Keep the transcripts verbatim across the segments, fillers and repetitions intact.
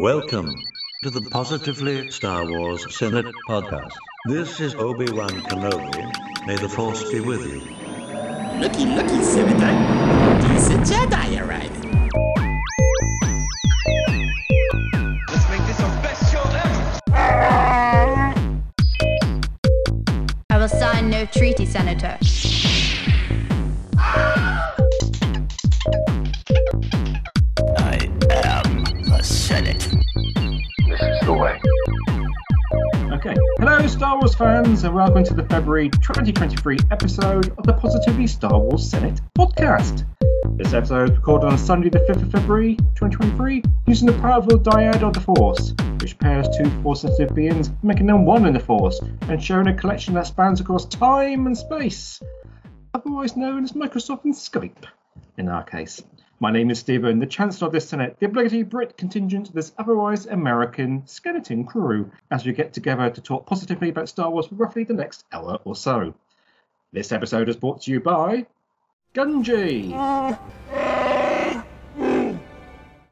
Welcome to the Positively Star Wars Senate Podcast. This is Obi-Wan Kenobi. May the Force be with you. Looky, looky, Senator. There's a Jedi arriving. Let's make this our best show ever. I will sign no treaty, Senator. Star Wars fans, and welcome to the February twenty twenty-three episode of the Positively Star Wars Senate Podcast. This episode is recorded on Sunday the fifth of February twenty twenty-three using the powerful dyad of the Force, which pairs two Force-sensitive beings, making them one in the Force, and sharing a collection that spans across time and space, otherwise known as Microsoft and Skype, in our case. My name is Stephen, the Chancellor of this Senate, the obligatory Brit contingent of this otherwise American skeleton crew, as we get together to talk positively about Star Wars for roughly the next hour or so. This episode is brought to you by Gungi.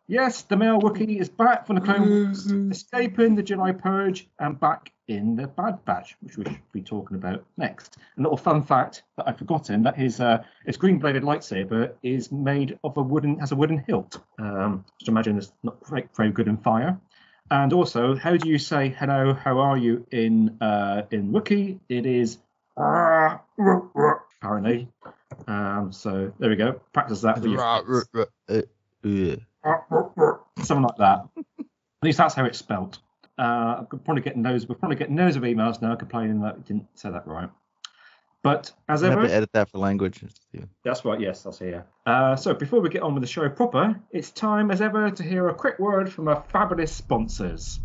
Yes, the male Wookiee is back from the Clone Wars, escaping the Jedi Purge and back in the Bad Batch, which we should be talking about next. A little fun fact that I've forgotten, that his uh, his green-bladed lightsaber is made of a wooden, has a wooden hilt. Um, just imagine it's not very, very good in fire. And also, how do you say hello, how are you in uh, in Wookiee? It is apparently. Um, so there we go. Practice that. For your something like that. At least that's how it's spelt. Uh, I'm probably getting those. We're probably getting those of emails now complaining that we didn't say that right. But as ever, I have to edit that for language. Yeah. That's right. Yes, that's here. Uh, so before we get on with the show proper, it's time as ever to hear a quick word from our fabulous sponsors.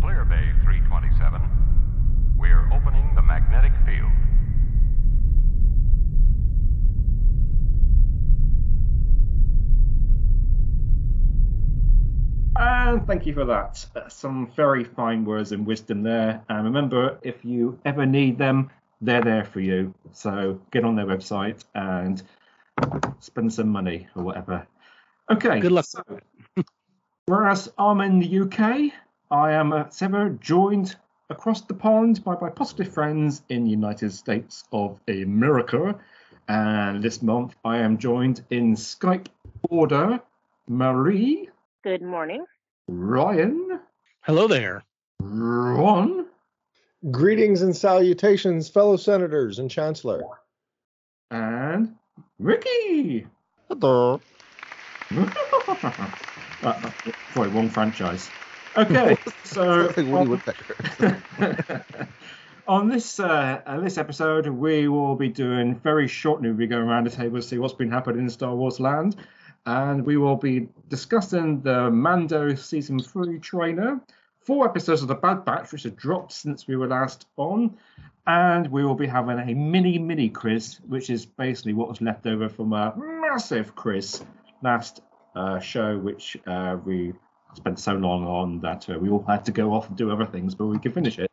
Player Bay three twenty-seven. We're opening the magnetic field. And thank you for that. Some very fine words and wisdom there. And remember, if you ever need them, they're there for you. So get on their website and spend some money or whatever. Okay. Good luck. So, whereas I'm in the U K, I am, as ever, joined across the pond by my positive friends in the United States of America. And this month, I am joined in Skype order, Marie. Good morning. Ryan. Hello there. Ron. Greetings and salutations, fellow senators and chancellor. And Ricky. Hello. uh, sorry, wrong franchise. Okay, so on, on this uh, on this episode, we will be doing very shortly. We go around the table to see what's been happening in Star Wars land. And we will be discussing the Mando season three trailer, four episodes of the Bad Batch, which have dropped since we were last on, and we will be having a mini mini quiz, which is basically what was left over from a massive quiz last uh, show, which uh, we spent so long on that uh, we all had to go off and do other things, but we could finish it.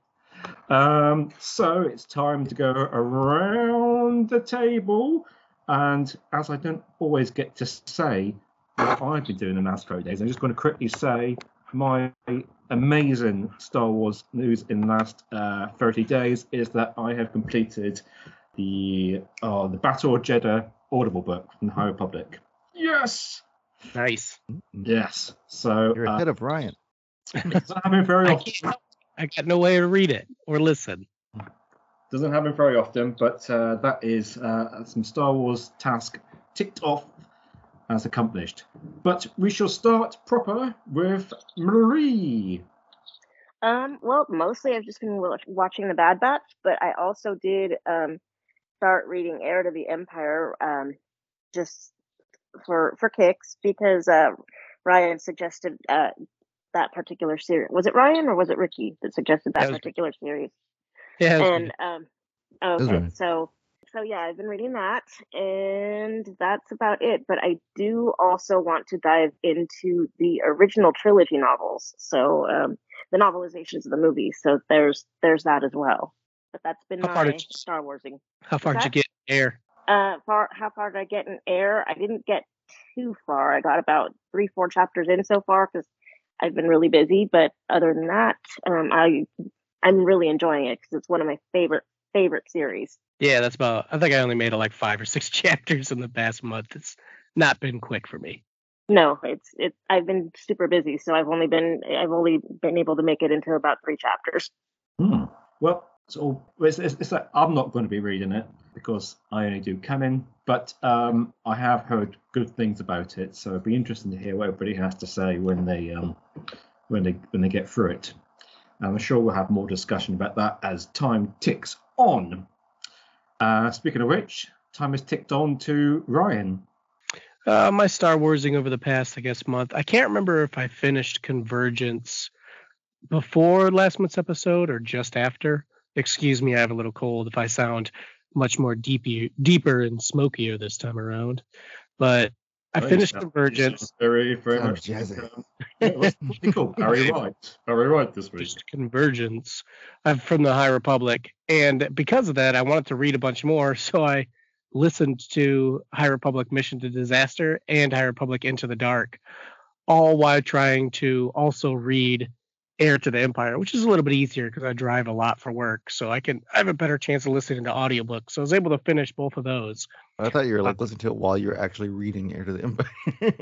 Um, so it's time to go around the table. And as I don't always get to say what I've been doing in the last few days, I'm just going to quickly say my amazing Star Wars news in the last uh, thirty days is that I have completed the uh, the Battle of Jedha audible book from the High Republic. Yes! Nice. Yes. So you're ahead uh, of Ryan. Doesn't happen very often. I got no way to read it or listen. Doesn't happen very often, but uh, that is uh, some Star Wars task ticked off as accomplished. But we shall start proper with Marie. Um, well, mostly I've just been watching The Bad Batch, but I also did um, start reading Heir to the Empire um, just for for kicks because uh, Ryan suggested uh, that particular series. Was it Ryan or was it Ricky that suggested that, that was- particular series? Yeah, and um, okay, right. so so yeah, I've been reading that, and that's about it. But I do also want to dive into the original trilogy novels, so um, the novelizations of the movie. So there's there's that as well. But that's been how my Star Warsing. How far did you get there? uh, far, how far did I get in Air? I didn't get too far. I got about three, four chapters in so far because I've been really busy. But other than that, um, I I'm really enjoying it because it's one of my favorite favorite series. Yeah, that's about. I think I only made it like five or six chapters in the past month. It's not been quick for me. No, it's it's. I've been super busy, so I've only been I've only been able to make it into about three chapters. Hmm. Well, so it's, it's, it's like I'm not going to be reading it because I only do canon, but um, I have heard good things about it, so it'd be interesting to hear what everybody has to say when they um when they when they get through it. And I'm sure we'll have more discussion about that as time ticks on. Uh, speaking of which, time has ticked on to Ryan. Uh, my Star Warsing over the past, I guess, month. I can't remember if I finished Convergence before last month's episode or just after. Excuse me, I have a little cold if I sound much more deepy, deeper and smokier this time around. But I oh, finished Convergence. Very, very oh, much. Um, yeah, it was pretty cool. Harry Wright. Harry Wright this week. Just Convergence I'm from the High Republic. And because of that, I wanted to read a bunch more. So I listened to High Republic Mission to Disaster and High Republic Into the Dark, all while trying to also read Heir to the Empire, which is a little bit easier because I drive a lot for work, so I can I have a better chance of listening to audiobooks. So I was able to finish both of those. I thought you were like listening to it while you're actually reading Heir to the Empire.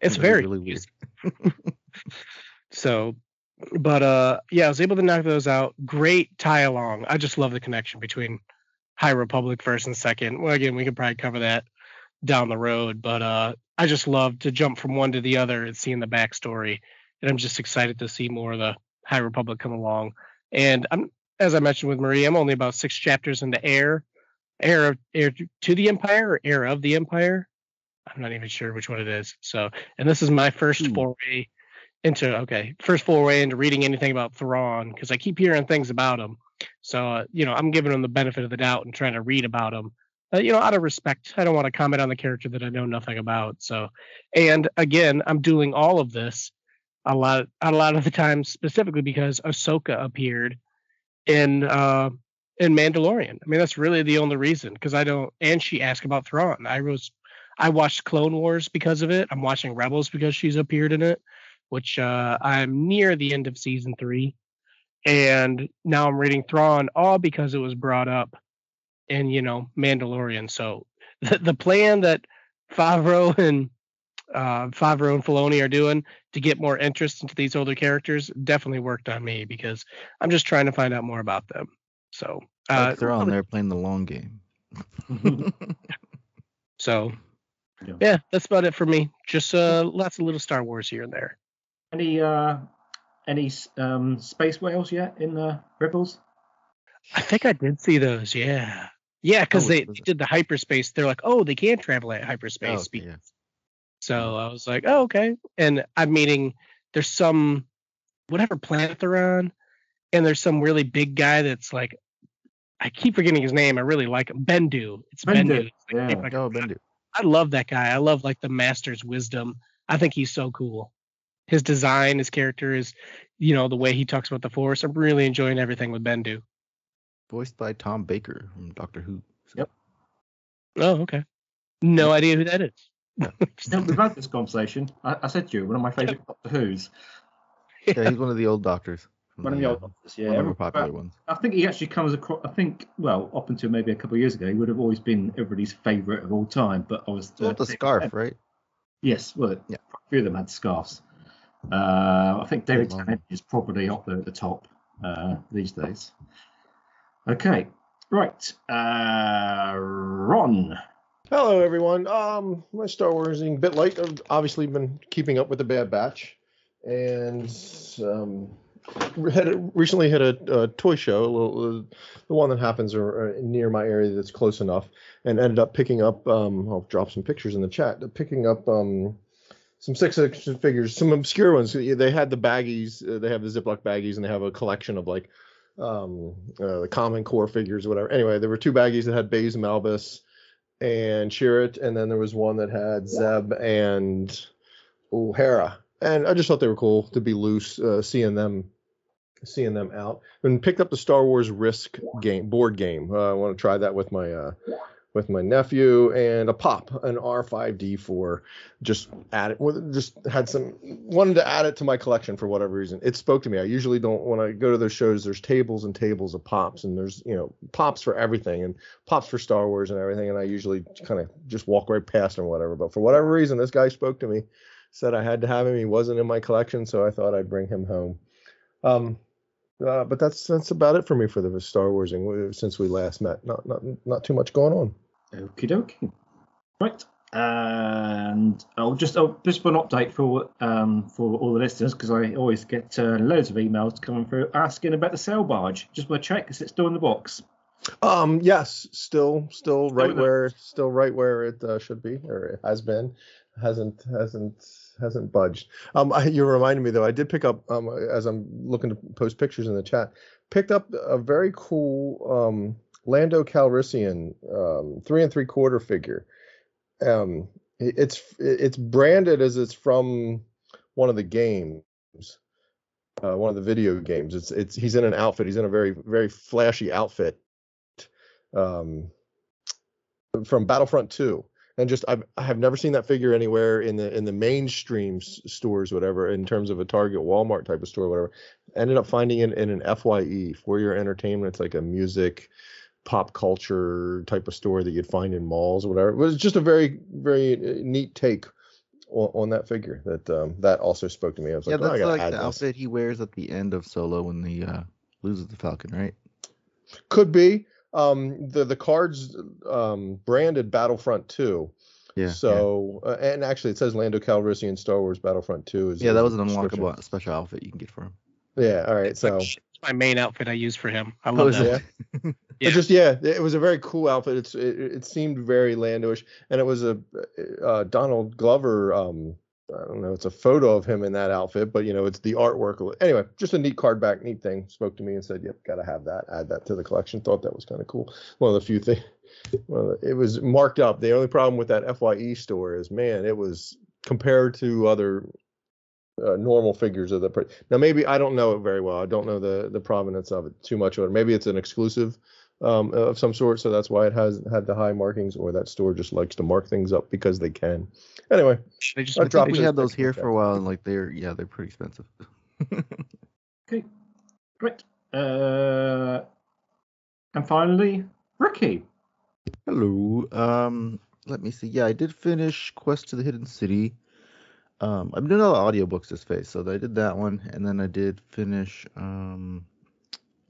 It's very really weird. So, but uh, yeah, I was able to knock those out. Great tie along. I just love the connection between High Republic first and second. Well, again, we could probably cover that down the road, but uh, I just love to jump from one to the other and seeing the backstory. And I'm just excited to see more of the High Republic come along. And I'm, as I mentioned with Marie, I'm only about six chapters into Heir, Heir, of, Heir to the Empire, or Heir of the Empire. I'm not even sure which one it is. So, and this is my first hmm. foray into okay, first foray into reading anything about Thrawn because I keep hearing things about him. So, uh, you know, I'm giving him the benefit of the doubt and trying to read about him. Uh, you know, out of respect, I don't want to comment on the character that I know nothing about. So, and again, I'm doing all of this. A lot, a lot of the time, specifically because Ahsoka appeared in uh, in Mandalorian. I mean, that's really the only reason. Because I don't, and she asked about Thrawn. I was, I watched Clone Wars because of it. I'm watching Rebels because she's appeared in it, which uh, I'm near the end of season three, and now I'm reading Thrawn all because it was brought up in, you know, Mandalorian. So the, the plan that Favreau and Uh, Favreau and Filoni are doing to get more interest into these older characters definitely worked on me because I'm just trying to find out more about them. So uh, like they're on there playing the long game. So yeah. yeah, that's about it for me. Just uh, lots of little Star Wars here and there. Any uh, any um, space whales yet in the Rebels? I think I did see those. Yeah, yeah, because oh, they, they did the hyperspace. They're like, oh, they can travel at hyperspace. Oh, speed. Yeah. So I was like, oh, okay. And I'm meeting, there's some, whatever planet they're on, and there's some really big guy that's like, I keep forgetting his name. I really like him. Bendu. It's Bendu. Bendu. It's like, yeah. Oh, Bendu. I love that guy. I love like the master's wisdom. I think he's so cool. His design, his character is, you know, the way he talks about the Force. I'm really enjoying everything with Bendu. Voiced by Tom Baker from Doctor Who. So. Yep. Oh, okay. No idea who that is. Yeah. No, we've had this conversation. I, I said to you, one of my favorite Doctor Who's. Yeah, he's one of the old doctors. One of the old doctors, yeah. One of the popular ones. I think he actually comes across, I think, well, up until maybe a couple of years ago, he would have always been everybody's favorite of all time. But I was. Well, uh, the scarf, right? Yes, well, yeah. A few of them had scarves. Uh, I think David Tennant is probably up there at the top uh, these days. Okay, right. Uh, Ron. Hello, everyone. Um, my Star Warsing a bit light. I've obviously been keeping up with the Bad Batch, and um, had a, recently had a, a toy show, a little, the one that happens or, or near my area that's close enough, and ended up picking up. Um, I'll drop some pictures in the chat. Picking up um, some six-action figures, some obscure ones. They had the baggies. Uh, they have the Ziploc baggies, and they have a collection of like um, uh, the Common Core figures, or whatever. Anyway, there were two baggies that had Baze Malbus and Chirrut, and then there was one that had Zeb and O'Hara, and I just thought they were cool to be loose, uh, seeing them, seeing them out. And picked up the Star Wars Risk game board game. Uh, I want to try that with my uh, with my nephew and a pop, an R five D four, just add it, just had some, wanted to add it to my collection for whatever reason. It spoke to me. I usually don't, when I go to those shows, there's tables and tables of pops, and there's, you know, pops for everything and pops for Star Wars and everything. And I usually kind of just walk right past or whatever, but for whatever reason, this guy spoke to me, said I had to have him. He wasn't in my collection, so I thought I'd bring him home. Um, Uh, but that's that's about it for me for the Star Warsing since we last met. Not not not too much going on. Okie dokie. Right, and I'll just I'll just put an update for um for all the listeners, because I always get uh, loads of emails coming through asking about the sail barge. Just want to check, is it still in the box? Um yes, still still right where still right where it uh, should be, or it has been. Hasn't hasn't hasn't budged. Um, I, you reminded me though. I did pick up um as I'm looking to post pictures in the chat. Picked up a very cool um Lando Calrissian um three and three quarter figure. Um, it, it's it's branded as it's from one of the games, uh, one of the video games. It's it's he's in an outfit. He's in a very very flashy outfit. Um, from Battlefront two. And just I've, I have never seen that figure anywhere in the in the mainstream s- stores, whatever, in terms of a Target, Walmart type of store, whatever. Ended up finding it in an F Y E, For Your Entertainment. It's like a music, pop culture type of store that you'd find in malls or whatever. It was just a very, very neat take on, on that figure. That um, that also spoke to me. I was yeah, like, that's oh, I gotta like add the this. Outfit he wears at the end of Solo when he uh, loses the Falcon, right? Could be. Um, the the cards um, branded Battlefront two. Yeah. So yeah. Uh, and actually it says Lando Calrissian Star Wars Battlefront two. Is yeah, that was an unlockable special outfit you can get for him. Yeah. All right. It's so like, my main outfit I use for him. I love oh, that. Yeah. yeah. Just yeah, it was a very cool outfit. It's it, it seemed very Lando-ish, and it was a uh, Donald Glover. Um, I don't know. It's a photo of him in that outfit, but you know, it's the artwork. Anyway, just a neat card back, neat thing. Spoke to me and said, "Yep, gotta have that. Add that to the collection." Thought that was kind of cool. One of the few things. Well, it was marked up. The only problem with that F Y E store is, man, it was compared to other uh, normal figures of the. Pre- now maybe I don't know it very well. I don't know the the provenance of it too much, or maybe it's an exclusive um, of some sort, so that's why it has had the high markings, or that store just likes to mark things up because they can. Anyway, they just, I I think we had those here for a while, and like they're yeah, they're pretty expensive. Okay, great. Uh, and finally, Ricky. Hello. Um, let me see. Yeah, I did finish Quest to the Hidden City. Um, I've done a lot of audiobooks this phase, so I did that one, and then I did finish. Um,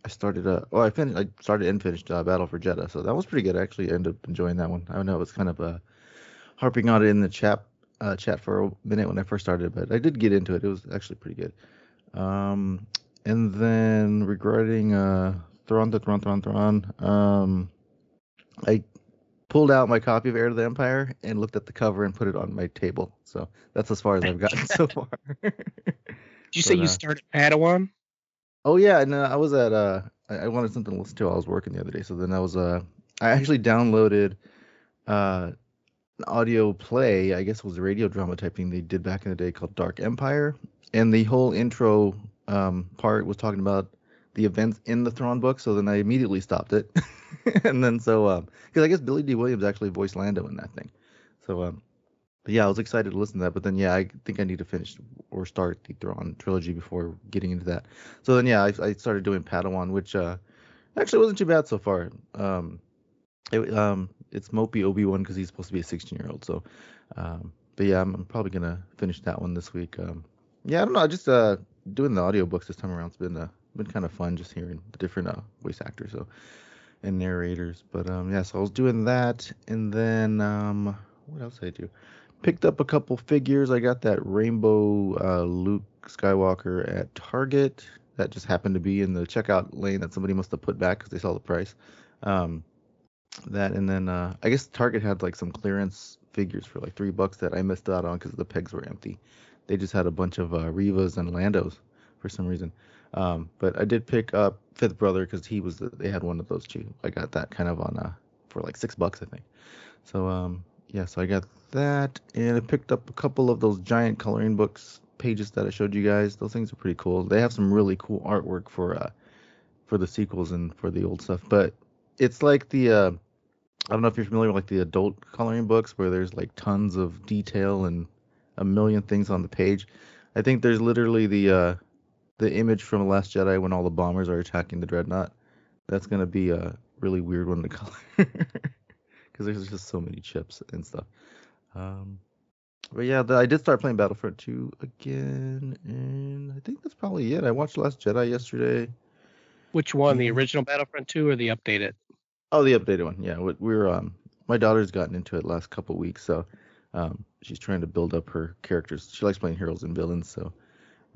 I started. Uh, oh, I finished. I started and finished uh, Battle for Jedha, so that was pretty good. I actually ended up enjoying that one. I know it was kind of a harping on it in the chat uh, chat for a minute when I first started, but I did get into it. It was actually pretty good. Um, and then regarding uh, Thrawn, Thrawn, Thrawn, Thrawn, um, I pulled out my copy of Heir to the Empire and looked at the cover and put it on my table. So that's as far as I've gotten so far. Did you but, say you uh, started Padawan? Oh, yeah. And uh, I was at, uh, I wanted something to listen to while I was working the other day. So then I was, uh, I actually downloaded, uh, audio play, I guess it was a radio drama type thing they did back in the day called Dark Empire, and the whole intro um part was talking about the events in the Thrawn book, so then I immediately stopped it. And then so um because I guess Billy D. Williams actually voiced Lando in that thing, so um but yeah, I was excited to listen to that, but then yeah, I think I need to finish or start the Thrawn trilogy before getting into that. So then yeah, I, I started doing Padawan, which uh actually wasn't too bad so far. um It, um, it's mopey Obi-Wan because he's supposed to be a sixteen-year-old. So, um, but yeah, I'm, I'm probably gonna finish that one this week. Um, yeah, I don't know. Just uh, doing the audiobooks this time around has been uh, been kind of fun, just hearing the different uh, voice actors so and narrators. But um, yeah, so I was doing that, and then um, what else did I do? Picked up a couple figures. I got that Rainbow uh, Luke Skywalker at Target. That just happened to be in the checkout lane that somebody must have put back because they saw the price. Um, That and then uh, I guess Target had like some clearance figures for like three bucks that I missed out on because the pegs were empty. They just had a bunch of uh, Rivas and Landos for some reason. Um, but I did pick up Fifth Brother because he was the, they had one of those too. I got that kind of on uh, for like six bucks I think. So um, yeah, so I got that, and I picked up a couple of those giant coloring books pages that I showed you guys. Those things are pretty cool. They have some really cool artwork for uh, for the sequels and for the old stuff, but it's like the uh, I don't know if you're familiar with like the adult coloring books where there's like tons of detail and a million things on the page. I think there's literally the uh, the image from The Last Jedi when all the bombers are attacking the Dreadnought. That's going to be a really weird one to color because there's just so many chips and stuff. Um, but yeah, the, I did start playing Battlefront two again, and I think that's probably it. I watched Last Jedi yesterday. Which one, the original Battlefront two or the updated? Oh, the updated one. Yeah, we, we're um, my daughter's gotten into it last couple of weeks, so um, she's trying to build up her characters. She likes playing heroes and villains, so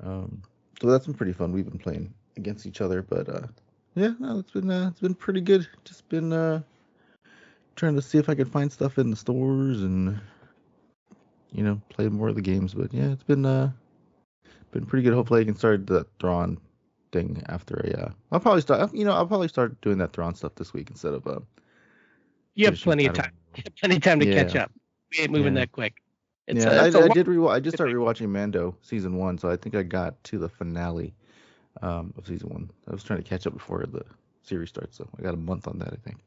um, so that's been pretty fun. We've been playing against each other, but uh, yeah, no, it's been uh, it's been pretty good. Just been uh, trying to see if I could find stuff in the stores and you know play more of the games. But yeah, it's been uh, been pretty good. Hopefully, I can start the Thrawn thing after a uh, I'll probably start you know I'll probably start doing that Thrawn stuff this week instead of uh you have plenty of time plenty of time to yeah. catch up. We ain't moving yeah. that quick. It's yeah a, it's I, a I did re- I just started rewatching Mando season one, so I think I got to the finale um of season one. I was trying to catch up before the series starts, so I got a month on that, I think.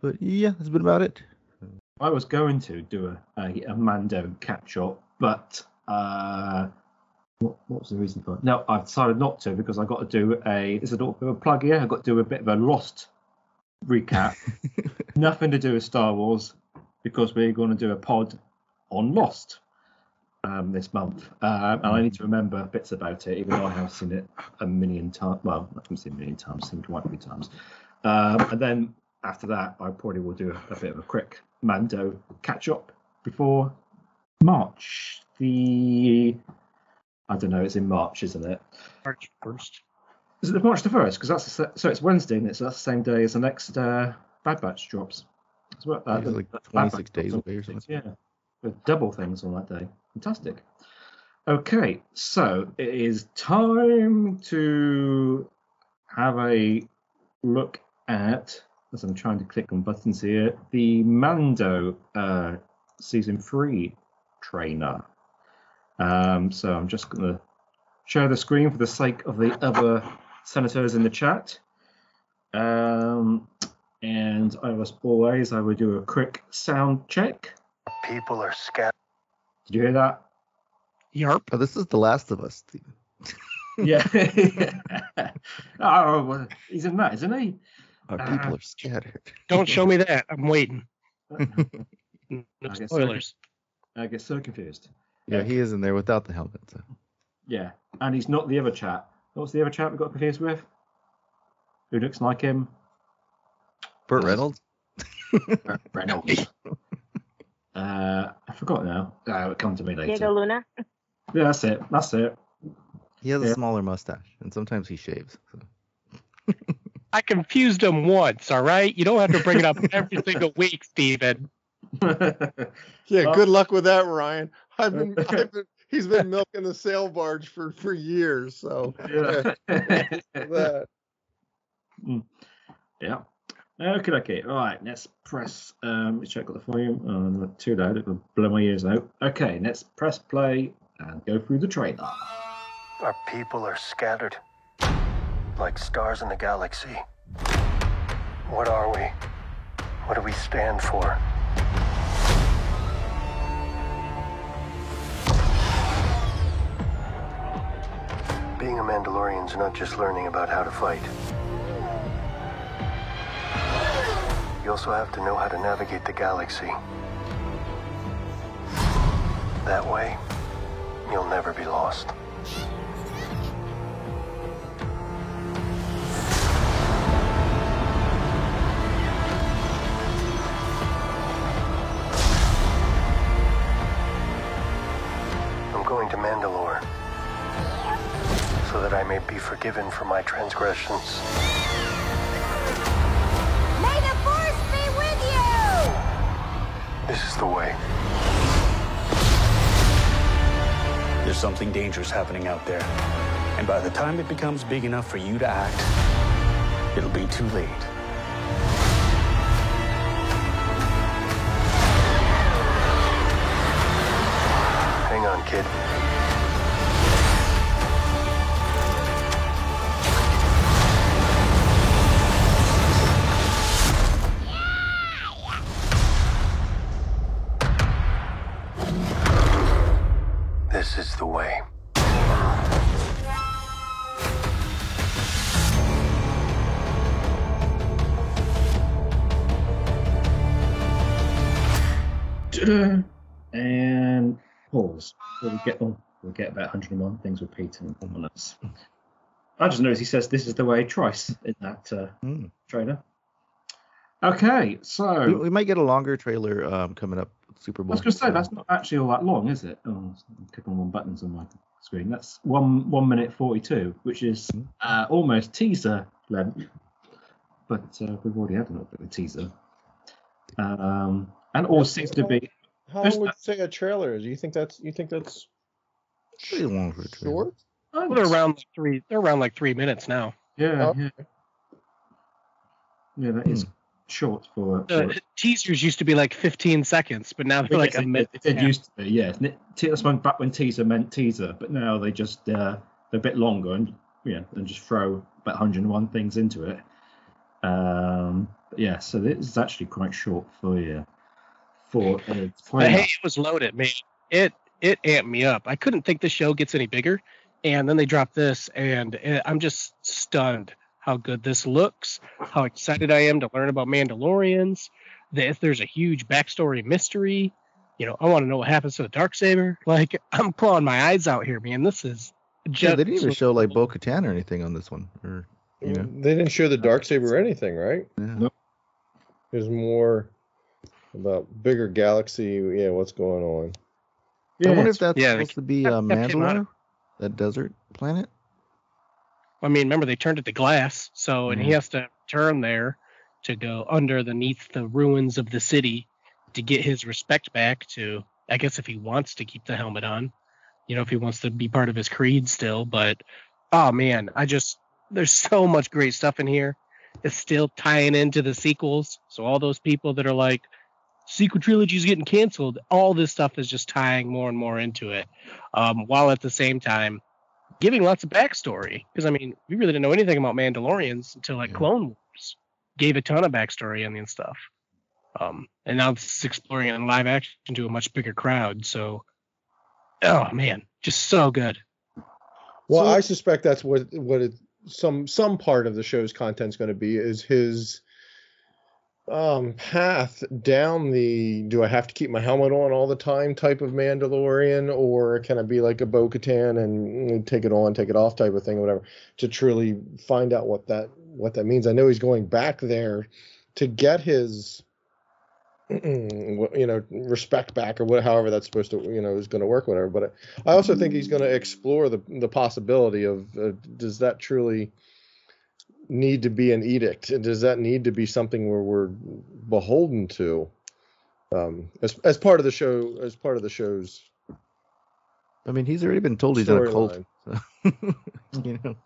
But yeah, that's been about it. I was going to do a a, a Mando catch up, but uh What, what was the reason for it? No, I've decided not to because I've got to do a... It's a little bit of a plug here. I've got to do a bit of a Lost recap. Nothing to do with Star Wars because we're going to do a pod on Lost um, this month. Um, and I need to remember bits about it, even though I have seen it a million times. Well, I haven't seen it a million times. I've seen it quite a few times. Um, and then after that, I probably will do a, a bit of a quick Mando catch-up before March. The... I don't know. It's in March, isn't it? March first. Is it March the first? Because that's the, so it's Wednesday, and it's that's the same day as the next uh, Bad Batch drops. It's what, uh, the, like twenty-six days away or something. Yeah, with double things on that day. Fantastic. Okay, so it is time to have a look at, as I'm trying to click on buttons here, the Mando uh, season three trailer. Um, so I'm just going to share the screen for the sake of the other senators in the chat. Um, and as always, I will do a quick sound check. People are scared. Did you hear that? Yarp. Oh, this is The Last of Us. yeah. oh, well, he's in that, isn't he? Our people uh, are scattered. Don't show me that. I'm waiting. No spoilers. I get so, I get so confused. Yeah, he is in there without the helmet. So. Yeah, and he's not the other chap. What's the other chap we got confused with? Who looks like him? Burt Reynolds. Burt Reynolds. uh, I forgot now. Oh, it'll come to me later. Diego Luna. Yeah, that's it. That's it. He has yeah. a smaller mustache, and sometimes he shaves. So. I confused him once. All right, you don't have to bring it up every single week, Stephen. yeah, well, good luck with that, Ryan. I've been, I've been, he's been milking the sail barge for, for years, so yeah. yeah. yeah. Okay, okay. All right, let's press. Um, let's check out the volume. Oh, not too loud. It will blow my ears out. Okay, let's press play and go through the trailer. Our people are scattered like stars in the galaxy. What are we? What do we stand for? Being a Mandalorian's not just learning about how to fight. You also have to know how to navigate the galaxy. That way, you'll never be lost. I'm going to Mandalore. So that I may be forgiven for my transgressions. May the Force be with you! This is the way. There's something dangerous happening out there. And by the time it becomes big enough for you to act, it'll be too late. Hang on, kid. This is the way. And pause. We'll get on. We'll get about one hundred and one things repeating on us. I just noticed he says this is the way twice in that uh, mm. trailer. Okay, so we, we might get a longer trailer um, coming up Super Bowl. I was going to say that's not actually all that long, is it? Oh, I'm clicking on one buttons on my screen. That's one one minute forty-two, which is uh, almost teaser length. But uh, we've already had a little bit of a teaser, um, and all seems to be. How would you say a trailer is? You think that's you think that's pretty long for a trailer. Short? Oh, they're around like three. They're around like three minutes now. Yeah, oh. yeah, yeah. That hmm. is. Short for, for uh, teasers used to be like fifteen seconds, but now they're like a minute. It, it, it used to be, yeah. That's when back when teaser meant teaser, but now they just uh, they're a bit longer and yeah, and just throw about one hundred and one things into it. Um, yeah, so this is actually quite short for you. For uh, but hey, it was loaded, man. It it amped me up. I couldn't think the show gets any bigger, and then they dropped this, and it, I'm just stunned. How good this looks, how excited I am to learn about Mandalorians, that if there's a huge backstory mystery, you know, I want to know what happens to the Darksaber. Like, I'm clawing my eyes out here, man. This is just... Yeah, they didn't even show, like, Bo-Katan or anything on this one. Or, you know. They didn't show the Darksaber or anything, right? Yeah. Nope. There's more about bigger galaxy, yeah, what's going on. Yeah, I wonder if that's yeah, supposed to be uh, Mandalore, that desert planet. I mean, remember, they turned it to glass, so and mm-hmm. he has to turn there to go underneath the ruins of the city to get his respect back to, I guess, if he wants to keep the helmet on, you know, if he wants to be part of his creed still. But, oh, man, I just, there's so much great stuff in here. It's still tying into the sequels. So all those people that are like, sequel trilogy is getting canceled, all this stuff is just tying more and more into it, um, while at the same time giving lots of backstory, because I mean, we really didn't know anything about Mandalorians until like yeah. Clone Wars gave a ton of backstory and stuff. Um, and now it's exploring it in live action to a much bigger crowd. So, oh man, just so good. Well, so, I suspect that's what what it, some some part of the show's content's going to be is his um, path down the do I have to keep my helmet on all the time type of Mandalorian, or can I be like a Bo-Katan and take it on, take it off type of thing, or whatever, to truly find out what that what that means. I know he's going back there to get his you know respect back or what, however that's supposed to you know is going to work, whatever. But I also think he's going to explore the the possibility of uh, does that truly need to be an edict, and does that need to be something where we're beholden to um as as part of the show as part of the show's I mean he's already been told he's in a cult, so. You know,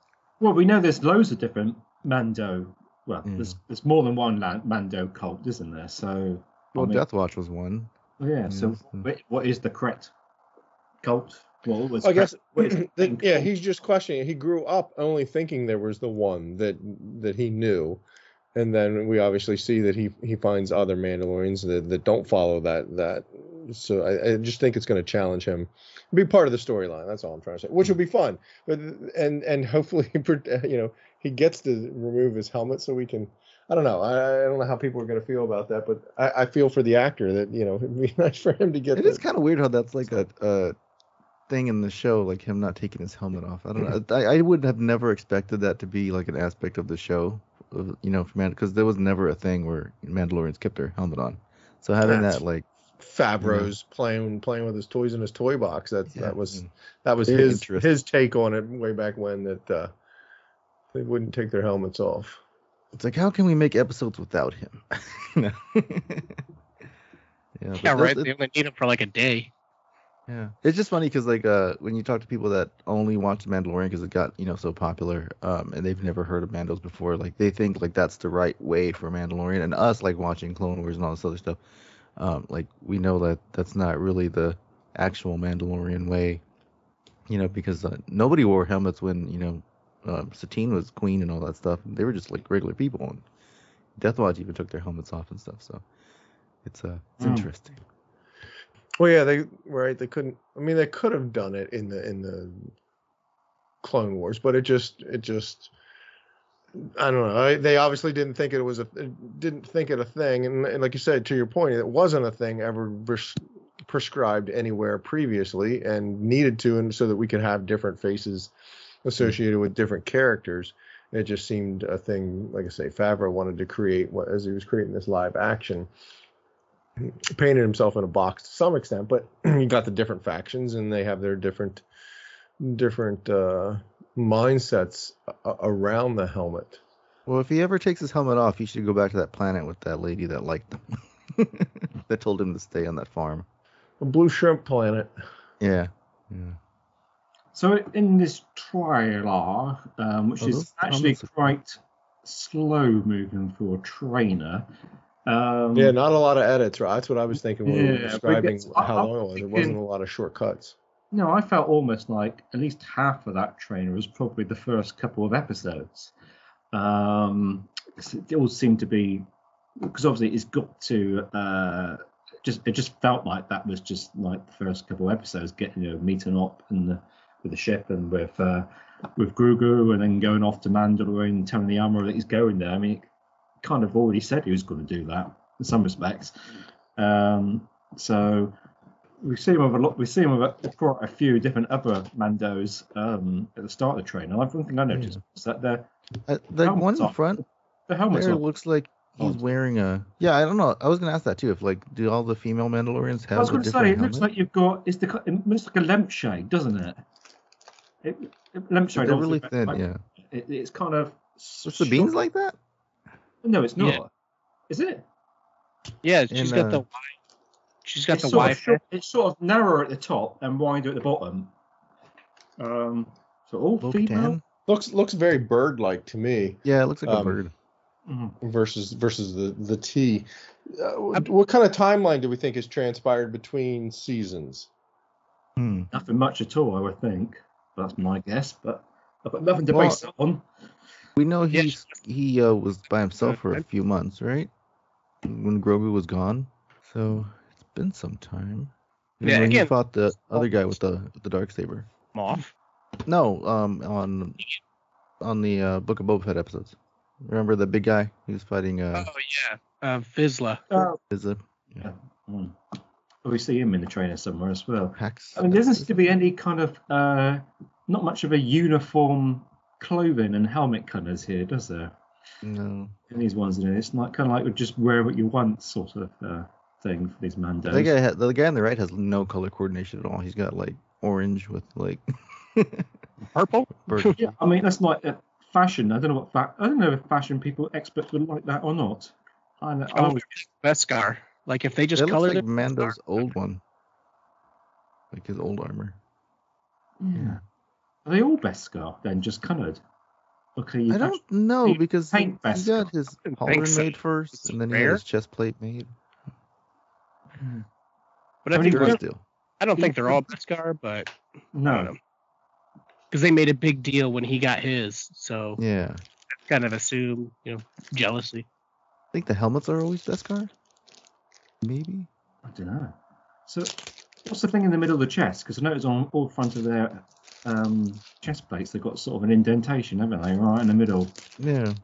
well, we know there's loads of different Mando well yeah. there's there's more than one Mando cult, isn't there? So well I mean, Death Watch was one. Yeah, yeah so yeah. What is the correct cult? Well, I guess, the, yeah, he's just questioning it. He grew up only thinking there was the one that that he knew. And then we obviously see that he, he finds other Mandalorians that, that don't follow that. that. So I, I just think it's going to challenge him. Be part of the storyline. That's all I'm trying to say, which will be fun. But and, and hopefully, you know, he gets to remove his helmet so we can... I don't know. I, I don't know how people are going to feel about that, but I, I feel for the actor that, you know, it'd be nice for him to get... It the, is kind of weird how that's like a... a thing in the show, like him not taking his helmet off. I don't know. I, I would have never expected that to be like an aspect of the show, you know, for because there was never a thing where Mandalorians kept their helmet on. So having that's that like Favreau's you know, playing playing with his toys in his toy box. That yeah, that was that was his his take on it way back when, that uh, they wouldn't take their helmets off. It's like, how can we make episodes without him? You know? yeah, yeah right. It, they only need him for like a day. Yeah, it's just funny because like uh, when you talk to people that only watch Mandalorian because it got you know so popular, um, and they've never heard of Mandos before, like they think like that's the right way for Mandalorian, and us like watching Clone Wars and all this other stuff, um, like we know that that's not really the actual Mandalorian way, you know, because uh, nobody wore helmets when you know uh, Satine was queen and all that stuff. They were just like regular people, and Death Watch even took their helmets off and stuff. So it's uh, it's mm. interesting. Well, yeah, they right. They couldn't. I mean, they could have done it in the in the Clone Wars, but it just it just. I don't know. I, they obviously didn't think it was a didn't think it a thing, and, and like you said, to your point, it wasn't a thing ever pres- prescribed anywhere previously, and needed to, and so that we could have different faces associated with different characters. And it just seemed a thing. Like I say, Favreau wanted to create what, as he was creating this live action, painted himself in a box to some extent, but you got the different factions, and they have their different different. Uh, mindsets around the helmet. Well, if he ever takes his helmet off, he should go back to that planet with that lady that liked him, that told him to stay on that farm. A blue shrimp planet. Yeah. Yeah. So in this trailer, um, which oh, is actually are... quite slow moving for a trainer. Um, yeah, not a lot of edits, right? That's what I was thinking when yeah, we were describing gets, how I'm long it was. There wasn't a lot of shortcuts. No, I felt almost like at least half of that trainer was probably the first couple of episodes. Um, it all seemed to be, because obviously it's got to uh, just it just felt like that was just like the first couple of episodes, getting you know meeting up and the, with the ship and with uh, with Grogu, and then going off to Mandalore and telling the Admiral that he's going there. I mean, it kind of already said he was going to do that in some respects. Um, so. We've seen him with a lot. We've seen him with quite a few different other Mandos um, at the start of the train. And one thing I noticed is that the uh, the one in front, off. the helmet looks like he's wearing a. Yeah, I don't know. I was gonna ask that too. If like, do all the female Mandalorians have? I was gonna say it helmet? Looks like you've got. It's the it looks like a lampshade, doesn't it? It, it lampshade. They're really thin. Like, yeah. It, it's kind of. Are the beans like that? No, it's not. Yeah. Is it? Yeah, she's in, got uh, the. She's got it's the wide. Sort of, it's sort of narrower at the top and wider at the bottom. Um, so all Look female. Tan. Looks looks very bird-like to me. Yeah, it looks like um, a bird. Versus versus the the T. Uh, what, what kind of timeline do we think has transpired between seasons? Hmm. Nothing much at all, I would think. That's my guess, but I've got nothing to well, base that on. We know he yes. he uh, was by himself for a few months, right? When Grogu was gone, so. Been some time. And yeah, again, he fought the other guy with the with the Darksaber. Moff? No, um, on on the uh, Book of Boba Fett episodes. Remember the big guy he was fighting? Uh, oh yeah, uh, Vizsla. Uh, Vizsla. Yeah. Mm. We see him in the trainer somewhere as well. Hex, I mean, there doesn't seem to be any kind of uh, not much of a uniform clothing and helmet colours here, does there? No. In these ones, you know, it's not kind of like just wear what you want, sort of. Uh, thing for these Mandos. The guy, the guy on the right has no color coordination at all. He's got like orange with like purple. Yeah, I mean that's like a fashion. I don't know what fa- I don't know if fashion people experts would like that or not. I, I oh, always Beskar. Like if they just colored like it. Mando's old one, like his old armor. Yeah. yeah. Are they all Beskar then? Just colored. Okay. I don't know because he, he got his collar so. made first, it's and then rare. he had his chest plate made. But I, I, think I don't think they're all Beskar, but no, because they made a big deal when he got his, so yeah, kind of assume you know jealousy. I think the helmets are always Beskar, maybe. I don't know. So, what's the thing in the middle of the chest? Because I noticed on all front of their um, chest plates, they've got sort of an indentation, haven't they? Right in the middle. Yeah.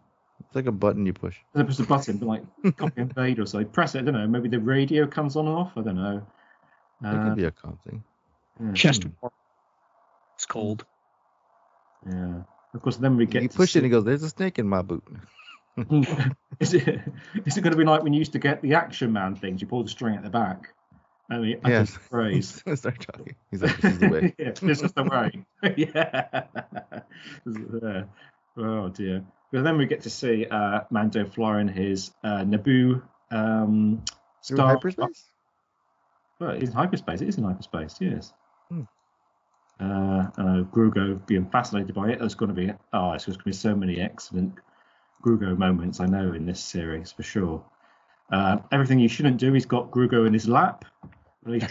It's like a button you push. They push the button, but like copy and fade or so. Press it, I don't know. Maybe the radio comes on and off. I don't know. Uh, that could be a con thing. Yeah. Chest warmer. It's cold. Yeah. Of course, then we get. You push see... it and it goes, there's a snake in my boot. is it, is it going to be like when you used to get the Action Man things? You pull the string at the back. I mean, I yes. phrase. Start talking. He's like, this is the way. yeah, this is the way. yeah. Oh, dear. But then we get to see uh, Mando flying his uh, Naboo um, star. Hyperspace? Well, it's in hyperspace. It is in hyperspace, yes. Hmm. Uh, uh, Grogu being fascinated by it. There's going to be oh, it's going to be so many excellent Grogu moments, I know, in this series for sure. Uh, everything you shouldn't do. He's got Grogu in his lap. At least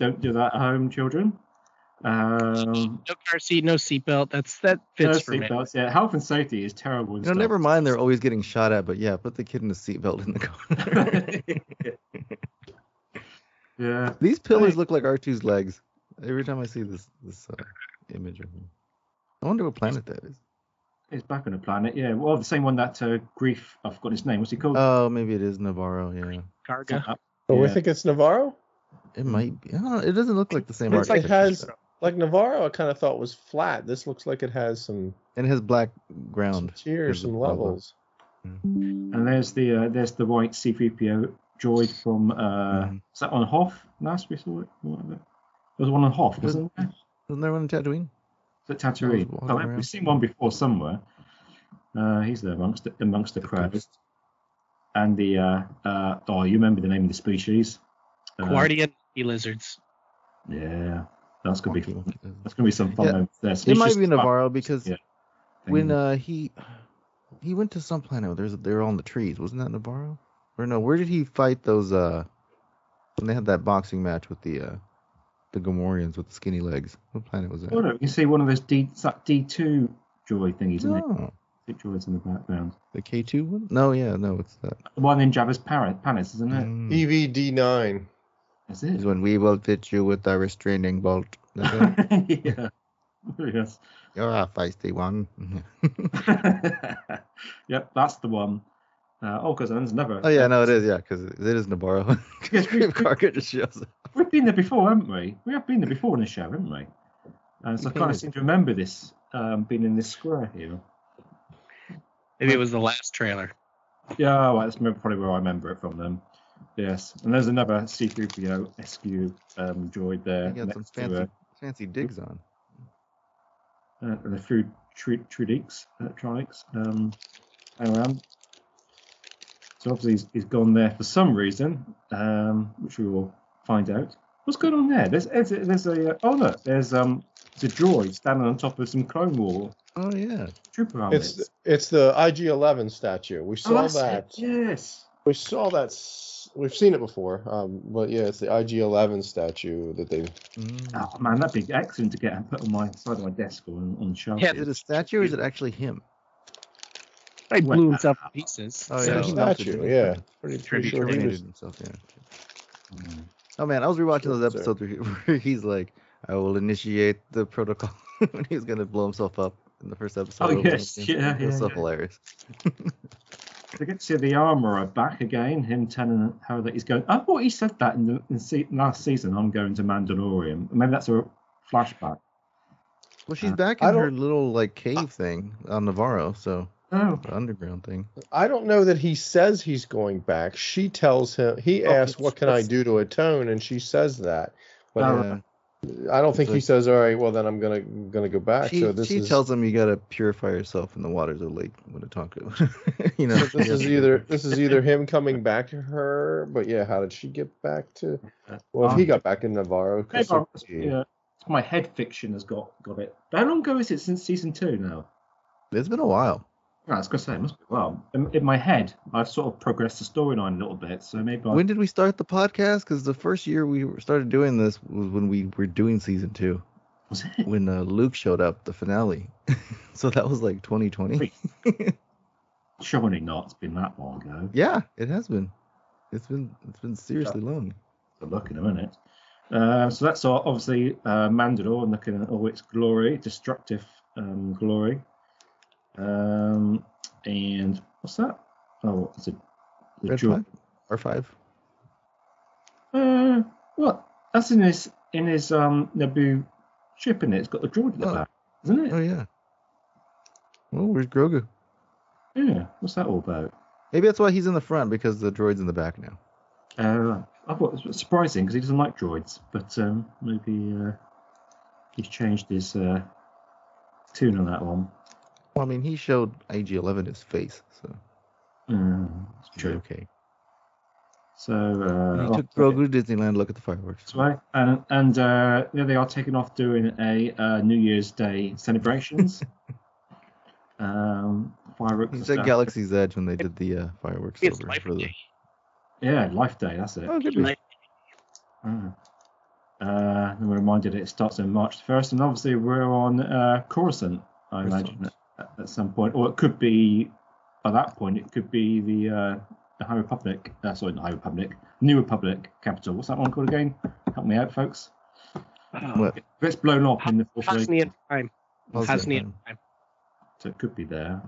don't do that at home, children. Um, no car seat, no seatbelt. That's that fits no for me. Belts, yeah, health and safety is terrible. You know, never mind. They're always getting shot at, but yeah, put the kid in the seatbelt in the car. Yeah. These pillars I... look like R two's legs. Every time I see this this uh, image of him, I wonder what planet that is. It's back on a planet, yeah. Well, the same one that uh, Grief. I've forgotten his name. What's he called? Oh, maybe it is Navarro. Yeah. Karga. Oh, yeah. We think it's Navarro. It might be. I don't know. It doesn't look like the same. It's like has stuff. Like Navarro. I kind of thought was flat. This looks like it has some. And it has black ground. Cheers, some levels. levels. Mm. And there's the uh, there's the white C three P O droid from. Uh, mm. Is that on Hoth? Last we saw it. There was one on Hoth, wasn't there? Wasn't there one in Tatooine? The Tatooine. Oh, like, we've seen one before somewhere. Uh, he's there amongst the, amongst the crabs. And the uh, uh, oh, you remember the name of the species? Uh, Guardian lizards. Yeah, that's gonna be that's gonna be some fun. Yeah. There. So it might be Navarro because yeah, when uh, he he went to some planet, there's they were all in the trees. Wasn't that Navarro? Or no? Where did he fight those? Uh, when they had that boxing match with the. Uh, The Gamorreans with the skinny legs. What planet was that? Oh, no, you can see one of those D that D two droid thingies in no. it. The droids in the background. The K two one? No, yeah, no, it's that. The one in Jabba's palace, isn't it? Mm. E V D nine. That's it. It's when we will fit you with our restraining bolt. Yeah. Yes. You're a feisty one. Yep, that's the one. Uh, oh, because there's another. Oh, yeah, no, it is, yeah, because it is Navarro. Because Karga just shows up. We've been there before, haven't we? We have been there before in the show, haven't we? And so I kind of seem to remember this, um, being in this square here. Maybe it was the last trailer. Yeah, well, that's probably where I remember it from then. Yes, and there's another C three P O S Q um, droid there. You got some fancy, to, fancy digs on. Uh, and a few Trudeaks, electronics, um, around. So obviously he's, he's gone there for some reason, um, which we will find out. What's going on there? There's there's, there's a uh, oh look, there's um the droid standing on top of some Clone Wars. Oh yeah, trooper helmets. It's it's the I G eleven statue. We saw oh, that. It. Yes. We saw that. We've seen it before. Um, but yeah, it's the I G eleven statue that they. Mm. Oh man, that'd be excellent to get and put on my side of my desk or on, on the shelf. Yeah, is it a statue or is it actually him? They blew himself to pieces. Oh, yeah. Statue, yeah. Pretty, pretty sure he was... himself, yeah. Mm. Oh, man, I was rewatching those episodes where, he, where he's like, I will initiate the protocol when he's going to blow himself up in the first episode. Oh, yes, yeah, yeah. It was so hilarious. I get to see the armorer back again, him telling how that he's going. I thought he said that in the in se- last season, I'm going to Mandalorian. Maybe that's a flashback. Well, she's uh, back in her little, like, cave uh, thing on Navarro, so... Oh. The underground thing. I don't know that he says he's going back. She tells him. He oh, asks, "What can I do to atone?" And she says that. But uh, I don't think like, he says, "All right, well then I'm gonna gonna go back." She, so this she is, tells him, "You gotta purify yourself in the waters of Lake Minnetonka." You know, so this is either this is either him coming back to her. But yeah, how did she get back to? Well, um, he got back in Navarro. Navarro he, yeah, my head fiction has got got it. How long ago is it since season two now? It's been a while. I was going to say, it must be well. In, in my head, I've sort of progressed the storyline a little bit, so maybe. I... When did we start the podcast? Because the first year we started doing this was when we were doing season two. Was it? When uh, Luke showed up, the finale. So that was like twenty twenty. Surely not. It's been that long ago. Yeah, it has been. It's been it's been seriously yeah. long. It's a look in a minute. Uh, so that's all, obviously uh, Mandalore looking at all its glory, destructive um, glory. Um and what's that? Oh, it's a R five. R five. Uh, well, that's in his in his um Naboo ship in it. It's got the droid in the oh. back, isn't it? Oh yeah. Well, where's Grogu? Yeah. What's that all about? Maybe that's why he's in the front because the droid's in the back now. Uh, I thought it was surprising because he doesn't like droids, but um maybe uh, he's changed his uh tune on that one. Well, I mean, he showed I G eleven his face, so mm, it's true. Okay. So uh, he took Grogu to Disneyland to look at the fireworks. That's right, and and uh, there they are taking off doing a uh, New Year's Day celebrations. um, fireworks. He's at Galaxy's Edge when they did the uh, fireworks. It's over life for the... Yeah, Life Day. That's it. Oh, good. Life Day. Mm. Uh, and we're reminded it starts on March first, and obviously we're on uh, Coruscant, I Result. imagine. At some point, or it could be, by that point, it could be the uh, the High Republic. Uh, sorry, not High Republic. New Republic capital. What's that one called again? Help me out, folks. Oh, it gets blown up in the Force Awakens. Hasnian Prime. So it could be there.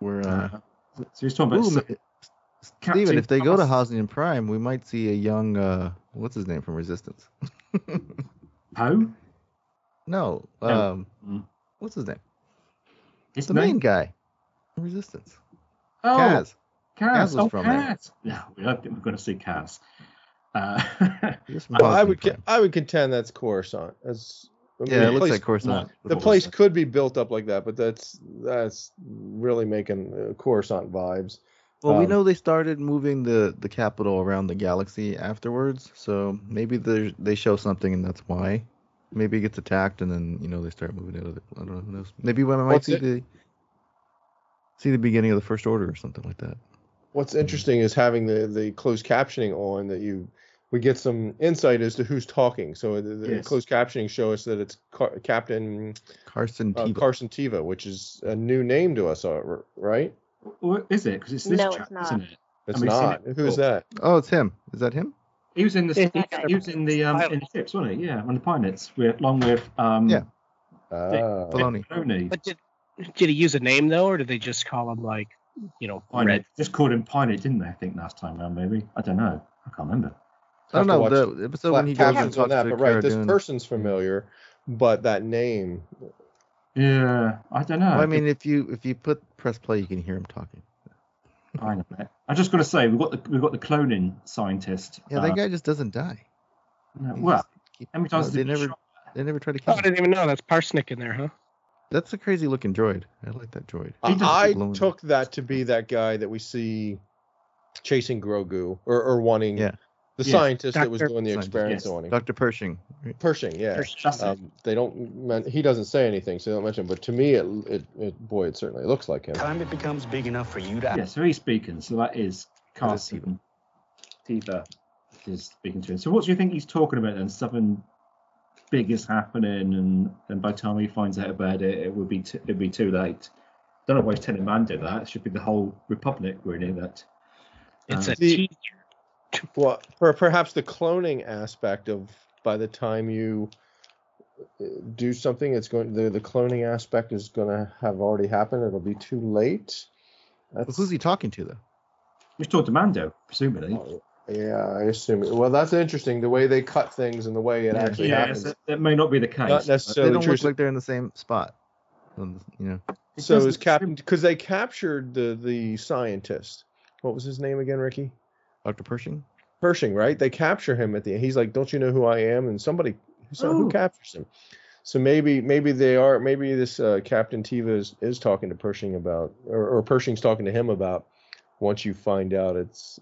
We're, uh, so he's talking about... Ooh, Stephen, if they go to Hasnian Prime, we might see a young... Uh, what's his name from Resistance? Poe? No. Um, mm. What's his name? It's the name? main guy. Resistance. Oh, Kaz. Kaz. Kaz oh, from Kaz. Yeah, we don't think we're going to see Kaz. Uh, well, I would con- I would contend that's Coruscant. As I mean, yeah, it looks place, like Coruscant. The place could be built up like that, but that's that's really making uh, Coruscant vibes. Well, um, we know they started moving the, the capital around the galaxy afterwards, so maybe they they show something and that's why. Maybe it gets attacked and then you know they start moving it. I don't know who knows. Maybe when I might see it? the see the beginning of the First Order or something like that. What's interesting is having the, the closed captioning on that you we get some insight as to who's talking. So the, the yes. closed captioning show us that it's Car- Captain Carson uh, Teva. Carson Teva, which is a new name to us, right? Or is it? Because it's this no, chap, it's not. Isn't it? It's not. It Who's that? Oh, it's him. Is that him? He was in the he, he was in the um in the ships, wasn't he? Yeah, on the pirates, with, along with um yeah, uh, Filoni. Filoni. But did did he use a name though, or did they just call him like? You know, Piney. Just called him Piney, didn't they? I think last time around, maybe I don't know. I can't remember. I don't know the episode when he goes and talks that, to but right, this person's familiar, but that name. Yeah, I don't know. Well, I mean, if you if you put press play, you can hear him talking. I know. I'm just gonna say we've got the we've got the cloning scientist. Yeah, that uh, guy just doesn't die. No, he well, keep, how many times no, did they never shot? they never try to kill him? I didn't even know that's Parsnick in there, huh? That's a crazy looking droid. I like that droid. I took that to be that guy that we see chasing Grogu or, or wanting yeah. the yeah. scientist Doctor that was doing the experiments yes. on him. Doctor Pershing. Pershing, yeah. Pershing. Um, they don't. He doesn't say anything, so they don't mention him. But to me, it, it, it, boy, it certainly looks like him. Time it becomes big enough for you to. Yeah, so he's speaking. So that is Carson Teva is speaking to him. So what do you think he's talking about then? Seven. Big is happening, and, and by the time he finds out about it, it would be t- it'd be too late. Don't know why he's telling Mando that. It should be the whole Republic, really. That um, it's a teacher. Well, or perhaps the cloning aspect of by the time you do something, it's going the the cloning aspect is going to have already happened. It'll be too late. Well, who's he talking to though? He's talking to Mando, presumably. Oh. Yeah, I assume. Well, that's interesting. The way they cut things and the way it yeah, actually yeah, happens. Yeah, that may not be the case. Not necessarily. They don't look like they're in the same spot. You know. So is Captain because they captured the the scientist. What was his name again, Ricky? Doctor Pershing. Pershing, right? They capture him at the end. He's like, "Don't you know who I am?" And somebody, so who captures him? So maybe, maybe they are. Maybe this uh, Captain Teva is, is talking to Pershing about, or, or Pershing's talking to him about. Once you find out, it's.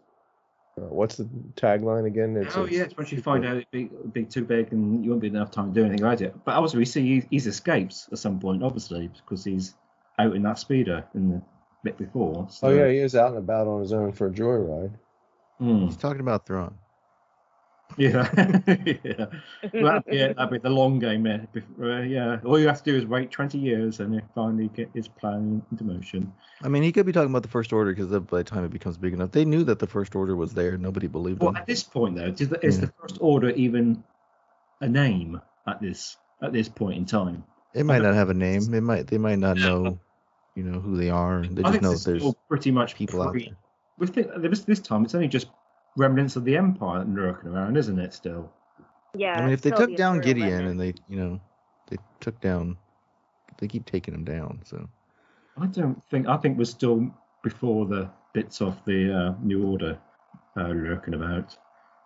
What's the tagline again? It's oh, a, yes, once you find out it'd be, it'd be too big and you won't be enough time to do anything about it. But also, we see he, he's escapes at some point, obviously, because he's out in that speeder in the bit before. So. Oh, yeah, he is out and about on his own for a joyride. Mm. He's talking about Thrawn. Yeah. yeah. Well, that'd, be, that'd be the long game there. Uh, yeah. All you have to do is wait twenty years and finally get his plan into motion. I mean, he could be talking about the First Order because by the time it becomes big enough, they knew that the First Order was there. Nobody believed well, him. Well, at this point, though, is the, is yeah. the First Order even a name at this at this point in time? It might not have a name. It might. They might not know, you know, who they are. They just know there's pretty much people free. out there. We think this, this time it's only just remnants of the Empire lurking around, isn't it? Still, yeah. I mean, if they took down Gideon and they, you know, they took down, they keep taking him down. So, I don't think. I think we're still before the bits of the uh, New Order uh, lurking about.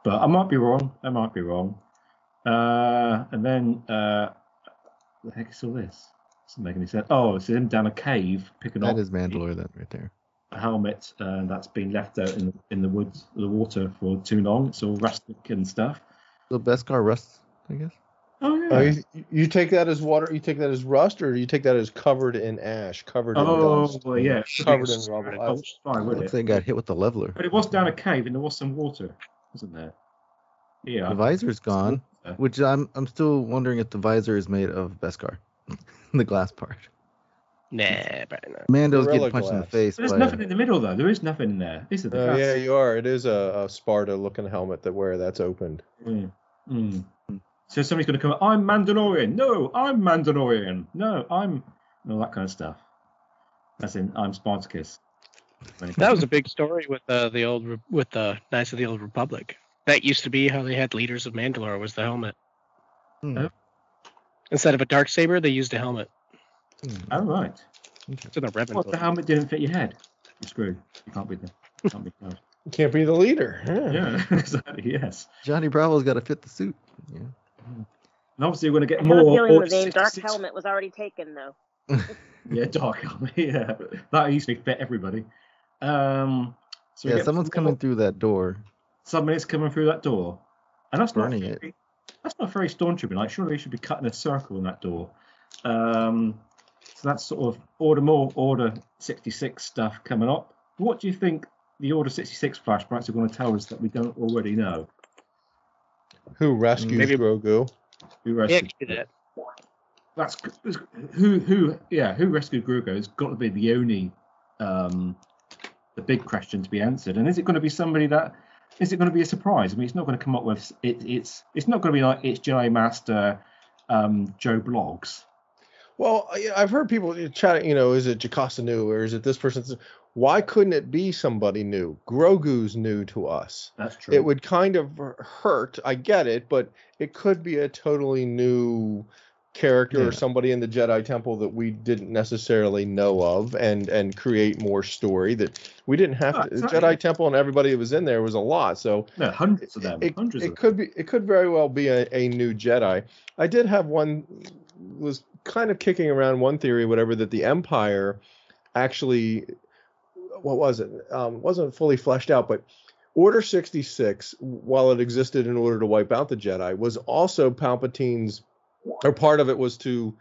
But I might be wrong. I might be wrong. Uh, and then, uh, what the heck is all this? Doesn't make any sense. Oh, it's him down a cave picking up. That is Mandalore, that right there. A helmet uh, that's been left out in, in the woods, the water for too long. It's all rustic and stuff. The Beskar rusts, I guess. Oh yeah. Uh, you, you take that as water. You take that as rust, or you take that as covered in ash, covered in oh, dust. Oh yeah, covered in rubble. Oh, it's fine, wouldn't it? They got hit with the leveler. But it was down a cave, and there was some water, wasn't there? Yeah. The visor's gone, which I'm I'm still wondering if the visor is made of Beskar, the glass part. Nah, bro, nah. Mando's Gorilla getting punched glass. in the face. But there's nothing in the middle, though. There is nothing in there. Is there? Uh, yeah, you are. It is a, a Sparta-looking helmet that where that's opened. Mm. Mm. So somebody's going to come, I'm Mandalorian. No, I'm Mandalorian. No, I'm... And all that kind of stuff. As in, I'm Spartacus. That was a big story with uh, the old Re- with the Knights of the Old Republic. That used to be how they had leaders of Mandalore was the helmet. Hmm. Oh. Instead of a Darksaber, they used a helmet. Oh, right. It's in the Rebels. What, the helmet didn't fit your head? You're screwed. You can't be the, you can't be, no. You can't be the leader. Yeah, yeah. Exactly, yes. Johnny Bravo's got to fit the suit. Yeah. And obviously we're going to get I more. I have a feeling the name Dark Helmet was already taken, though. Yeah, Dark Helmet. Yeah. That used to fit everybody. Um, so yeah, someone's coming through that door. Somebody's coming through that door. And that's not very, it. That's not very stormtrooping. Like, surely we should be cutting a circle in that door. Um, so that's sort of order more Order sixty-six stuff coming up. What do you think the Order sixty-six flashbacks are going to tell us that we don't already know? Who rescued Grogu? Who rescued it? That's who who yeah, who rescued Grogu has got to be the only um, the big question to be answered. And is it going to be somebody that is it going to be a surprise? I mean, it's not going to come up with it, it's it's not going to be like it's Jedi Master um, Joe Bloggs. Well, I've heard people chatting, you know, is it Jocasta new or is it this person's? Why couldn't it be somebody new? Grogu's new to us. That's true. It would kind of hurt. I get it, but it could be a totally new character yeah. or somebody in the Jedi Temple that we didn't necessarily know of, and and create more story that we didn't have oh, to. The Jedi Temple and everybody that was in there was a lot, so no, hundreds of them. It, hundreds it of could them. be. It could very well be a, a new Jedi. I did have one. Was kind of kicking around one theory, whatever, that the Empire actually, what was it? Um, wasn't fully fleshed out, but Order sixty-six, while it existed in order to wipe out the Jedi, was also Palpatine's. Or part of it was to,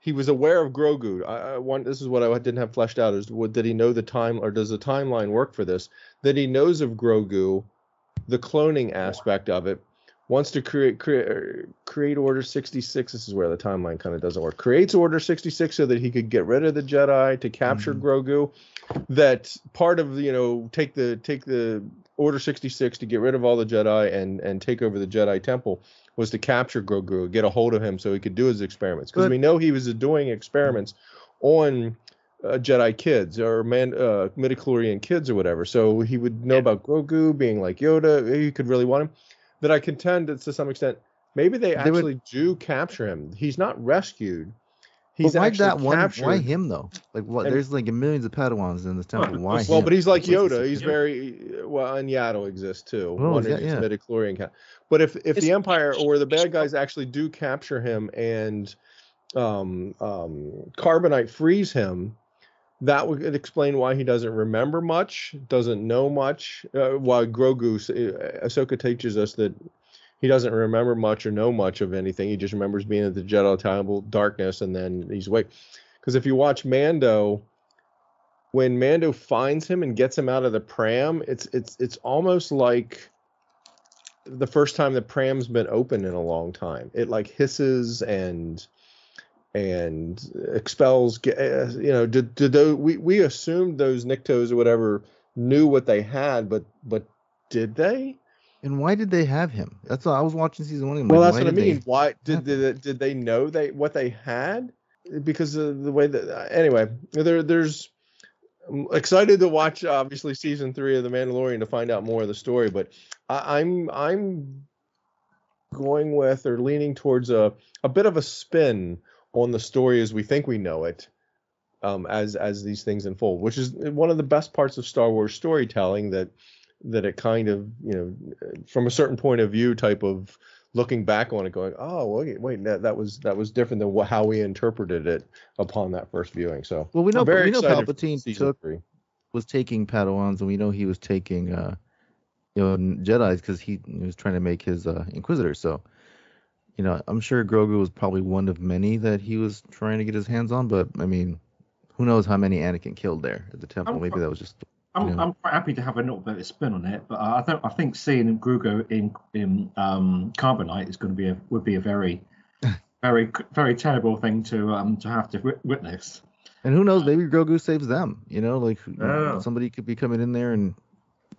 he was aware of Grogu. I, I want, this is what I didn't have fleshed out, is what, did he know the time, or does the timeline work for this? That he knows of Grogu, the cloning aspect of it, wants to create create, create Order sixty-six. This is where the timeline kind of doesn't work. Creates Order sixty-six so that he could get rid of the Jedi, to capture mm-hmm. Grogu. That part of, you know, take the take the Order sixty-six to get rid of all the Jedi and and take over the Jedi Temple, was to capture Grogu, get a hold of him so he could do his experiments. Because we know he was doing experiments on uh, Jedi kids or man, uh, midichlorian kids or whatever. So he would know yeah. about Grogu being like Yoda. He could really want him. That I contend that to some extent, maybe they, they actually would... do capture him. He's not rescued. He's but why actually that one, captured. Why him, though? Like, what? And, there's like millions of Padawans in this temple. Why well, him? Well, but he's like Yoda. He's very... Well, and Yaddle exists, too. Oh, One that, yeah. midichlorian cap- But if, if the Empire or the bad guys actually do capture him and um, um, Carbonite frees him, that would explain why he doesn't remember much, doesn't know much. Uh, why Grogu... Ahsoka teaches us that he doesn't remember much or know much of anything. He just remembers being at the Jedi Temple, darkness, and then he's awake. Because if you watch Mando, when Mando finds him and gets him out of the pram, it's it's it's almost like the first time the pram's been open in a long time. It like hisses and and expels. You know, did did those, we we assumed those Nyctos or whatever knew what they had, but but did they? And why did they have him? That's what I was watching season one. Well, that's what I mean. Why did they, did they know they what they had? Because of the way that anyway, there there's I'm excited to watch obviously season three of The Mandalorian to find out more of the story. But I, I'm I'm going with or leaning towards a a bit of a spin on the story as we think we know it. Um, as as these things unfold, which is one of the best parts of Star Wars storytelling that. That it kind of, you know, from a certain point of view type of looking back on it going, oh, wait, wait that, that was that was different than wh- how we interpreted it upon that first viewing. So, well, we know, we know Palpatine took, was taking Padawans, and we know he was taking, uh, you know, Jedis because he, he was trying to make his uh, Inquisitor. So, you know, I'm sure Grogu was probably one of many that he was trying to get his hands on. But, I mean, who knows how many Anakin killed there at the temple. I'm Maybe pro- that was just... I'm, yeah. I'm quite happy to have a little bit of spin on it, but I think I think seeing Grogu in in um, Carbonite is going to be a, would be a very, very, very terrible thing to um to have to witness. And who knows? Maybe Grogu saves them. You know, like know. somebody could be coming in there and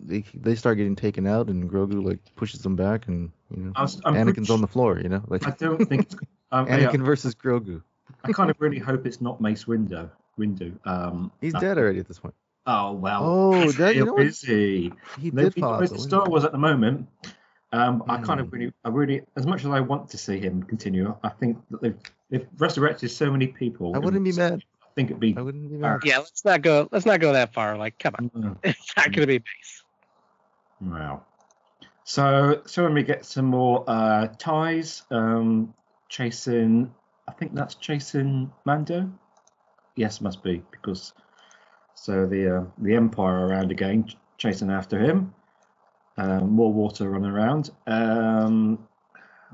they they start getting taken out, and Grogu like pushes them back, and you know, was, Anakin's on the floor. You know, like I don't think it's, um, Anakin yeah, versus Grogu. I kind of really hope it's not Mace Windu. Windu. Um, He's uh, dead already at this point. Oh well. Oh, that, you know busy. He did pause. Star Wars at the moment. Um, I kind of really, I really, as much as I want to see him continue, I think that they've, they've resurrected so many people. I wouldn't be mad. I think it'd be. I wouldn't be mad. Yeah, let's not go. Let's not go that far. Like, come on, no. It's not going to be base. Wow. So, so when we get some more uh, ties, um, chasing. I think that's chasing Mando. Yes, must be because. So the uh, the Empire around again, ch- chasing after him. Um, more water running around. Um,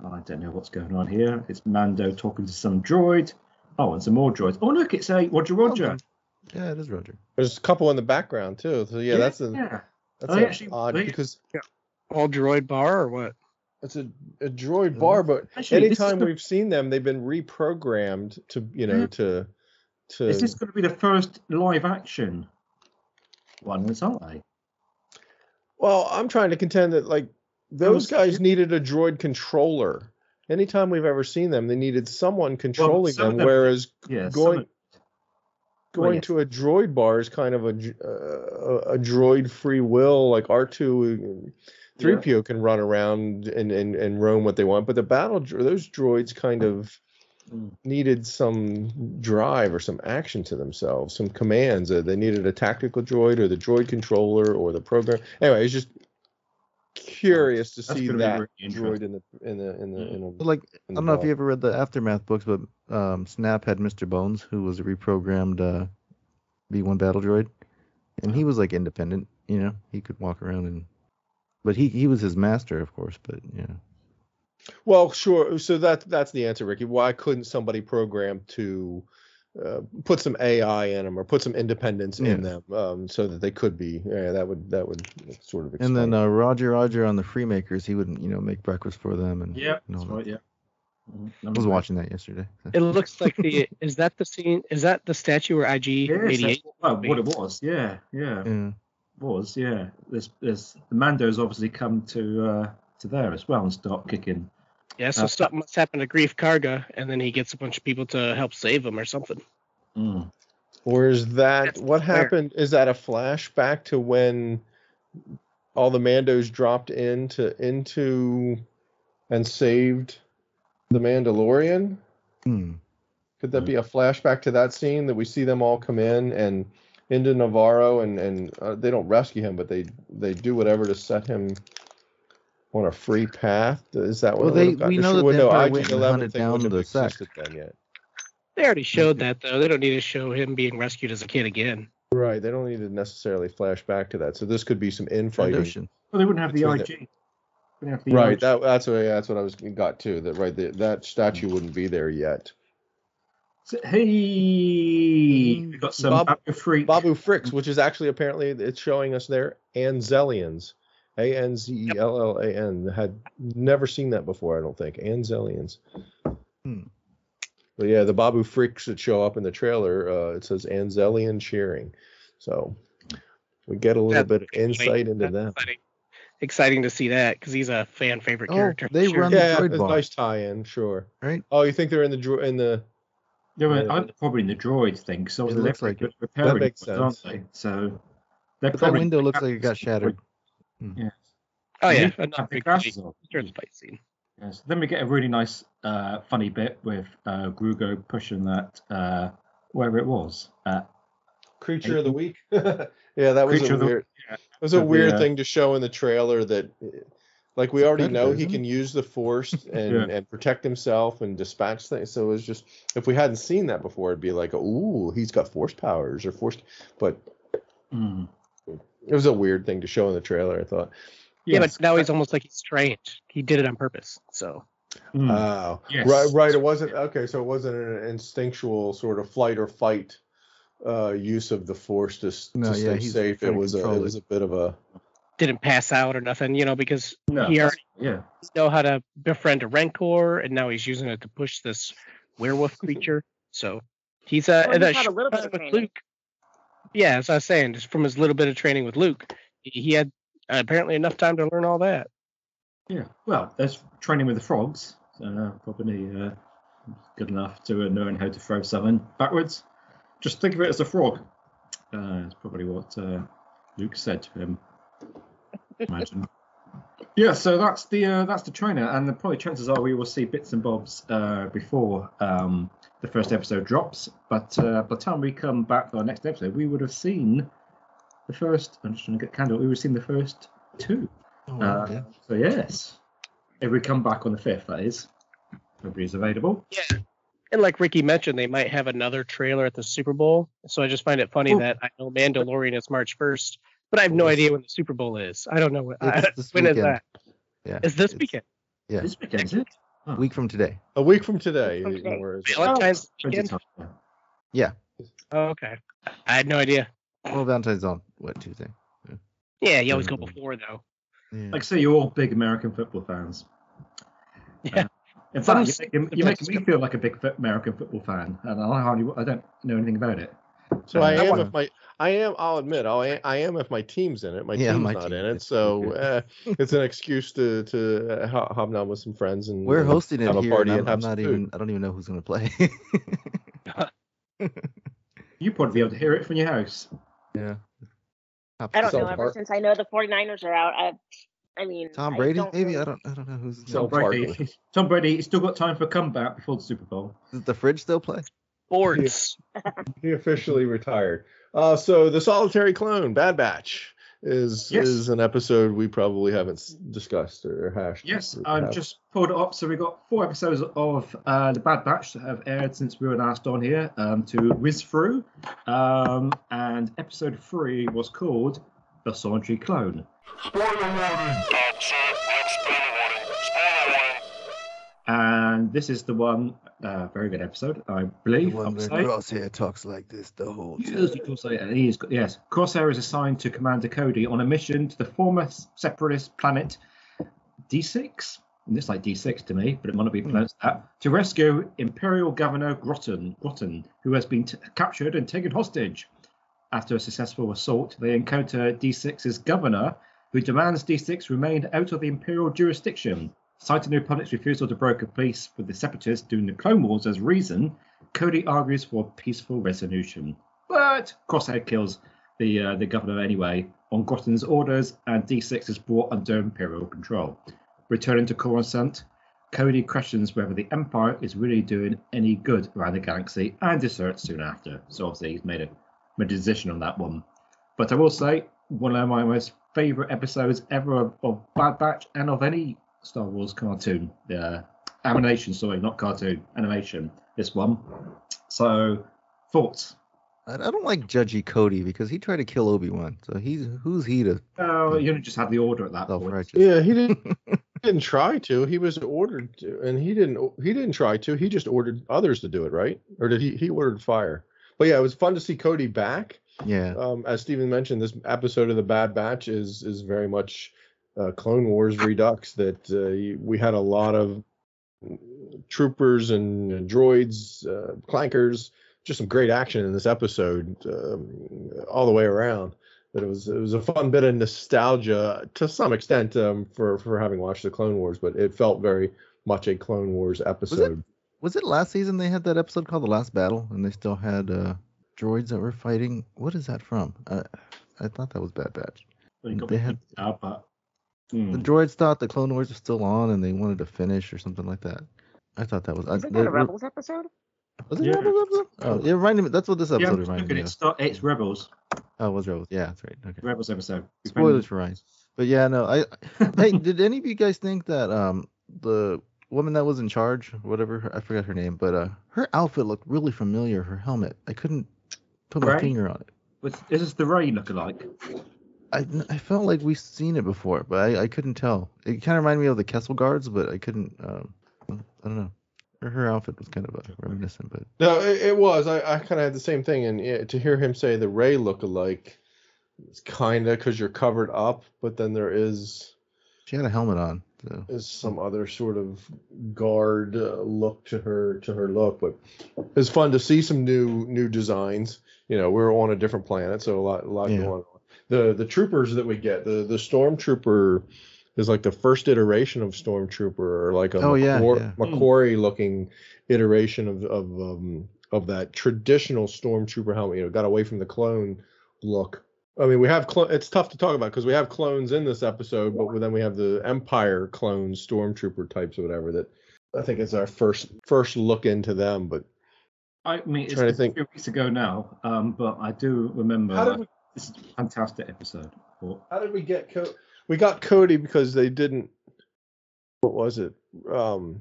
I don't know what's going on here. It's Mando talking to some droid. Oh, and some more droids. Oh, look, it's a Roger Roger. Yeah, it is Roger. There's a couple in the background, too. So, yeah, yeah that's, a, yeah. that's a actually, odd they, because... Yeah. All droid bar or what? It's a, a droid mm-hmm. bar, but actually, anytime we've the... seen them, they've been reprogrammed to, you know, yeah. to... to... Is this going to be the first live-action one, aren't they? Well, I'm trying to contend that, like, those guys needed a droid controller. Anytime we've ever seen them, they needed someone controlling well, some them, them, whereas yeah, going going well, yes. to a droid bar is kind of a, uh, a droid free will. Like R two, three P O yeah. can run around and, and, and roam what they want. But the battle, those droids kind of mm. needed some drive or some action to themselves, some commands. Uh, they needed a tactical droid or the droid controller or the program. Anyway, it's just curious to That's see that really droid in the in the in the in a, like in the I don't ball. know if you ever read the Aftermath books, but um, Snap had Mister Bones, who was a reprogrammed uh, B one battle droid, and he was like independent. You know, he could walk around and, but he he was his master, of course. But you know. Well, sure. So that that's the answer, Ricky. Why couldn't somebody program to uh, put some A I in them or put some independence yeah. in them um, so that they could be? Yeah, that would that would sort of. Explain. And then uh, Roger Roger on the Freemakers, he would you know make breakfast for them and yeah, and all that's that. right, yeah. I was watching that yesterday. It looks like the is that the scene? Is that the statue where I G eighty-eight? Oh, what it was? Yeah, yeah, yeah. It was yeah. There's there's the Mando's obviously come to uh, to there as well and start kicking. Yeah, so uh, something must happen to Greef Karga, and then he gets a bunch of people to help save him or something. Mm. Or is that That's what fair. happened? Is that a flashback to when all the Mandos dropped into into and saved the Mandalorian? Mm. Could that mm. be a flashback to that scene that we see them all come in and into Navarro, and and uh, they don't rescue him, but they they do whatever to set him on a free path? Is that what well, they we know that no, I G eleven down the sect then yet? They already showed that though. They don't need to show him being rescued as a kid again. Right. They don't need to necessarily flash back to that. So this could be some infighting. Well, they wouldn't have the I G. Wouldn't have the right. I G. That, that's what yeah, that's what I was got to. That right. The, that statue mm-hmm. wouldn't be there yet. So, hey, we got some Babu, Babu Freak. Babu Fricks, which is actually apparently it's showing us there Anzelians. A N Z E L L A N. Had never seen that before, I don't think. Anzelians. Hmm. But yeah, the Babu Freaks that show up in the trailer, uh, it says Anzelian cheering. So we get a little That's bit of insight into that. Exciting. exciting to see that, because he's a fan favorite oh, character. They sure. run yeah, the droid it's bar. Nice tie-in, sure. Right? Oh, you think they're in the droid? In the, yeah, well, in I'm the, probably in the droid thing, so it looks like it. That makes sense. Ones, aren't they? So but that window looks like it got shattered. Yeah. Oh yeah. Another fight scene. Yes. Then we get a really nice, uh, funny bit with uh, Grogu pushing that uh, wherever it was. Uh, Creature eight. of the week. yeah, that was Creature a weird. The, yeah. It was a weird yeah. thing to show in the trailer that, like, we it's already know he can use the Force and, yeah. and protect himself and dispatch things. So it was just if we hadn't seen that before, it'd be like, ooh, he's got Force powers or Force, but. Mm. It was a weird thing to show in the trailer, I thought. Yeah, yes. But now he's almost like he's trained. He did it on purpose, so. Oh, mm. uh, yes. right, right. It wasn't, okay, so it wasn't an instinctual sort of flight or fight uh, use of the Force to, to no, stay yeah, safe. It was, a, it was a bit of a... Didn't pass out or nothing, you know, because no, he already yeah. know how to befriend a Rancor, and now he's using it to push this werewolf creature, so. He's uh, well, he's had a little bit of training. Luke. Yeah, as I was saying, just from his little bit of training with Luke, he had uh, apparently enough time to learn all that. Yeah, well, that's training with the frogs, so probably uh, good enough to uh, knowing how to throw something backwards. Just think of it as a frog. Uh, that's probably what uh, Luke said to him. Imagine. Yeah, so that's the uh, that's the trainer, and the probably chances are we will see bits and bobs uh, before um, the first episode drops. But uh, by the time we come back to our next episode, we would have seen the first. I'm just trying to get candle. We would have seen the first two. Oh, uh, yeah. So yes, if we come back on the fifth, that is, nobody's available. Yeah, and like Ricky mentioned, they might have another trailer at the Super Bowl. So I just find it funny oh. that I know Mandalorian is March first. But I have no idea when the Super Bowl is. I don't know. What, I, when weekend. is that? Yeah. It's this it's, weekend. Yeah. This weekend, is it? A week from today. A week from today. From today. Valentine's oh, weekend? Yeah. Oh, okay. I had no idea. Well, Valentine's on, what, Tuesday? Yeah, yeah you always go before, though. Yeah. Like I say, you're all big American football fans. Yeah. Uh, in fact, you, you, you make me feel like a big American football fan, and I hardly, I don't know anything about it. So um, I am if my I am I'll admit I I am if my team's in it. My yeah, team's my not team. in it, so uh, it's an excuse to to uh, hobnob with some friends and we're hosting have it a here. Party and and I'm not even food. I don't even know who's going to play. You probably be able to hear it from your house. Yeah. I don't know. Ever Park. Since I know the 49ers are out, I I mean Tom Brady I maybe really... I don't I don't know who's Tom Brady. Tom Brady he's still got time for a comeback before the Super Bowl. Does the fridge still play? Sports. He, he officially retired. Uh, so the Solitary Clone, Bad Batch, is yes. is an episode we probably haven't discussed or hashed. Yes, I um, just pulled it up. So we got four episodes of uh, the Bad Batch that have aired since we were last on here um, to whiz through. Um, and episode three was called The Solitary Clone. Spoiler warning. That's it. That's spoiler warning. Spoiler warning. And this is the one, uh, very good episode, I believe. The one where Crosshair talks like this the whole time. Yes, yes, Crosshair is assigned to Commander Cody on a mission to the former separatist planet D six. And it's like D six to me, but it might not be pronounced mm. that. To rescue Imperial Governor Groton, Groton who has been t- captured and taken hostage. After a successful assault, they encounter D six's governor, who demands D six remain out of the Imperial jurisdiction. Citing the Republic's refusal to broker peace with the separatists during the Clone Wars as reason, Cody argues for a peaceful resolution. But Crosshair kills the uh, the governor anyway on Groton's orders, and D six is brought under Imperial control. Returning to Coruscant, Cody questions whether the Empire is really doing any good around the galaxy and deserts soon after. So obviously he's made a, made a decision on that one. But I will say, one of my most favourite episodes ever of, of Bad Batch and of any Star Wars cartoon, the uh, animation, sorry, not cartoon, animation, this one. So, thoughts? I, I don't like Judgy Cody because he tried to kill Obi-Wan, so he's who's he to... Oh, uh, you know, just have the order at that point. Yeah, he didn't didn't try to, he was ordered to, and he didn't he didn't try to, he just ordered others to do it, right? Or did he, he ordered fire? But yeah, it was fun to see Cody back. Yeah. Um, as Stephen mentioned, this episode of The Bad Batch is is very much... Uh, Clone Wars Redux that uh, we had a lot of troopers and droids, uh, clankers, just some great action in this episode um, all the way around. But it was it was a fun bit of nostalgia to some extent um, for for having watched the Clone Wars, but it felt very much a Clone Wars episode. Was it, was it last season they had that episode called The Last Battle, and they still had uh, droids that were fighting? What is that from? Uh, I thought that was Bad Batch. They had. Mm. The droids thought the Clone Wars was still on, and they wanted to finish or something like that. I thought that was. Isn't that a Rebels episode? Was it yeah. Rebels episode? Oh, it reminded me. That's what this episode yeah, reminded me. It start, it's Rebels. Oh, it was Rebels. Yeah, that's right. Okay. Rebels episode. Spoilers for Ryan. But yeah, no. I hey, did any of you guys think that um the woman that was in charge, whatever, I forgot her name, but uh her outfit looked really familiar. Her helmet, I couldn't put my Ray? finger on it. But is this the Ray look-alike? I, I felt like we've seen it before, but I, I couldn't tell. It kind of reminded me of the Kessel Guards, but I couldn't. Um, I don't know. Her, her outfit was kind of uh, reminiscent, but no, it, it was. I, I kind of had the same thing, and yeah, to hear him say the Rey look-alike, it's kind of because you're covered up, but then there is. She had a helmet on. So. Is some other sort of guard uh, look to her to her look, but it's fun to see some new new designs. You know, we're on a different planet, so a lot a lot yeah. going on. The the troopers that we get, the the stormtrooper is like the first iteration of stormtrooper, or like a oh, Macqu- yeah, yeah. Macquarie looking iteration of of um, of that traditional stormtrooper helmet. You know, got away from the clone look. I mean, we have cl- it's tough to talk about because we have clones in this episode, but then we have the Empire clones, stormtrooper types or whatever. That I think is our first first look into them. But I mean, it's been a few weeks ago now, um, but I do remember. How did we, this is a fantastic episode. How did we get Cody? We got Cody because they didn't. What was it? Um,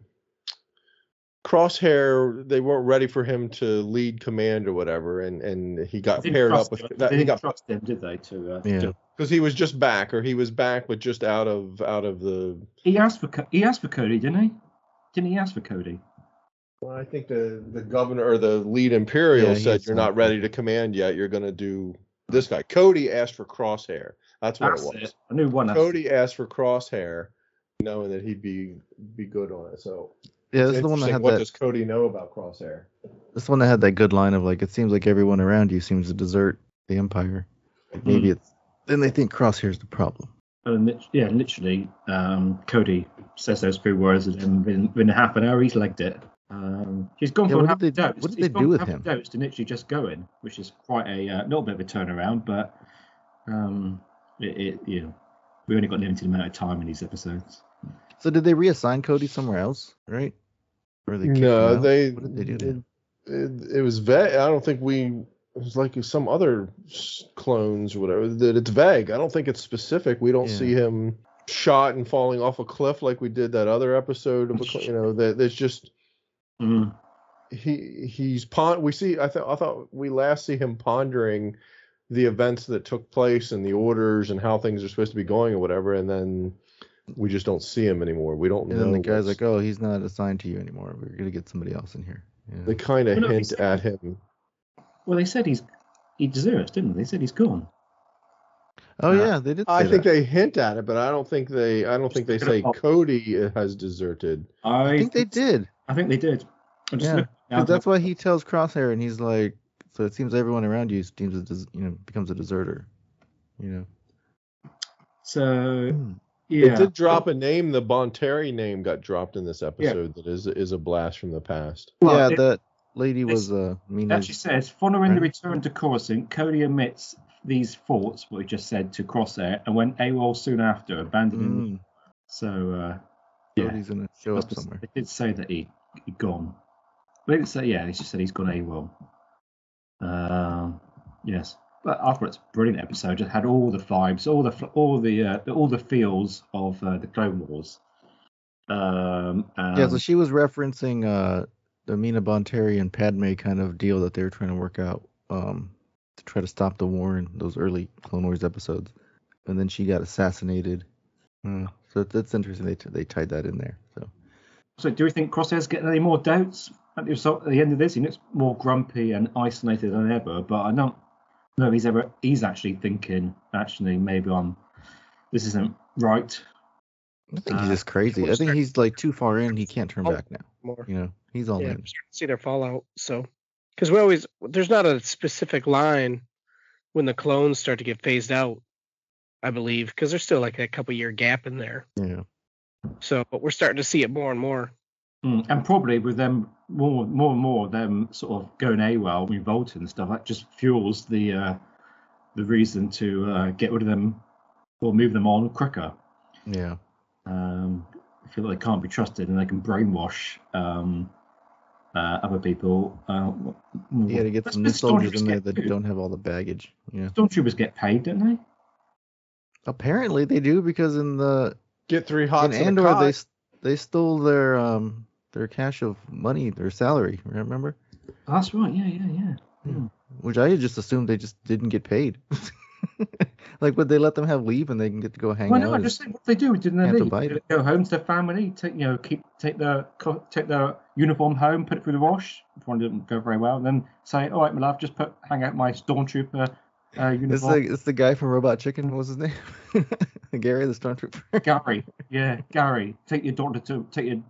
Crosshair, they weren't ready for him to lead command or whatever, and, and he got paired up with that. They didn't trust him, did they? To uh, yeah, because he was just back, or he was back, but just out of out of the. He asked for he asked for Cody, didn't he? Didn't he ask for Cody? Well, I think the, the governor or the lead Imperial yeah, said you're not ready to command yet. You're gonna do this guy. Cody asked for Crosshair. That's what That's it was. It. I knew one. Cody asked for Crosshair, knowing that he'd be be good on it. So. Yeah, that's the one that had what that, does Cody know about Crosshair? That's the one that had that good line of like, it seems like everyone around you seems to desert the Empire. Mm-hmm. Maybe it's then they think Crosshair's the problem. And yeah, literally, um, Cody says those three words, and then within, within half an hour he's legged it. Um, he's gone yeah, for half a dose. What did they do with him? Dose to literally just go in, which is quite a uh, little bit of a turnaround, but um, it, it you know, we only got a limited amount of time in these episodes. So did they reassign Cody somewhere else, right? Or they no, they. What did they do? To him? It, it was vague. I don't think we. It was like some other clones or whatever. That it's vague. I don't think it's specific. We don't yeah. see him shot and falling off a cliff like we did that other episode of. A, you know, that there's just. Mm. He he's pond. We see. I thought. I thought we last see him pondering the events that took place and the orders and how things are supposed to be going or whatever, and then. We just don't see him anymore. We don't and know. And then the guy's like, oh, he's not assigned to you anymore. We're going to get somebody else in here. Yeah. They kind of well, hint no, at him. Well, they said he's he deserves, didn't they? They said he's gone. Oh, uh, yeah, they did say I that. think they hint at it, but I don't think they I don't just think they say up. Cody has deserted. I, I think they did. I think they did. I'm just yeah. Because that's why he tells Crosshair, and he's like, so it seems everyone around you seems des- you know, becomes a deserter. You know. So... Mm. Yeah. It did drop a name. The Bonteri name got dropped in this episode. Yeah. That is is a blast from the past. Well, yeah, it, that lady was a. Uh, mean actually says, following right? the return to Coruscant, Cody admits these thoughts, what he just said, to Crosshair, and went AWOL soon after, abandoning. Mm. So, uh, yeah. Cody's gonna show up somewhere. It did say that he he'd gone. But it didn't say, yeah, it just said he's gone AWOL. Um, uh, yes. But after it's a brilliant episode, it had all the vibes, all the all the uh, all the feels of uh, the Clone Wars. Um, um, yeah, so she was referencing uh, the Mina Bonteri and Padme kind of deal that they were trying to work out um, to try to stop the war in those early Clone Wars episodes, and then she got assassinated. Uh, so that's interesting. They t- they tied that in there. So, so do we think Crosshair's getting any more doubts at the, result, at the end of this? He looks more grumpy and isolated than ever, but I don't. No, he's ever. He's actually thinking. Actually, maybe I'm. This isn't right. I think uh, he's just crazy. I think he's like too far in. He can't turn oh, back now. More. You know, he's all yeah, in. See their fallout. So, because we always there's not a specific line when the clones start to get phased out. I believe because there's still like a couple year gap in there. Yeah. So, but we're starting to see it more and more. Mm, and probably with them more, more and more, them sort of going AWOL, revolting and stuff, that just fuels the uh, the reason to uh, get rid of them or move them on quicker. Yeah. Um, I feel like they can't be trusted and they can brainwash um, uh, other people. Uh, yeah, to get some new soldiers in there that paid. Don't have all the baggage. Yeah. Stormtroopers get paid, don't they? Apparently they do because in the get three hots in Andor they they stole their um. Their cash of money, their salary. Remember? That's right. Yeah, yeah, yeah. yeah. Which I just assumed they just didn't get paid. Like, would they let them have leave and they can get to go hang well, out? Well, no, I just think what they do, didn't they? Leave? Did they go home to their family, take you know, keep take their take their uniform home, put it through the wash. If one didn't go very well, and then say, "All right, my love, just put hang out my stormtrooper uh, uniform." It's the it's the guy from Robot Chicken. What was his name? Gary the Stormtrooper. Gary, yeah, Gary, take your daughter to take your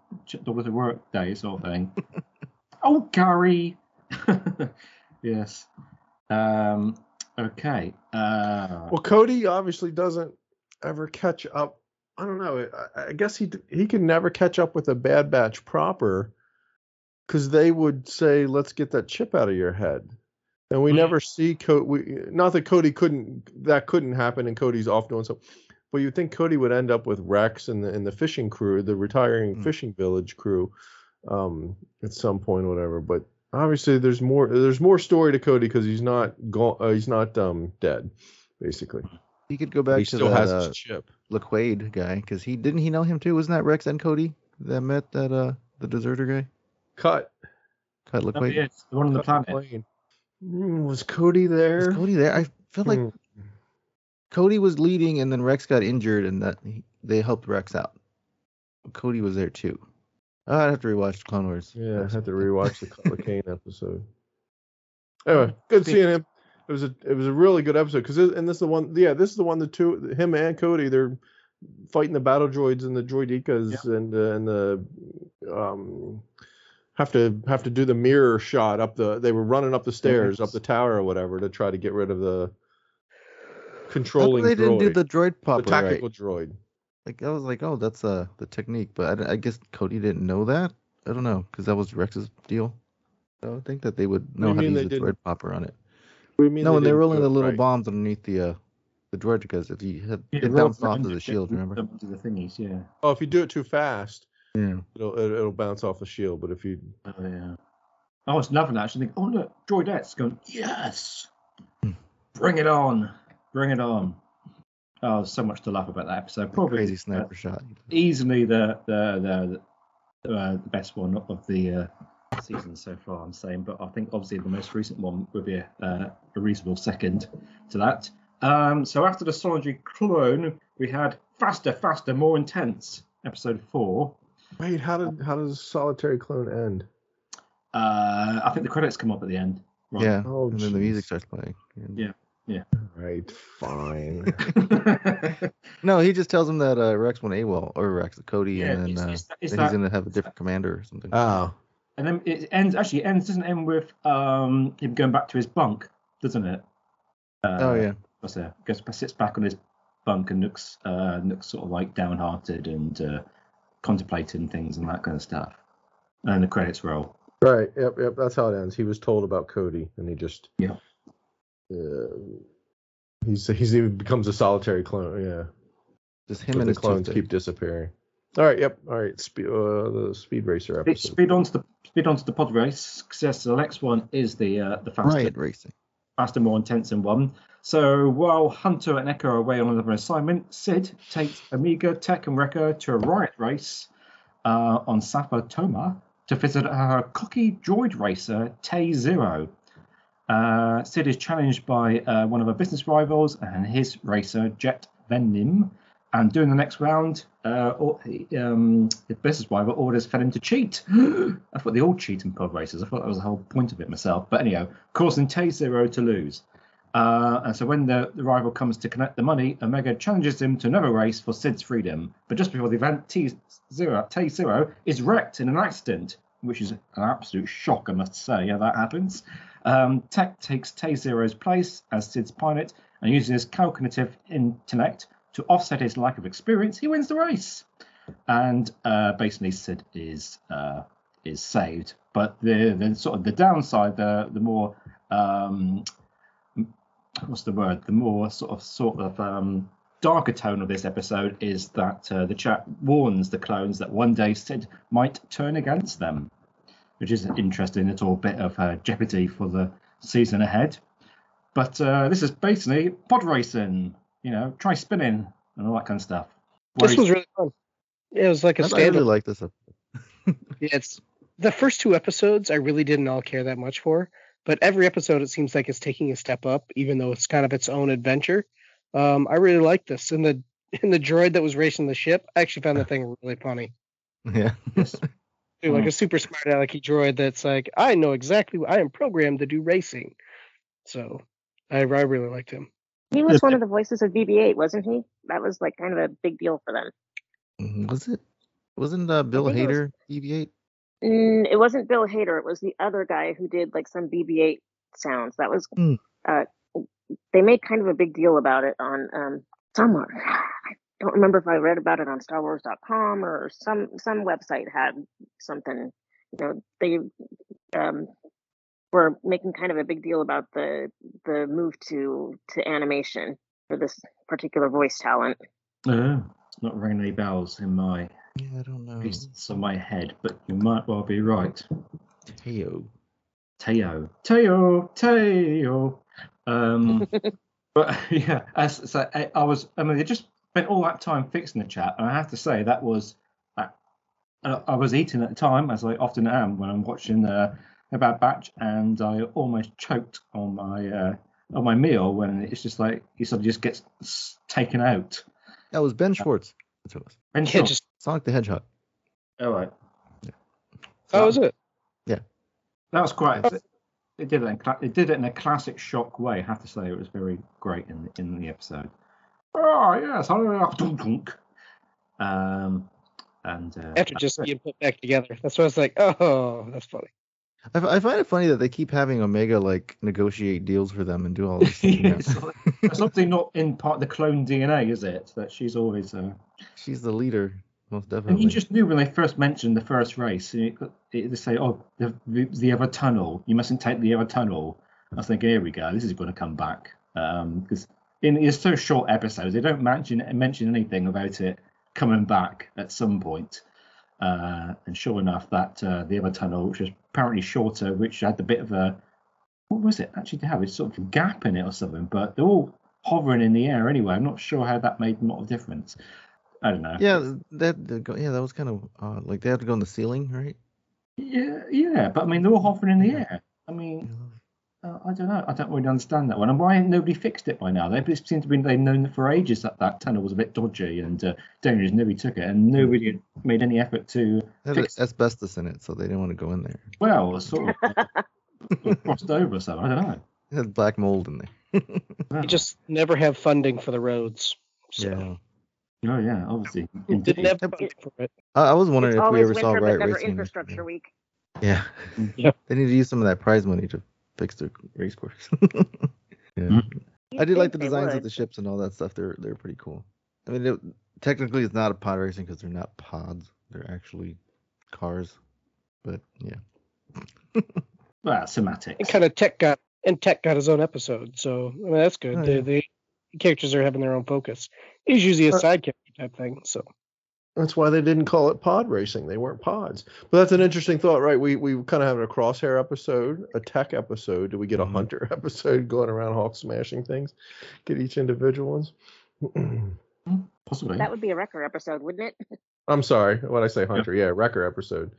daughter to work day, sort of thing. Oh, Gary. Yes. Um, okay. Uh, well, Cody obviously doesn't ever catch up. I don't know. I, I guess he he can never catch up with a Bad Batch proper, because they would say, "Let's get that chip out of your head." And we mm-hmm. never see Cody. Not that Cody couldn't, that couldn't happen, and Cody's off doing something. But you'd think Cody would end up with Rex and the and the fishing crew, the retiring mm-hmm. fishing village crew, um, at some point, or whatever. But obviously, there's more. There's more story to Cody because he's not gone. Uh, he's not um, dead, basically. He could go back he to still that, has his uh, chip. LaQuaid guy, because he didn't he know him too? Wasn't that Rex and Cody that met that uh the deserter guy? Cut, cut LaQuaid. Yes, the one on the planet. Was Cody there? Was Cody there? I feel like mm. Cody was leading, and then Rex got injured, and that he, they helped Rex out. Cody was there too. Oh, I'd have to rewatch Clone Wars. Yeah, I'd have to rewatch the LaCane episode. Anyway, good seeing him. It was a it was a really good episode because and this is the one yeah this is the one the two him and Cody they're fighting the battle droids and the droidicas yeah. and uh, and the um. Have to have to do the mirror shot up the. They were running up the stairs, yes. up the tower or whatever, to try to get rid of the controlling. They droid, didn't do the droid popper, the tactical right. droid. Like I was like, oh, that's uh the technique, but I, I guess Cody didn't know that. I don't know because that was Rex's deal. I don't think that they would know how to use the didn't... droid popper on it. We mean no, they and they were rolling the little right. bombs underneath the uh, the droid because if you had yeah, it, it bounced off of the shield, remember? The thingies, yeah. Oh, if you do it too fast. Yeah. It'll, it'll bounce off the shield, but if you... Oh, yeah. I was loving that. I should think, oh, look, droidettes going, yes! Bring it on! Bring it on! Oh, so much to laugh about that episode. Probably crazy sniper uh, shot. Easily the the, the, uh, the best one of the uh, season so far, I'm saying, but I think obviously the most recent one would be a, uh, a reasonable second to that. Um, so after the Solitary Clone, we had Faster, Faster, More Intense, episode four. Wait, how did how does Solitary Clone end? Uh, I think the credits come up at the end. Right? Yeah, oh, and geez. Then the music starts playing. Yeah, yeah. All right, fine. No, he just tells him that uh, Rex went AWOL, or Rex, Cody, yeah, and then, it's, it's, uh, it's then that, he's going to have a different that, commander or something. Oh. And then it ends, actually, it ends, doesn't end with um, him going back to his bunk, doesn't it? Uh, oh, yeah. What's that? Goes, sits back on his bunk and looks, uh, looks sort of like downhearted and... Uh, contemplating things and that kind of stuff, and the credits roll. Right. Yep. Yep. That's how it ends. He was told about Cody, and he just yeah. Uh, he's he's he becomes a solitary clone. Yeah. Just him but and the his clones Tuesday. Keep disappearing. All right. Yep. All right. Spe- uh, the speed racer episode. Speed, speed onto the speed onto the pod race. Yes. So the next one is the uh, the faster Riot racing, faster, more intense than one. So while Hunter and Echo are away on another assignment, Sid takes Omega, Tech, and Wrecker to a riot race uh, on Sapa Toma to visit her cocky droid racer, Tay Zero. Uh, Sid is challenged by uh, one of her business rivals and his racer, Jet Venom. And during the next round, uh, or, um, the business rival orders Venom to cheat. I thought they all cheat in pod races. I thought that was the whole point of it myself. But anyhow, causing Tay Zero to lose. Uh, and so when the, the rival comes to connect the money, Omega challenges him to another race for Sid's freedom. But just before the event, T Zero, T Zero is wrecked in an accident, which is an absolute shock, I must say, how that happens. Um, Tech takes T Zero's place as Sid's pilot, and using his calculative intellect to offset his lack of experience, he wins the race. And uh, basically, Sid is uh, is saved. But the, the sort of the downside, the the more um, what's the word? The more sort of sort of um, darker tone of this episode is that uh, the chap warns the clones that one day Sid might turn against them, which is an interesting little bit of uh, jeopardy for the season ahead. But uh, this is basically pod racing, you know, try spinning and all that kind of stuff. Where this was really fun. Yeah, it was like a I standard. I really like this episode. Yeah, it's the first two episodes I really didn't all care that much for. But every episode, it seems like it's taking a step up, even though it's kind of its own adventure. Um, I really like this. And the in the droid that was racing the ship, I actually found that thing really funny. Yeah. Yes. Dude, like a super smart alecky droid that's like, I know exactly what I am programmed to do racing. So I, I really liked him. He was one of the voices of B B eight, wasn't he? That was like kind of a big deal for them. Was it? Wasn't uh, Bill Hader was... B B eight? Mm, it wasn't Bill Hader. It was the other guy who did like some B B eight sounds. That was. Mm. Uh, they made kind of a big deal about it on um, somewhere. I don't remember if I read about it on Star Wars dot com or some some website had something. You know, they um, were making kind of a big deal about the the move to to animation for this particular voice talent. Uh, it's not ringing any bells in my. Yeah, I don't know. It's on my head, but you might well be right. Teo. Teo. Teo. Teo. Um, but yeah, as, so I, I was, I mean, they just spent all that time fixing the chat. And I have to say that was, I, I was eating at the time, as I often am when I'm watching uh, the Bad Batch, and I almost choked on my, uh, on my meal when it's just like, he sort of just gets taken out. That was Ben Schwartz. That's what it was. Ben Schwartz. Yeah, just- Sonic the Hedgehog. All right. Yeah. That was it. Yeah. That was quite. It, it did it. In, it did it in a classic shock way. I have to say, it was very great in in the episode. Oh yes, um, and uh, after just being put back together, that's what I was like. Oh, that's funny. I, I find it funny that they keep having Omega like negotiate deals for them and do all this. Yeah, that's something not in part of the clone D N A, is it? That she's always. Uh, she's the leader. Most definitely. And you just knew when they first mentioned the first race, it, it, they say, oh, the, the other tunnel, you mustn't take the other tunnel. I was thinking, here we go, this is going to come back. Because um, in it's so short episodes, they don't mention mention anything about it coming back at some point. Uh, and sure enough, that uh, the other tunnel, which was apparently shorter, which had the bit of a, what was it actually to have? It's sort of a gap in it or something, but they're all hovering in the air anyway. I'm not sure how that made a lot of difference. I don't know. Yeah, that yeah, that was kind of odd. Like they have to go on the ceiling, right? Yeah, yeah, but I mean they're all hovering in the yeah. air. I mean, uh, I don't know. I don't really understand that one. And why ain't nobody fixed it by now? They seem to be they've known for ages that that tunnel was a bit dodgy, and uh, dangerous. Nobody took it, and nobody had made any effort to. They had fix asbestos in it, so they didn't want to go in there. Well, sort of crossed over, so I don't know. It had black mold in there. Wow. They just never have funding for the roads. So. Yeah. Oh yeah, obviously. Didn't it, I was wondering if we ever saw Riot Racing. Infrastructure week. Yeah. Yeah. They need to use some of that prize money to fix their race course. Yeah. Mm-hmm. I do like the designs would. of the ships and all that stuff. They're they're pretty cool. I mean, it, technically it's not a pod racing because they're not pods. They're actually cars. But yeah. Well, semantics. And kind of tech got and tech got his own episode, so I mean that's good. Oh, they, yeah. they, characters are having their own focus. It's usually a side character type thing, so that's why they didn't call it pod racing. They weren't pods. But that's an interesting thought, right? We we kind of have a crosshair episode, a tech episode. Do we get a hunter episode going around Hawk smashing things? Get each individual ones. Possibly. That would be a wrecker episode, wouldn't it? I'm sorry, when I say hunter, yeah, yeah wrecker episode.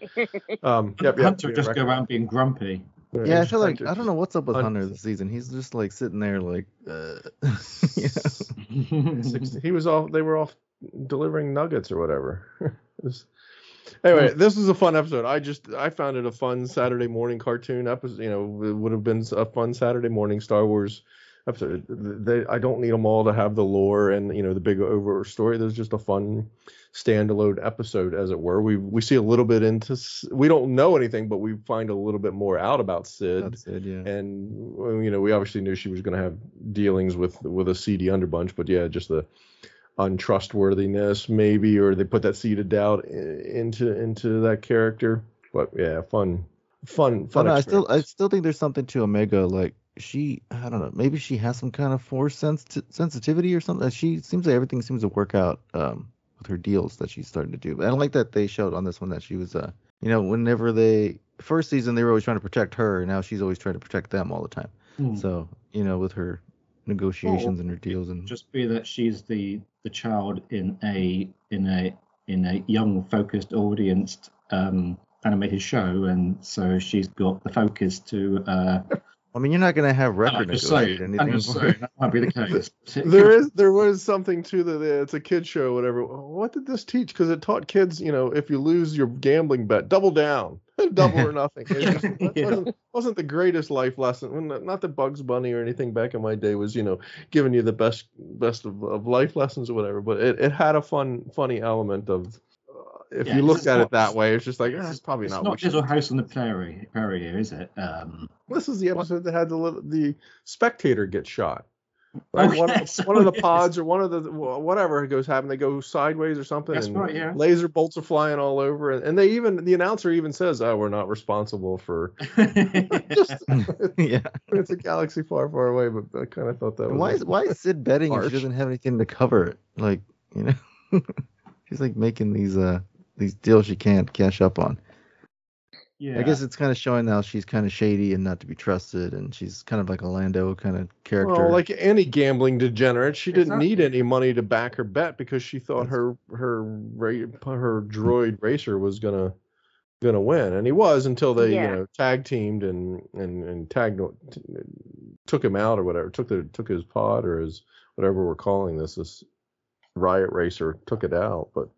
Um, yep, yep, hunter just go around being grumpy. Yeah, yeah, I feel like I don't know what's up with Hunter this season. He's just like sitting there, like uh, he was off. They were off delivering nuggets or whatever. Anyway, this is a fun episode. I just I found it a fun Saturday morning cartoon episode. You know, it would have been a fun Saturday morning Star Wars episode. They, I don't need them all to have the lore and you know the big over story. There's just a fun standalone episode, as it were. We we see a little bit into. We don't know anything, but we find a little bit more out about Sid. About Sid, yeah. And you know, we obviously knew she was going to have dealings with with a seedy underbunch, but yeah, just the untrustworthiness maybe, or they put that seed of doubt into into that character. But yeah, fun, fun, fun. Oh, no, I still I still think there's something to Omega. Like she, I don't know, maybe she has some kind of force sense sensitivity or something. She seems like everything seems to work out. Um, with her deals that she's starting to do. But I like that they showed on this one that she was, uh, you know, whenever they, first season, they were always trying to protect her. And now she's always trying to protect them all the time. Mm. So, you know, with her negotiations oh, and her deals and just be that she's the, the child in a, in a, in a young focused audience um, animated show. And so she's got the focus to, uh, I mean, you're not going to have record negotiation. I'm just saying, that might be the case. There is, there was something to the, the it's a kid show, whatever. What did this teach? Because it taught kids, you know, if you lose your gambling bet, double down, double or nothing. It just, yeah. wasn't, wasn't the greatest life lesson. Not that Bugs Bunny or anything back in my day was, you know, giving you the best best of, of life lessons or whatever. But it, it had a fun, funny element of. If yeah, you look at not, it that way, it's just like, that's eh, probably it's not. It's not Little House on the Prairie, prairie here, is it? Um, this is the episode that had the the spectator get shot. Like oh, one, yes, one of the pods is. Or one of the whatever goes happen, they go sideways or something. That's and right, yeah. Laser bolts are flying all over, and, and they even the announcer even says, "Oh, we're not responsible for." Just, yeah, it's a galaxy far, far away. But I kind of thought that. Was why is why is Sid betting harsh. If she doesn't have anything to cover it? Like, you know, she's like making these uh. These deals she can't cash up on. Yeah, I guess it's kind of showing how she's kind of shady and not to be trusted, and she's kind of like a Lando kind of character. Well, like any gambling degenerate, she didn't exactly. need any money to back her bet because she thought her her her droid racer was gonna gonna win, and he was until they yeah. you know tag teamed and and and tagged took him out or whatever took the took his pod or his whatever we're calling this this riot racer took it out, but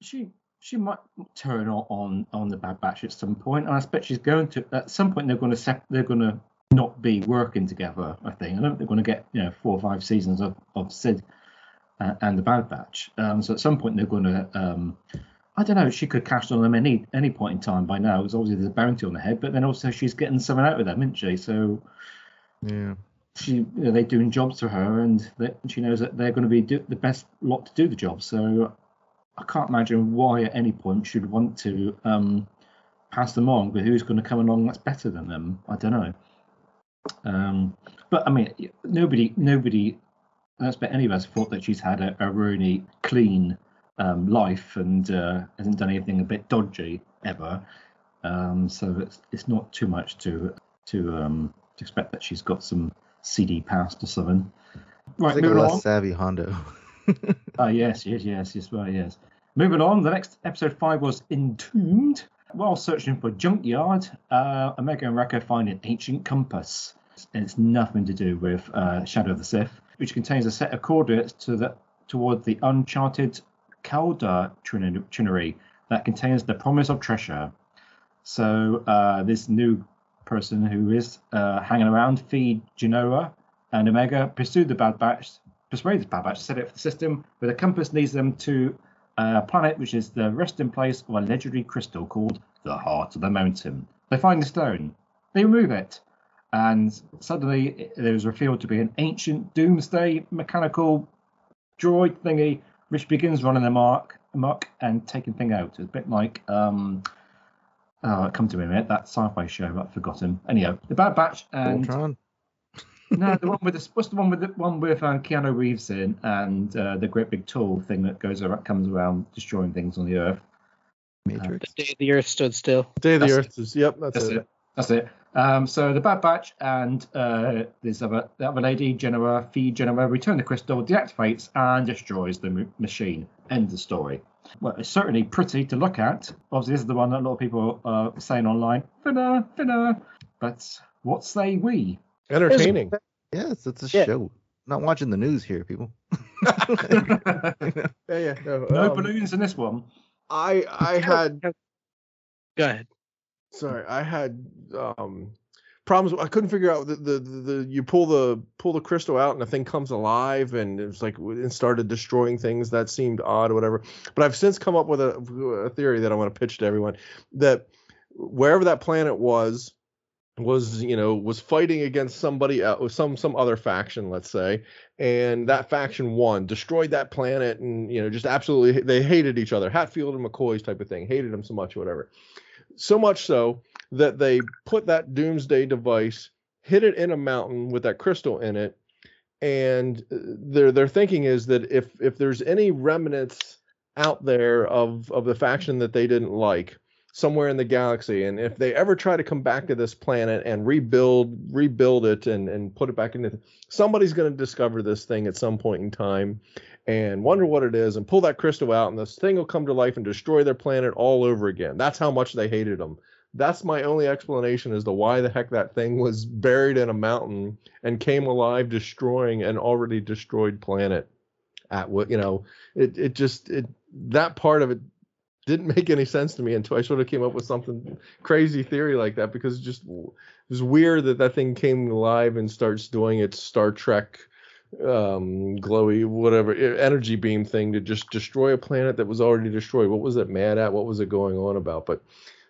she. She might turn on, on on the Bad Batch at some point, and I expect she's going to. At some point, they're going to sep- they're going to not be working together. I think. I don't think they're going to get you know four or five seasons of of Sid uh, and the Bad Batch. Um, so at some point, they're going to. Um, I don't know. She could cash on them any any point in time. By now, it's obviously there's a bounty on the head, but then also she's getting something out of them, isn't she? So yeah, she you know, they're doing jobs for her, and they, she knows that they're going to be do, the best lot to do the job. So. I can't imagine why at any point she'd want to um, pass them on, but who's going to come along that's better than them? I don't know. Um, but I mean, nobody, nobody, I don't expect any of us thought that she's had a, a really clean um, life and uh, hasn't done anything a bit dodgy ever. Um, so it's it's not too much to to, um, to expect that she's got some seedy past or something. Right, moving on. Less savvy Hondo. Oh, yes, yes, yes, yes, well, yes. Moving on, the next episode five was Entombed. While searching for junkyard, uh, Omega and Wrecker find an ancient compass. And it's nothing to do with uh, Shadow of the Sith, which contains a set of coordinates to the toward the uncharted Caldar Trinary that contains the promise of treasure. So uh, this new person who is uh, hanging around, feed Genoa and Omega, pursue the Bad Batch, persuaded Bad Batch to set it for the system, but the compass leads them to a planet which is the resting place of a legendary crystal called the Heart of the Mountain. They find the stone, they remove it, and suddenly it, it was revealed to be an ancient doomsday mechanical droid thingy, which begins running amok, amok and taking things out. It's a bit like, um, oh, come to me a minute, that sci-fi show I've forgotten. Anyhow, the Bad Batch and... Voltron. No, the one with the what's the one with the one with um, Keanu Reeves in, and uh, the great big tall thing that goes around, comes around destroying things on the Earth. Matrix. Uh, the day the Earth stood still. Day that's the Earth stood. Yep, that's, that's it. it. That's it. Um, so the Bad Batch and uh, this other the other lady, Genoa, feed Genoa, return the crystal, deactivates, and destroys the m- machine. End of story. Well, it's certainly pretty to look at. Obviously, this is the one that a lot of people are saying online. Finna, finna. But what say we? Entertaining. Yes, it's a yeah. show. Not watching the news here, people. yeah, yeah, no, no um, balloons in this one. I I had. Go ahead. Sorry, I had um, problems. I couldn't figure out the, the the the you pull the pull the crystal out and the thing comes alive and it's like it started destroying things. That seemed odd or whatever. But I've since come up with a, a theory that I want to pitch to everyone that wherever that planet was. was you know was fighting against somebody else, some some other faction, let's say, and that faction won, destroyed that planet, and you know just absolutely they hated each other, Hatfield and McCoy's type of thing, hated them so much or whatever, so much so that they put that doomsday device, hid it in a mountain with that crystal in it, and their their thinking is that if if there's any remnants out there of of the faction that they didn't like somewhere in the galaxy, and if they ever try to come back to this planet and rebuild rebuild it and and put it back into th- somebody's going to discover this thing at some point in time and wonder what it is and pull that crystal out, and this thing will come to life and destroy their planet all over again. That's how much they hated them. That's my only explanation as to why the heck that thing was buried in a mountain and came alive, destroying an already destroyed planet. At what, you know, it it just it that part of it didn't make any sense to me until I sort of came up with something crazy theory like that, because it just it was weird that that thing came alive and starts doing its Star Trek um glowy whatever energy beam thing to just destroy a planet that was already destroyed. What was it mad at? What was it going on about? But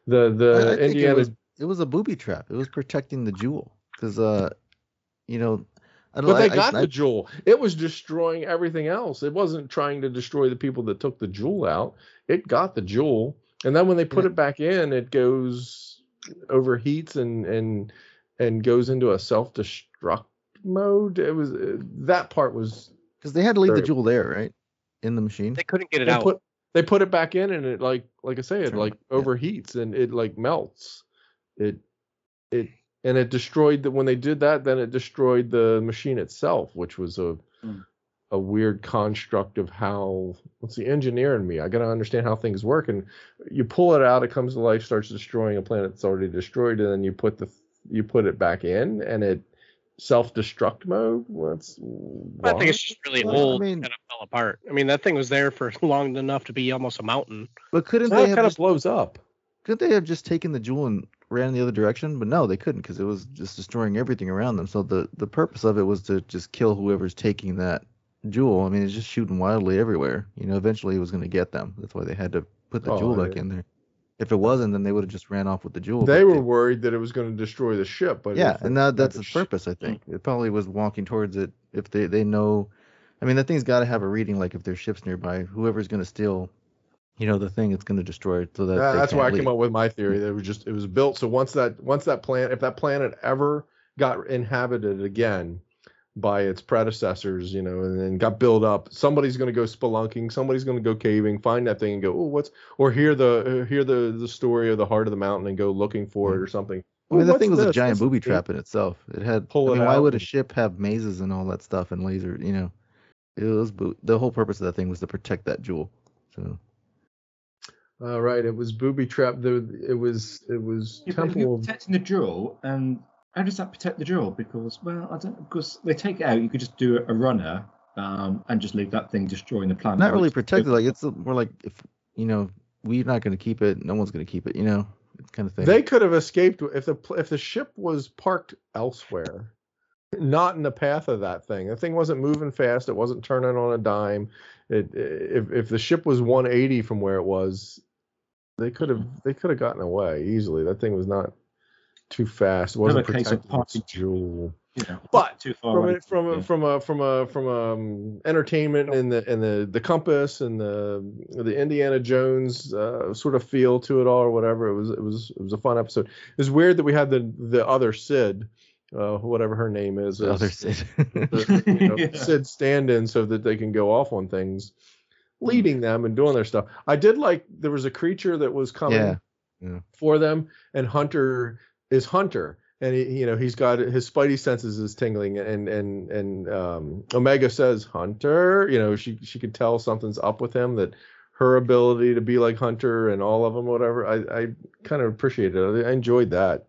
the the I, I Indiana it was, it was a booby trap. It was protecting the jewel because uh you know. But know, they I, got I, the jewel. It was destroying everything else. It wasn't trying to destroy the people that took the jewel out. It got the jewel, and then when they put yeah. it back in, it goes overheats and and and goes into a self-destruct mode. It was uh, that part was because they had to leave very, the jewel there, right, in the machine. They couldn't get it they out. Put, they put it back in, and it like like I say, it like yeah. overheats and it like melts. It it. And it destroyed the when they did that, then it destroyed the machine itself, which was a mm. a weird construct of how what's the engineer in me? I gotta understand how things work. And you pull it out, it comes to life, starts destroying a planet that's already destroyed, and then you put the you put it back in, and it self-destruct mode. What's well, I think it's just really well, old I mean, and it fell apart. I mean, that thing was there for long enough to be almost a mountain. But couldn't so they? It kind just, of blows up. Could they have just taken the jewel and ran in the other direction? But no, they couldn't, because it was just destroying everything around them. So the the purpose of it was to just kill whoever's taking that jewel. I mean, it's just shooting wildly everywhere. You know, eventually it was going to get them. That's why they had to put the oh, jewel back yeah. in there. If it wasn't, then they would have just ran off with the jewel. They were they, worried that it was going to destroy the ship. But yeah, and that, that's the purpose, I think. It probably was walking towards it. If they, they know... I mean, that thing's got to have a reading, like if there's ships nearby, whoever's going to steal... You know, the thing that's going to destroy it. So that yeah, that's why I leave. came up with my theory. That it was just it was built. So once that once that planet, if that planet ever got inhabited again by its predecessors, you know, and then got built up, somebody's going to go spelunking. Somebody's going to go caving, find that thing, and go, oh, what's or hear the hear the the story of the heart of the mountain and go looking for mm-hmm. it or something. I mean, well, the thing was this? a giant booby trap in itself. It had. Pull I mean, it why out. would a ship have mazes and all that stuff and laser? You know, it was bo- the whole purpose of that thing was to protect that jewel. So. All uh, right, it was booby trap. Though it was, it was yeah, temple. You're protecting the jewel, and how does that protect the jewel? Because well, I don't. Because they take it out, you could just do a runner, um, and just leave that thing destroying the planet. Not really protected. Like it's more like if you know we're not going to keep it, no one's going to keep it. You know, kind of thing. They could have escaped if the if the ship was parked elsewhere, not in the path of that thing. The thing wasn't moving fast. It wasn't turning on a dime. It if if the ship was one eighty from where it was. They could have they could have gotten away easily. That thing was not too fast. It wasn't protected. It's jewel. Yeah, but too far from, it, from, yeah. a, from a from a from um entertainment and the and the the compass and the the Indiana Jones uh, sort of feel to it all or whatever. It was it was it was a fun episode. It's weird that we had the the other Sid, uh, whatever her name is, the is other Sid, the, you know, yeah. Sid stand-in so that they can go off on things. Leading them and doing their stuff. I did like there was a creature that was coming yeah. Yeah. for them, and Hunter is Hunter, and he, you know, he's got his spidey senses is tingling, and and and um, Omega says Hunter, you know, she she could tell something's up with him, that her ability to be like Hunter and all of them, whatever. I I kind of appreciated it. I enjoyed that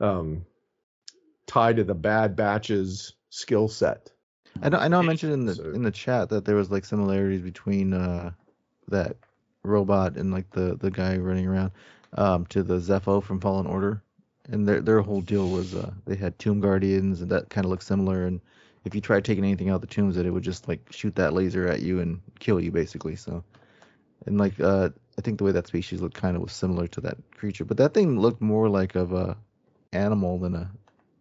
um, tied to the Bad Batch's skill set. I know, I know I mentioned in the so, in the chat that there was like similarities between uh, that robot and like the, the guy running around um, to the Zepho from Fallen Order, and their their whole deal was uh, they had Tomb Guardians and that kind of looked similar. And if you tried taking anything out of the tombs, that it would just like shoot that laser at you and kill you basically. So, and like uh, I think the way that species looked kind of was similar to that creature, but that thing looked more like of a animal than a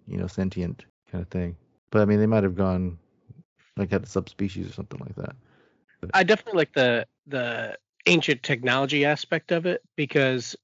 you know sentient kind of thing. But I mean they might have gone. Like had a subspecies or something like that. But I definitely like the the ancient technology aspect of it, because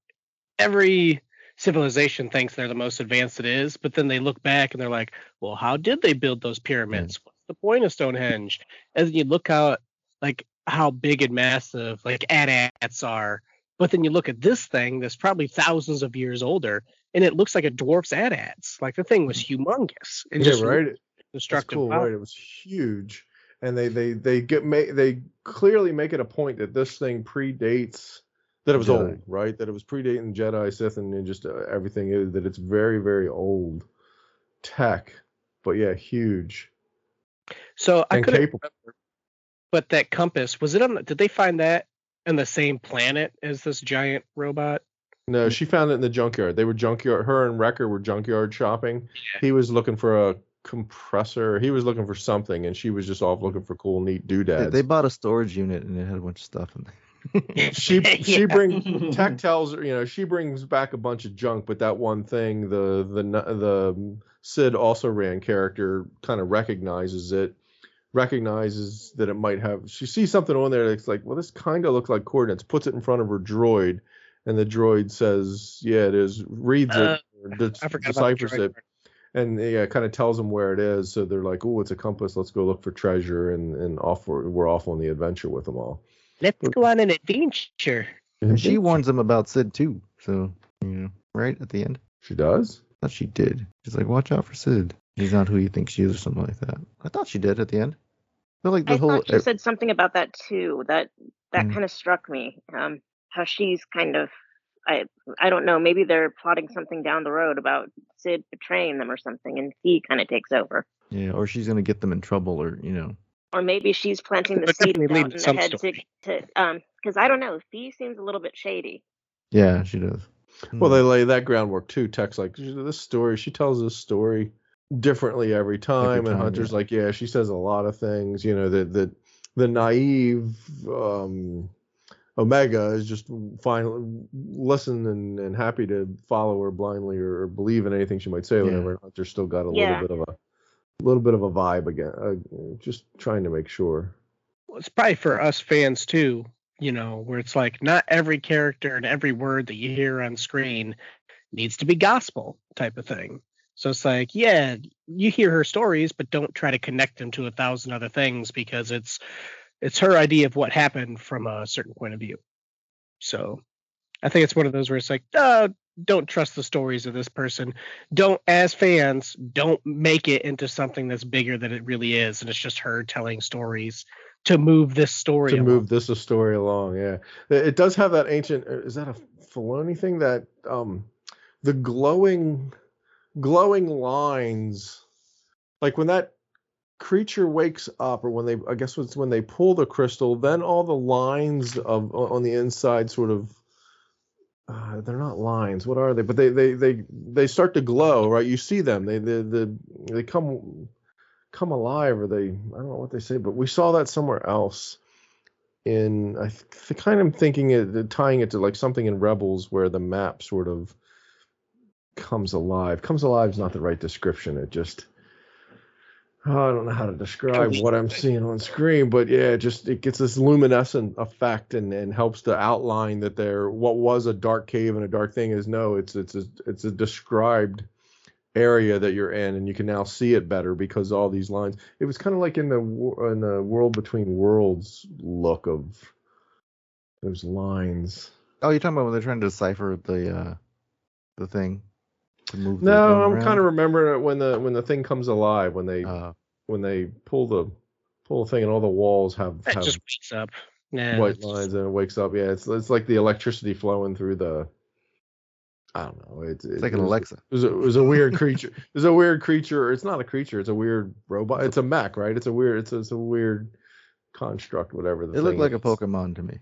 every civilization thinks they're the most advanced it is, but then they look back and they're like, well, how did they build those pyramids? Mm. What's the point of Stonehenge? And you look how like how big and massive like AT-ATs are, but then you look at this thing that's probably thousands of years older, and it looks like a dwarf's AT-ATs. Like the thing was humongous. And yeah, just, right. That's cool, right? It was huge, and they they they get make they clearly make it a point that this thing predates That it was Jedi. old, right? That it was predating Jedi, Sith, and just uh, everything. It, that it's very, very old tech, but yeah, huge. So I could remember, but that compass, was it on? Did they find that on the same planet as this giant robot? No, she found it in the junkyard. They were junkyard. Her and Wrecker were junkyard shopping. Yeah. He was looking for a compressor. He was looking for something, and she was just off looking for cool, neat doodads. They, they bought a storage unit, and it had a bunch of stuff in there. she yeah. she brings tech tells her, you know, she brings back a bunch of junk, but that one thing the the the Sid also ran character kind of recognizes it. Recognizes that it might have. She sees something on there that's like, well, this kind of looks like coordinates. Puts it in front of her droid. And the droid says, yeah, it is, reads it, uh, or de- deciphers it, and yeah, kind of tells them where it is. So they're like, oh, it's a compass. Let's go look for treasure. And, and off we're, we're off on the adventure with them all. Let's go on an adventure. And she warns them about Sid, too. So, you know, right at the end. She does? I thought she did. She's like, watch out for Sid. He's not who you think she is or something like that. I thought she did at the end. But like the I whole, thought she I, said something about that, too. That, that mm-hmm. kind of struck me. Um. How she's kind of, I I don't know, maybe they're plotting something down the road about Sid betraying them or something, and he kind of takes over. Yeah, or she's going to get them in trouble, or, you know. Or maybe she's planting the seed in the head story. to, to um, because I don't know, Fee seems a little bit shady. Yeah, she does. Well, they lay that groundwork too. Tech's like, this story, she tells this story differently every time, every time and Hunter's yeah. like, yeah, she says a lot of things, you know, that the, the naive, um... Omega is just finally listen and, and happy to follow her blindly or, or believe in anything she might say. Whenever yeah. Hunter's still got a yeah. little bit of a little bit of a vibe again, uh, just trying to make sure. Well, it's probably for us fans too, you know, where it's like not every character and every word that you hear on screen needs to be gospel type of thing. So it's like, yeah, you hear her stories, but don't try to connect them to a thousand other things because it's. It's her idea of what happened from a certain point of view. So I think it's one of those where it's like, oh, don't trust the stories of this person. Don't, as fans, don't make it into something that's bigger than it really is. And it's just her telling stories to move this story. To along. move this story along. Yeah. It does have that ancient, is that a Filoni thing that um, the glowing, glowing lines, like when that, creature wakes up, or when they, I guess it's when they pull the crystal, then all the lines of on the inside sort of, uh, they're not lines. What are they? But they they they they start to glow, right? You see them. They they the they come come alive, or they I don't know what they say, but we saw that somewhere else. In I th- kind of thinking it, tying it to like something in Rebels where the map sort of comes alive. Comes alive is not the right description. It just Oh, I don't know how to describe what I'm seeing on screen, but yeah, just it gets this luminescent effect and, and helps to outline that there what was a dark cave and a dark thing is no, it's it's a, it's a described area that you're in, and you can now see it better because all these lines. It was kind of like in the in the World Between Worlds look of those lines. Oh, you're talking about when they're trying to decipher the uh, the thing. No, I'm around. kind of remembering it when the when the thing comes alive, when they uh, when they pull the pull the thing and all the walls have, have just wakes up. Nah, white lines just... and it wakes up. Yeah, it's it's like the electricity flowing through the. I don't know. It, it's it, like an it was, Alexa. It was, a, it was a weird creature. It was a weird creature. It's not a creature. It's a weird robot. It's a mech, right? It's a weird. It's a, it's a weird construct. Whatever. The it thing looked like is. a Pokemon to me.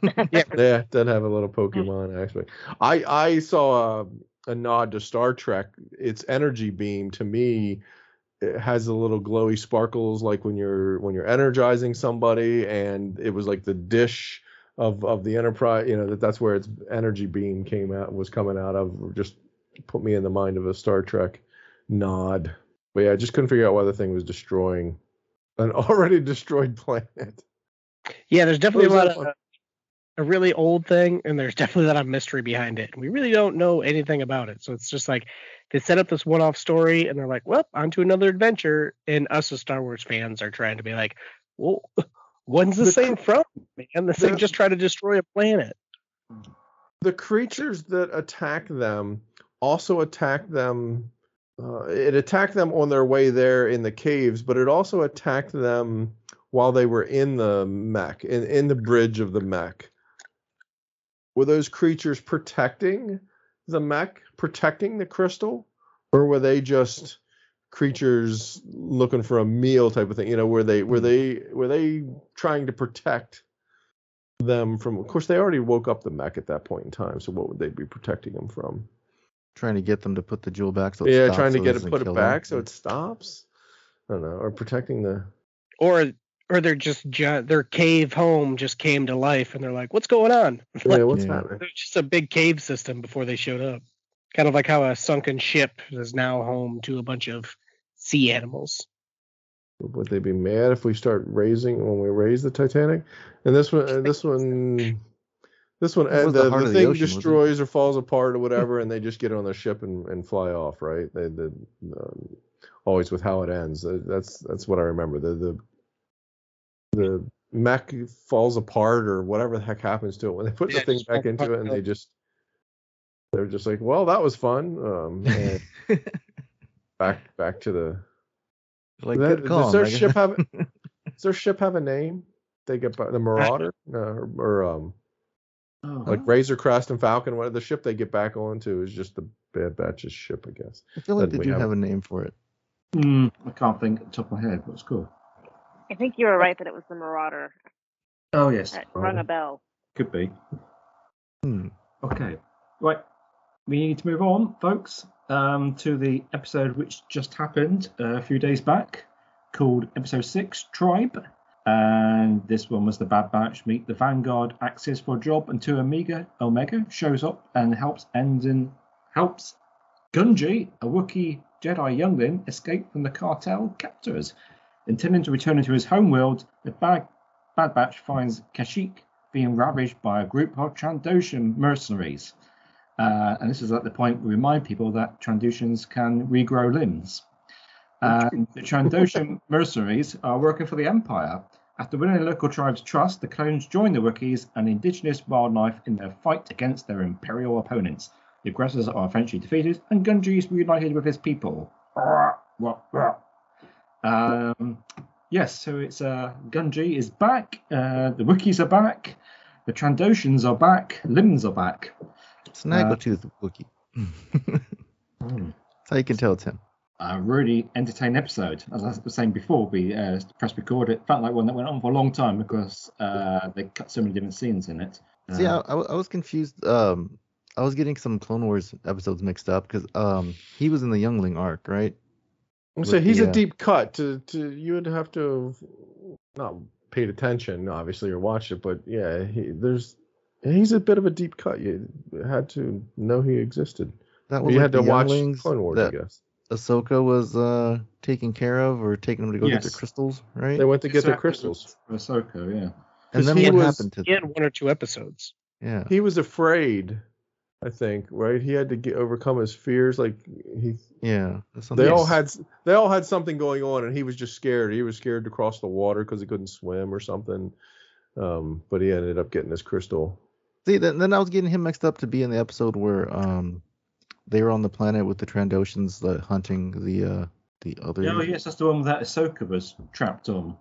But... yeah, it did have a little Pokemon aspect. I I saw a. a nod to Star Trek. Its energy beam, to me, it has a little glowy sparkles like when you're when you're energizing somebody, and it was like the dish of of the Enterprise, you know, that that's where its energy beam came out was coming out of. Just put me in the mind of a Star Trek nod. But yeah, I just couldn't figure out why the thing was destroying an already destroyed planet. Yeah, there's definitely a lot of uh... a really old thing, and there's definitely that mystery behind it. We really don't know anything about it, so it's just like they set up this one-off story, and they're like, "Well, on to another adventure." And us as Star Wars fans are trying to be like, "Well, when's this thing from, man? This thing just tried to destroy a planet." The creatures that attack them also attack them. Uh, it attacked them on their way there in the caves, but it also attacked them while they were in the mech, in in the bridge of the mech. were those creatures protecting the mech, protecting the crystal, or were they just creatures looking for a meal type of thing? You know, were they were they were they trying to protect them from? Of course, they already woke up the mech at that point in time. So what would they be protecting them from? Trying to get them to put the jewel back. So it yeah, stops, trying to so get it put it back them. So it stops. I don't know, or protecting the. Or or they're just their cave home just came to life, and they're like, "What's going on? Like, yeah, what's yeah. happening?" There's just a big cave system before they showed up. Kind of like how a sunken ship is now home to a bunch of sea animals. Would they be mad if we start raising when we raise the Titanic? And this one, this one, this one, the, the, the thing the ocean, destroys or falls apart or whatever, and they just get on their ship and, and fly off, right? They, they, um, always with how it ends. That's that's what I remember. The the the mech falls apart or whatever the heck happens to it when they put yeah, the thing back into it, and they just. They're just like, well, that was fun. Um, and back, back to the. Like, that, good call, does their like... ship have? Does their ship have a name? They get by, the Marauder, uh, or, or um, uh-huh. like Razor Crest and Falcon. What the ship they get back onto is just the Bad Batch's ship, I guess. I feel like then they do have, have a name for it. Mm, I can't think at the top of my head, but it's cool. I think you were right that it was the Marauder. Oh yes, that rung a bell. Could be. Hmm. Okay. Right. We need to move on, folks, um, to the episode which just happened uh, a few days back, called Episode six, Tribe. And this one was the Bad Batch meet the Vanguard Axis for a job until Omega, Omega shows up and helps Enzin, helps Gungi, a Wookiee Jedi youngling, escape from the cartel captors. Intending to return into his homeworld, the Bad, Bad Batch finds Kashyyyk being ravaged by a group of Trandoshan mercenaries. Uh, and this is at the point we remind people that Trandoshans can regrow limbs. Uh, the Trandoshan mercenaries are working for the Empire. After winning local tribes' trust, the clones join the Wookiees and indigenous wildlife in their fight against their imperial opponents. The aggressors are eventually defeated, and Gungi is reunited with his people. Um, yes, so it's uh, Gungi is back. Uh, the Wookiees are back. The Trandoshans are back. Limbs are back. Snaggletooth uh, Wookiee. That's how you can tell it's him. A really entertaining episode. As I was saying before, we uh, press record. It felt like one that went on for a long time because uh, they cut so many different scenes in it. Uh, See, I, I, I was confused. Um, I was getting some Clone Wars episodes mixed up because um, he was in the Youngling arc, right? So With he's the, a uh, deep cut. To, to you would have to not paid attention, obviously, or watched it. But yeah, he, there's. He's a bit of a deep cut. You had to know he existed. That was you like had to watch Clone Wars, I guess. Ahsoka was uh, taken care of or taking them to go yes. get their crystals, right? They went to get exactly. their crystals. Ahsoka, yeah. And then what was, happened to He them? Had one or two episodes. Yeah. He was afraid, I think, right? He had to get, overcome his fears. Like he. Yeah. They all had they all had something going on, and he was just scared. He was scared to cross the water because he couldn't swim or something. Um, but he ended up getting his crystal. See, then, then I was getting him mixed up to be in the episode where um they were on the planet with the Trandoshans uh, hunting the uh, the other. Oh yes, that's the one that Ahsoka was trapped on.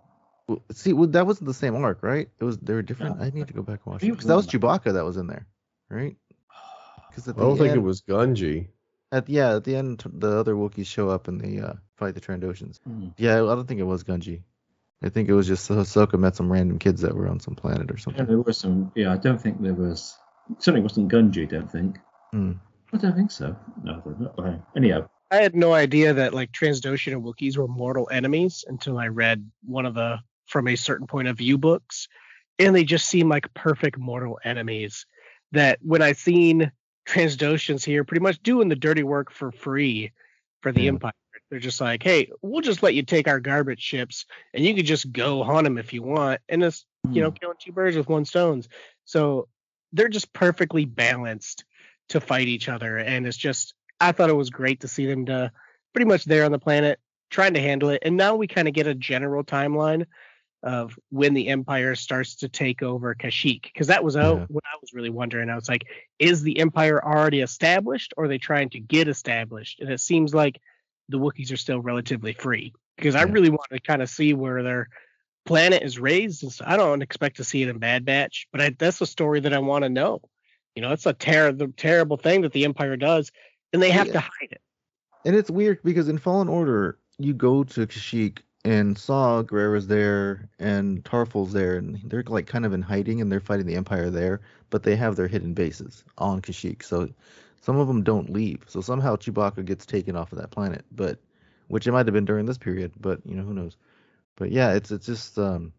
Well, see, well, that wasn't the same arc, right? It was they were different. Yeah. I need to go back and watch it because that was Chewbacca that was in there, right? Because I don't end, think it was Gungi. At yeah, at the end, the other Wookiees show up and they uh, fight the Trandoshans. Mm. Yeah, I don't think it was Gungi. I think it was just Ahsoka met some random kids that were on some planet or something. Yeah, there were some. Yeah, I don't think there was. Certainly wasn't Gungi. Don't think. Mm. I don't think so. No, they're not. Right. Anyhow, I had no idea that like Transdoshan and Wookiees were mortal enemies until I read one of the From a Certain Point of View books, and they just seem like perfect mortal enemies. That when I seen Transdoshans here, pretty much doing the dirty work for free for the mm. Empire. They're just like, hey, we'll just let you take our garbage ships, and you can just go hunt them if you want, and it's you know mm. killing two birds with one stone. So they're just perfectly balanced to fight each other, and it's just I thought it was great to see them to pretty much there on the planet trying to handle it, and now we kind of get a general timeline of when the Empire starts to take over Kashyyyk, because that was out yeah. what I was really wondering. I was like, is the Empire already established, or are they trying to get established? And it seems like the Wookiees are still relatively free because yeah. I really want to kind of see where their planet is raised. And so I don't expect to see it in Bad Batch, but I, that's a story that I want to know. You know, that's a ter- the terrible thing that the Empire does, and they have yeah. to hide it. And it's weird because in Fallen Order, you go to Kashyyyk and Saw Gerrera's there and Tarful's there, and they're like kind of in hiding, and they're fighting the Empire there, but they have their hidden bases on Kashyyyk. So some of them don't leave. So somehow Chewbacca gets taken off of that planet, but which it might have been during this period, but you know, who knows. But yeah, it's it's just um,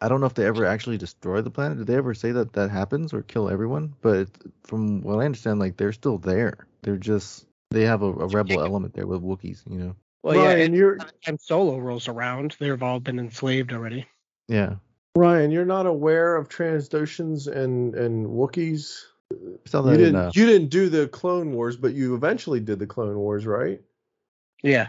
I don't know if they ever actually destroy the planet. Did they ever say that that happens or kill everyone? But from what I understand, like they're still there. They're just they have a, a rebel element there with Wookiees, you know. Well, Ryan, yeah, and you're by the time Solo rolls around, they've all been enslaved already. Yeah, Ryan, you're not aware of Trandoshan's and and Wookiees. So you didn't enough. you didn't do the Clone Wars, but you eventually did the Clone Wars, right? Yeah,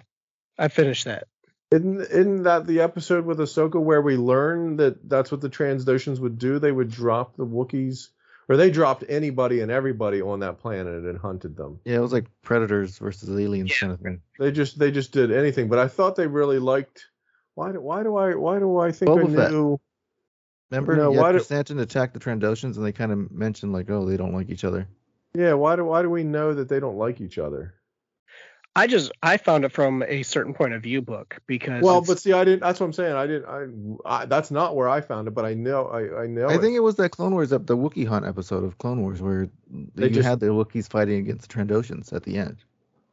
I finished that. Isn't, isn't that the episode with Ahsoka where we learn that that's what the Transdoshans would do? They would drop the Wookiees, or they dropped anybody and everybody on that planet and hunted them. Yeah, it was like Predators versus Aliens yeah. kind of thing. They just they just did anything. But I thought they really liked. Why do why do I why do I think Boba I knew? Fett. Remember, no, yeah, why Chrysantin do... attacked the Trandoshans, and they kind of mentioned like, oh, they don't like each other. Yeah, why do why do we know that they don't like each other? I just I found it from a certain point of view book because well, it's... but see, I didn't. That's what I'm saying. I didn't. I, I that's not where I found it, but I know I I know. I it. think it was that Clone Wars up the Wookiee hunt episode of Clone Wars where they you just, had the Wookiees fighting against the Trandoshans at the end.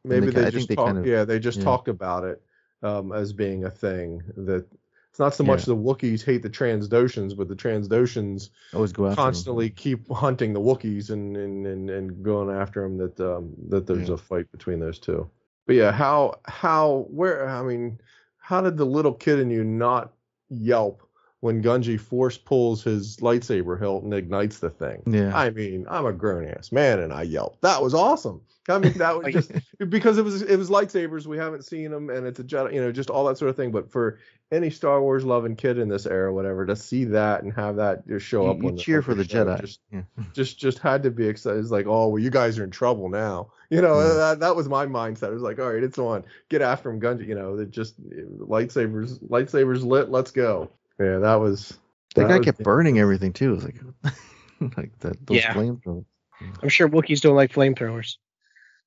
Maybe they, they just talked. Kind of, yeah, they just yeah. talked about it um, as being a thing that it's not so much yeah. the Wookiees hate the Transdoshans, but the Transdoshans always go after constantly them. Keep hunting the Wookiees and, and and and going after them. That um that there's yeah. a fight between those two. But yeah, how, how, where, I mean, how did the little kid in you not yelp when Gungi force pulls his lightsaber hilt and ignites the thing? Yeah. I mean, I'm a grown ass man and I yelped. That was awesome. I mean, that was just because it was, it was lightsabers. We haven't seen them and it's a Jedi, you know, just all that sort of thing. But for any Star Wars loving kid in this era, whatever, to see that and have that just show you, up. You on cheer the, for the show, Jedi. Just, yeah. just, just had to be excited. It's like, oh, well, you guys are in trouble now. You know, yeah. that, that was my mindset. It was like, all right, it's on. Get after him, Gungi. You know, it just lightsabers, lightsabers lit. Let's go. Yeah, that was. That, that guy was, kept burning everything too. It was like, like that. Those yeah. flamethrowers. I'm sure Wookiees don't like flamethrowers.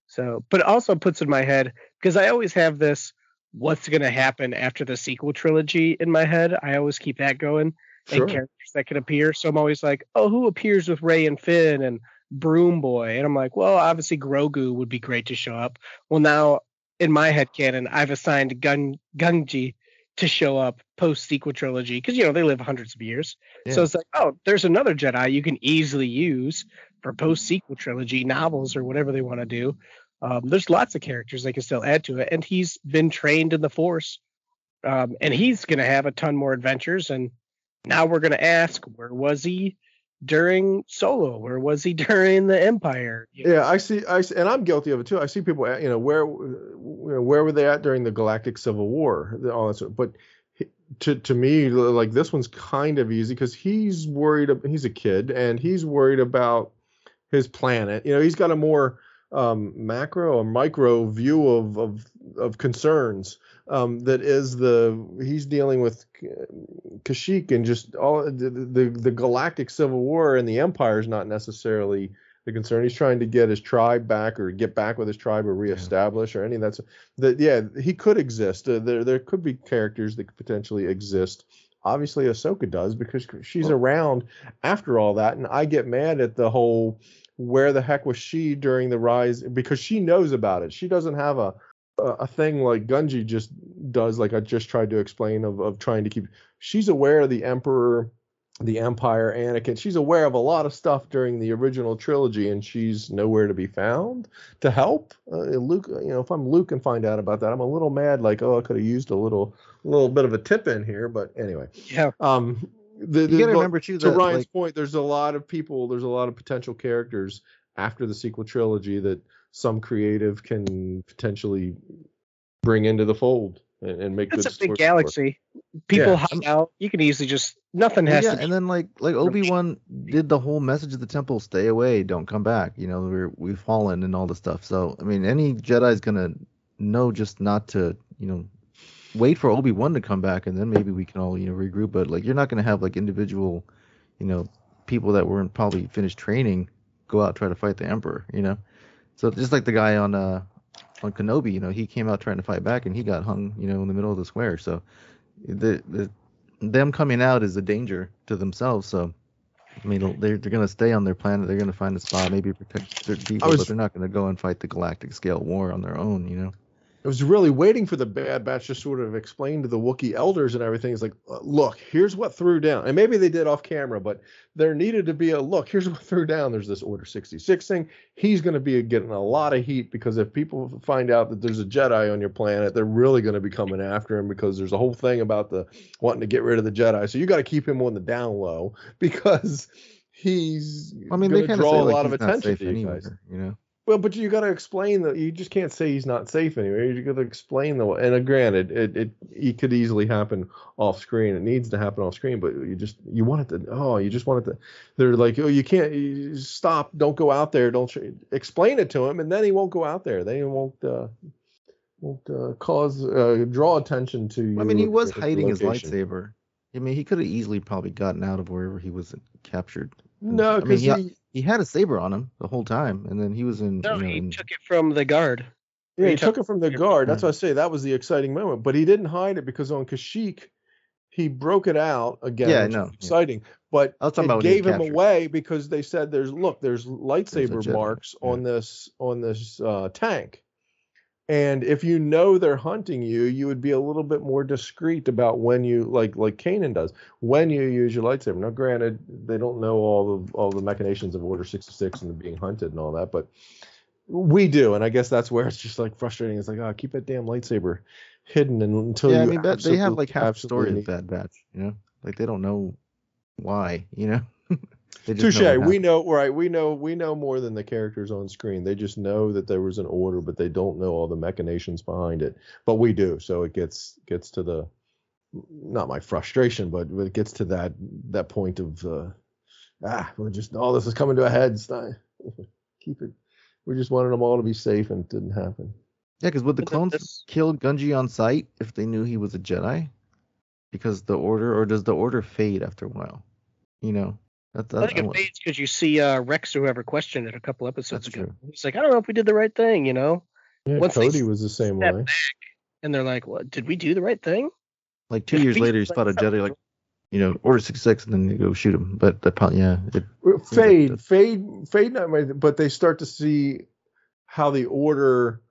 So, but it also puts in my head because I always have this. What's going to happen after the sequel trilogy in my head? I always keep that going sure. and characters that can appear. So I'm always like, oh, who appears with Rey and Finn and Broom Boy? And I'm like, well, obviously Grogu would be great to show up. Well, now in my head canon, I've assigned Gun Gungi to show up post sequel trilogy because, you know, they live hundreds of years. Yeah. So it's like, oh, there's another Jedi you can easily use for post sequel trilogy novels or whatever they want to do. Um, there's lots of characters they can still add to it, and he's been trained in the Force, um, and he's going to have a ton more adventures. And now we're going to ask, where was he during Solo? Where was he during the Empire? You know? Yeah, I see, I see, and I'm guilty of it too. I see people, you know, where, where were they at during the Galactic Civil War? All that sort of, but to to me, like this one's kind of easy because he's worried. He's a kid, and he's worried about his planet. You know, he's got a more um macro or micro view of of, of concerns um that is the he's dealing with Kashyyyk and just all the, the the Galactic Civil War and the Empire is not necessarily the concern. He's trying to get his tribe back or get back with his tribe or reestablish yeah. or any of that stuff. That yeah he could exist. Uh, there there could be characters that could potentially exist. Obviously Ahsoka does because she's around after all that, and I get mad at the whole where the heck was she during the rise? Because she knows about it. She doesn't have a a thing like Gungi just does, like I just tried to explain, of of trying to keep. She's aware of the Emperor, the Empire, Anakin. She's aware of a lot of stuff during the original trilogy, and she's nowhere to be found to help. Uh, Luke, you know, if I'm Luke and find out about that, I'm a little mad. Like, oh, I could have used a little little bit of a tip in here, but anyway. Yeah. Um. The, you the, gotta remember too, to that, Ryan's like, point, there's a lot of people, there's a lot of potential characters after the sequel trilogy that some creative can potentially bring into the fold and, and make. It's a big galaxy. Work. People yeah. hang out. You can easily just nothing has yeah, to. Yeah, and then like like Obi-Wan did the whole message of the temple: stay away, don't come back. You know, we're we've fallen and all this stuff. So I mean, any Jedi's gonna know just not to, you know. Wait for Obi-Wan to come back and then maybe we can all, you know, regroup. But like, you're not going to have like individual, you know, people that weren't probably finished training go out trying to fight the Emperor, you know? So just like the guy on uh on Kenobi, you know, he came out trying to fight back and he got hung, you know, in the middle of the square. So the, the them coming out is a danger to themselves. So I mean, they're they're gonna stay on their planet. They're gonna find a spot, maybe protect their people, was, but they're not gonna go and fight the galactic scale war on their own, you know. I was really waiting for the Bad Batch to sort of explain to the Wookiee elders and everything. It's like, look, here's what threw down. And maybe they did off camera, but there needed to be a look. Here's what threw down. There's this Order sixty-six thing. He's going to be getting a lot of heat because if people find out that there's a Jedi on your planet, they're really going to be coming after him because there's a whole thing about the wanting to get rid of the Jedi. So you got to keep him on the down low because he's I mean, going to draw a like lot of attention to you anywhere, guys. You know? Well, but you got to explain that you just can't say he's not safe anywhere. You got to explain the. And uh, granted, it, it it could easily happen off screen. It needs to happen off screen, but you just you want it to. Oh, you just want it to. They're like, oh, you can't you stop. Don't go out there. Don't sh-. Explain it to him, and then he won't go out there. Then he won't uh, won't uh, cause uh, draw attention to. Well, I mean, he was hiding his lightsaber. I mean, he could have easily probably gotten out of wherever he was captured. No, because I mean, he. he He had a saber on him the whole time, and then he was in. No, you know, he in... took it from the guard. Yeah, he, he took, took it from the guard. That's yeah. what I say. That was the exciting moment. But he didn't hide it because on Kashyyyk, he broke it out again. Yeah, I know. Exciting, yeah. But it gave him away because they said, "There's look, there's lightsaber there's marks yeah. on this on this uh, tank." And if you know they're hunting you, you would be a little bit more discreet about when you, like like Kanan does, when you use your lightsaber. Now, granted, they don't know all the all the machinations of Order sixty-six and the being hunted and all that, but we do. And I guess that's where it's just like frustrating. It's like, oh, keep that damn lightsaber hidden and, until yeah, you. Yeah, I mean, they have like half stories of Bad Batch, you know, like they don't know why, you know. Touche. We know, right? We know, we know more than the characters on screen. They just know that there was an order, but they don't know all the machinations behind it. But we do, so it gets gets to the not my frustration, but it gets to that that point of uh, ah, we're just all oh, this is coming to a head. Keep it. We just wanted them all to be safe, and it didn't happen. Yeah, because would the clones this... kill Gungi on sight if they knew he was a Jedi? Because the order, or does the order fade after a while? You know. That's, that's, I think it fades because you see uh, Rex, whoever questioned it a couple episodes ago. He's like, I don't know if we did the right thing, you know? Yeah, Once Cody was the same way. Back, and they're like, what? Did we do the right thing? Like two did years later, he's fought a Jedi, like, you know, Order sixty-six, and then you go shoot him. But, that probably, yeah. It, fade, like fade, fade, not but they start to see how the order,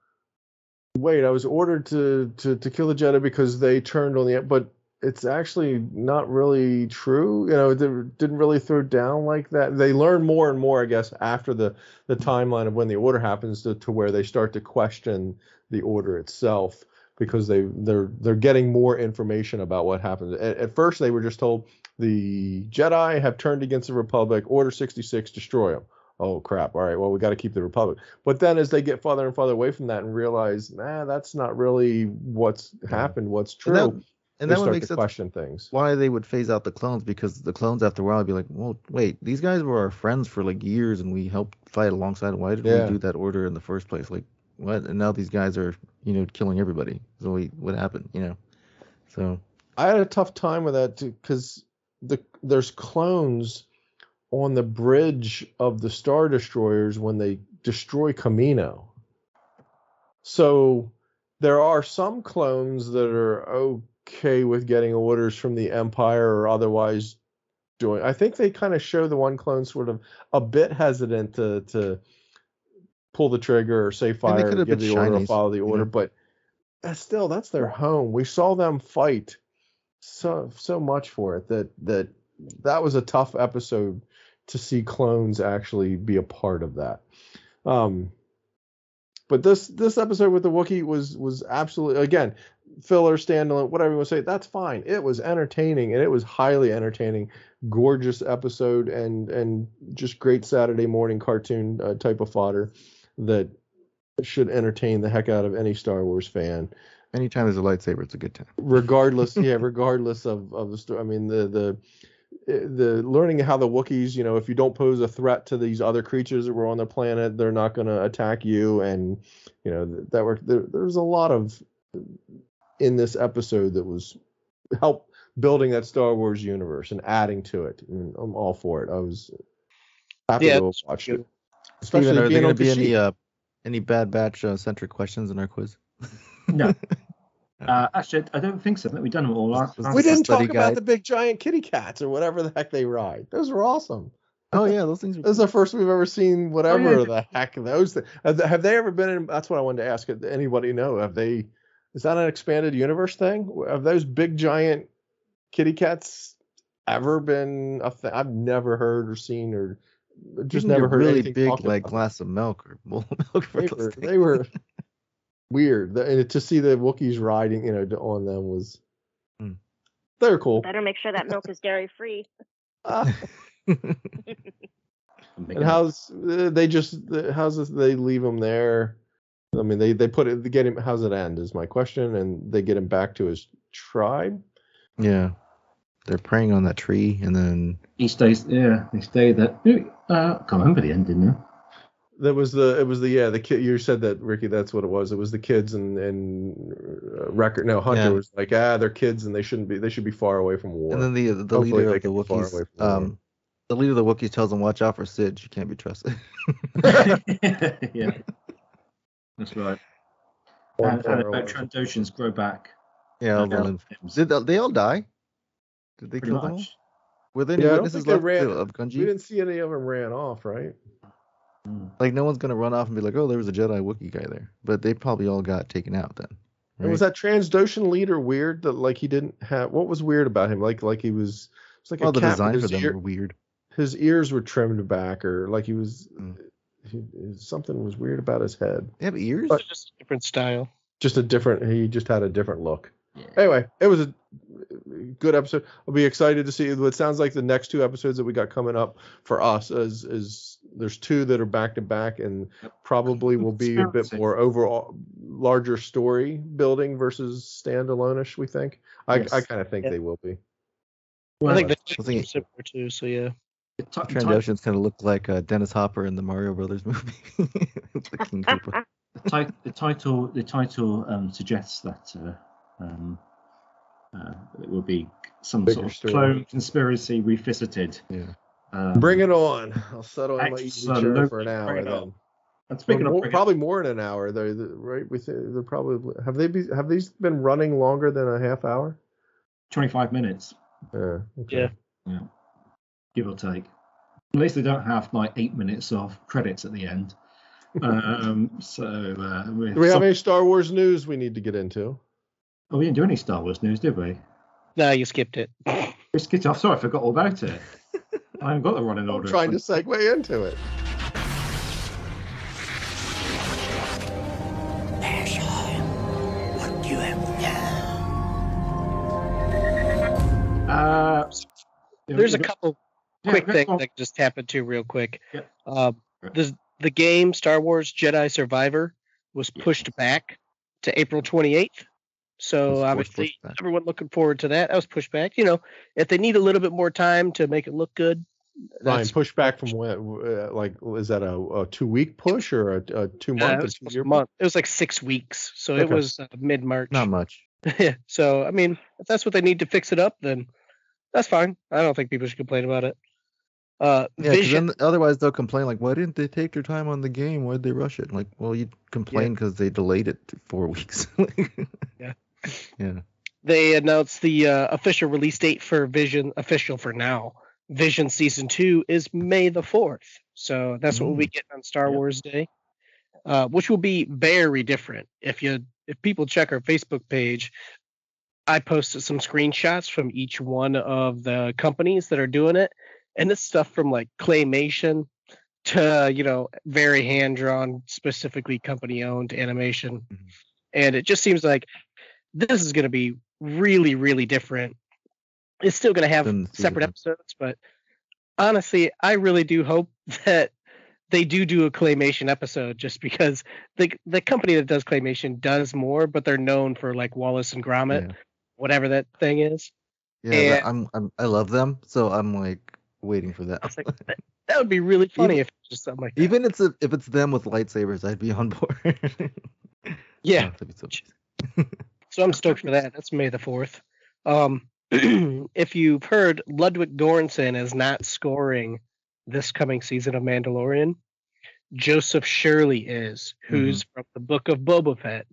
wait, I was ordered to, to, to kill the Jedi because they turned on the, but it's actually not really true. You know, they didn't really throw down like that. They learn more and more, I guess, after the, the timeline of when the order happens to, to where they start to question the order itself because they, they're they're getting more information about what happened. At, at first, they were just told the Jedi have turned against the Republic. Order sixty-six, destroy them. Oh, crap. All right, well, we got to keep the Republic. But then as they get farther and farther away from that and realize, nah, that's not really what's happened, what's true. And that would make sense question things. Why they would phase out the clones, because the clones after a while would be like, well, wait, these guys were our friends for like years and we helped fight alongside. Why did yeah. we do that order in the first place? Like, what? And now these guys are, you know, killing everybody. So we, what happened, you know? So I had a tough time with that because the there's clones on the bridge of the Star Destroyers when they destroy Kamino. So there are some clones that are oh. okay with getting orders from the Empire or otherwise doing. I think they kind of show the one clone sort of a bit hesitant to to pull the trigger or say fire or give the shinies, order or follow the order, you know? But that's still that's their home. We saw them fight so so much for it that that that was a tough episode to see clones actually be a part of that. Um, but this this episode with the Wookiee was was absolutely again. Filler, standalone, whatever you want to say, that's fine. It was entertaining, and it was highly entertaining, gorgeous episode, and and just great Saturday morning cartoon uh, type of fodder that should entertain the heck out of any Star Wars fan. Anytime there's a lightsaber, it's a good time. Regardless, yeah, regardless of of the story. I mean, the the the learning how the Wookiees, you know, if you don't pose a threat to these other creatures that were on the planet, they're not going to attack you, and you know that were there, there's a lot of in this episode that was help building that Star Wars universe and adding to it. And I'm all for it. I was happy yeah, to have watched it. Especially Steven, are there going to be any uh, any Bad Batch uh, centric questions in our quiz? No. Uh, actually, I don't think so. I think we've done them all. Last we didn't talk guide. about the big giant kitty cats or whatever the heck they ride. Those were awesome. Oh yeah, those things. Were... This is the first we've ever seen. Whatever oh, yeah. the heck those things. Have they ever been in? That's what I wanted to ask. Anybody know? Have they? Is that an expanded universe thing? Have those big giant kitty cats ever been a thing? I've never heard or seen or just Isn't never heard. Really big, like about. glass of milk or bowl of milk. For they, those were, things. they were. Weird, and to see the Wookiees riding, you know, on them was mm. they're cool. Better make sure that milk is dairy free. Uh, and how's they just how's this, they leave him there? I mean, they they put it they get him. How's it end? Is my question, and they get him back to his tribe. Yeah, they're preying on that tree, and then he stays. Yeah, he stayed there. Uh, I can't remember the end, didn't I? That was the, it was the, yeah, the kid, you said that, Ricky, that's what it was. It was the kids and, and record, no, Hunter yeah. was like, ah, they're kids and they shouldn't be, they should be far away from war. And then the the Hopefully leader of the Wookiees, um, the leader of the Wookiees tells them, watch out for Sid, she can't be trusted. Yeah. That's right. And, and about Trandoshans grow back. Yeah, all all did they, they all die? Did they Pretty kill much. them all? Were they yeah, I don't think they ran, of Gungi? We didn't see any of them ran off, right? Like, no one's going to run off and be like, oh, there was a Jedi Wookiee guy there. But they probably all got taken out then. Right? And was that Trandoshan leader weird? That, like, he didn't have... What was weird about him? Like, like he was... It's like well, a the design for them ear, were weird. His ears were trimmed back, or, like, he was... Mm. He, something was weird about his head. They have ears? But just a different style. Just a different... He just had a different look. Yeah. Anyway, it was a good episode. I'll be excited to see it. Sounds like the next two episodes that we got coming up for us is is there's two that are back to back and probably will be a bit more overall larger story building versus standalone-ish, we think. I yes. I kind of think yeah. they will be. Well, I think they're uh, similar too, so yeah. Trandoshan's kind of looked like uh, Dennis Hopper in the Mario Brothers movie. The King Cooper. The, t- the title the title um, suggests that uh, Um, uh, it will be some Bigger sort of story. clone conspiracy revisited. Yeah. Um, Bring it on! I'll settle in my easy chair for an hour. Then. And speaking well, of probably it. more than an hour, though. Right? We they're probably have they be, have these been running longer than a half hour? Twenty-five minutes. Uh, okay. Yeah. Yeah. Give or take. At least they don't have like eight minutes of credits at the end. um. So. Uh, we have some... any Star Wars news we need to get into? Oh, we didn't do any Star Wars news, did we? No, you skipped it. We skipped it. I'm sorry, I forgot all about it. I haven't got the running order. I'm trying to segue into it. What you have uh, There's a couple yeah, quick things on. that just happened to real quick. Yeah. Um, this, the game Star Wars Jedi Survivor was pushed yeah. back to April twenty-eighth. So obviously everyone looking forward to that. That was pushback. You know, if they need a little bit more time to make it look good. That's pushback from when? Like, is that a, a two week push or a, a two month? Uh, it, was two year month. It was like six weeks. So okay. it was uh, mid March. Not much. Yeah. So, I mean, if that's what they need to fix it up, then that's fine. I don't think people should complain about it. Uh, yeah, Vision. Then, otherwise they'll complain like, why didn't they take their time on the game? Why'd they rush it? Like, well, you complain because yeah. they delayed it four weeks. Yeah. Yeah. They announced the uh, official release date for Vision, official for now. Vision season two is May the fourth. So that's mm. what we get on Star yep. Wars Day, uh, which will be very different. If you if people check our Facebook page, I posted some screenshots from each one of the companies that are doing it. And this stuff from like claymation to, you know, very hand-drawn, specifically company-owned animation. Mm-hmm. And it just seems like this is going to be really, really different. It's still going to have separate it. episodes, but honestly, I really do hope that they do do a claymation episode just because the the company that does claymation does more, but they're known for like Wallace and Gromit, yeah. whatever that thing is. Yeah, and, I'm, I'm, I love them, so I'm like, waiting for that. I was like, that, that would be really funny even, if it's just something like that. Even if it's, a, if it's them with lightsabers, I'd be on board. Yeah. Oh, so, so I'm stoked for that. That's May the fourth. Um, if you've heard, Ludwig Göransson is not scoring this coming season of Mandalorian Joseph Shirley is, who's mm-hmm. from the Book of Boba Fett,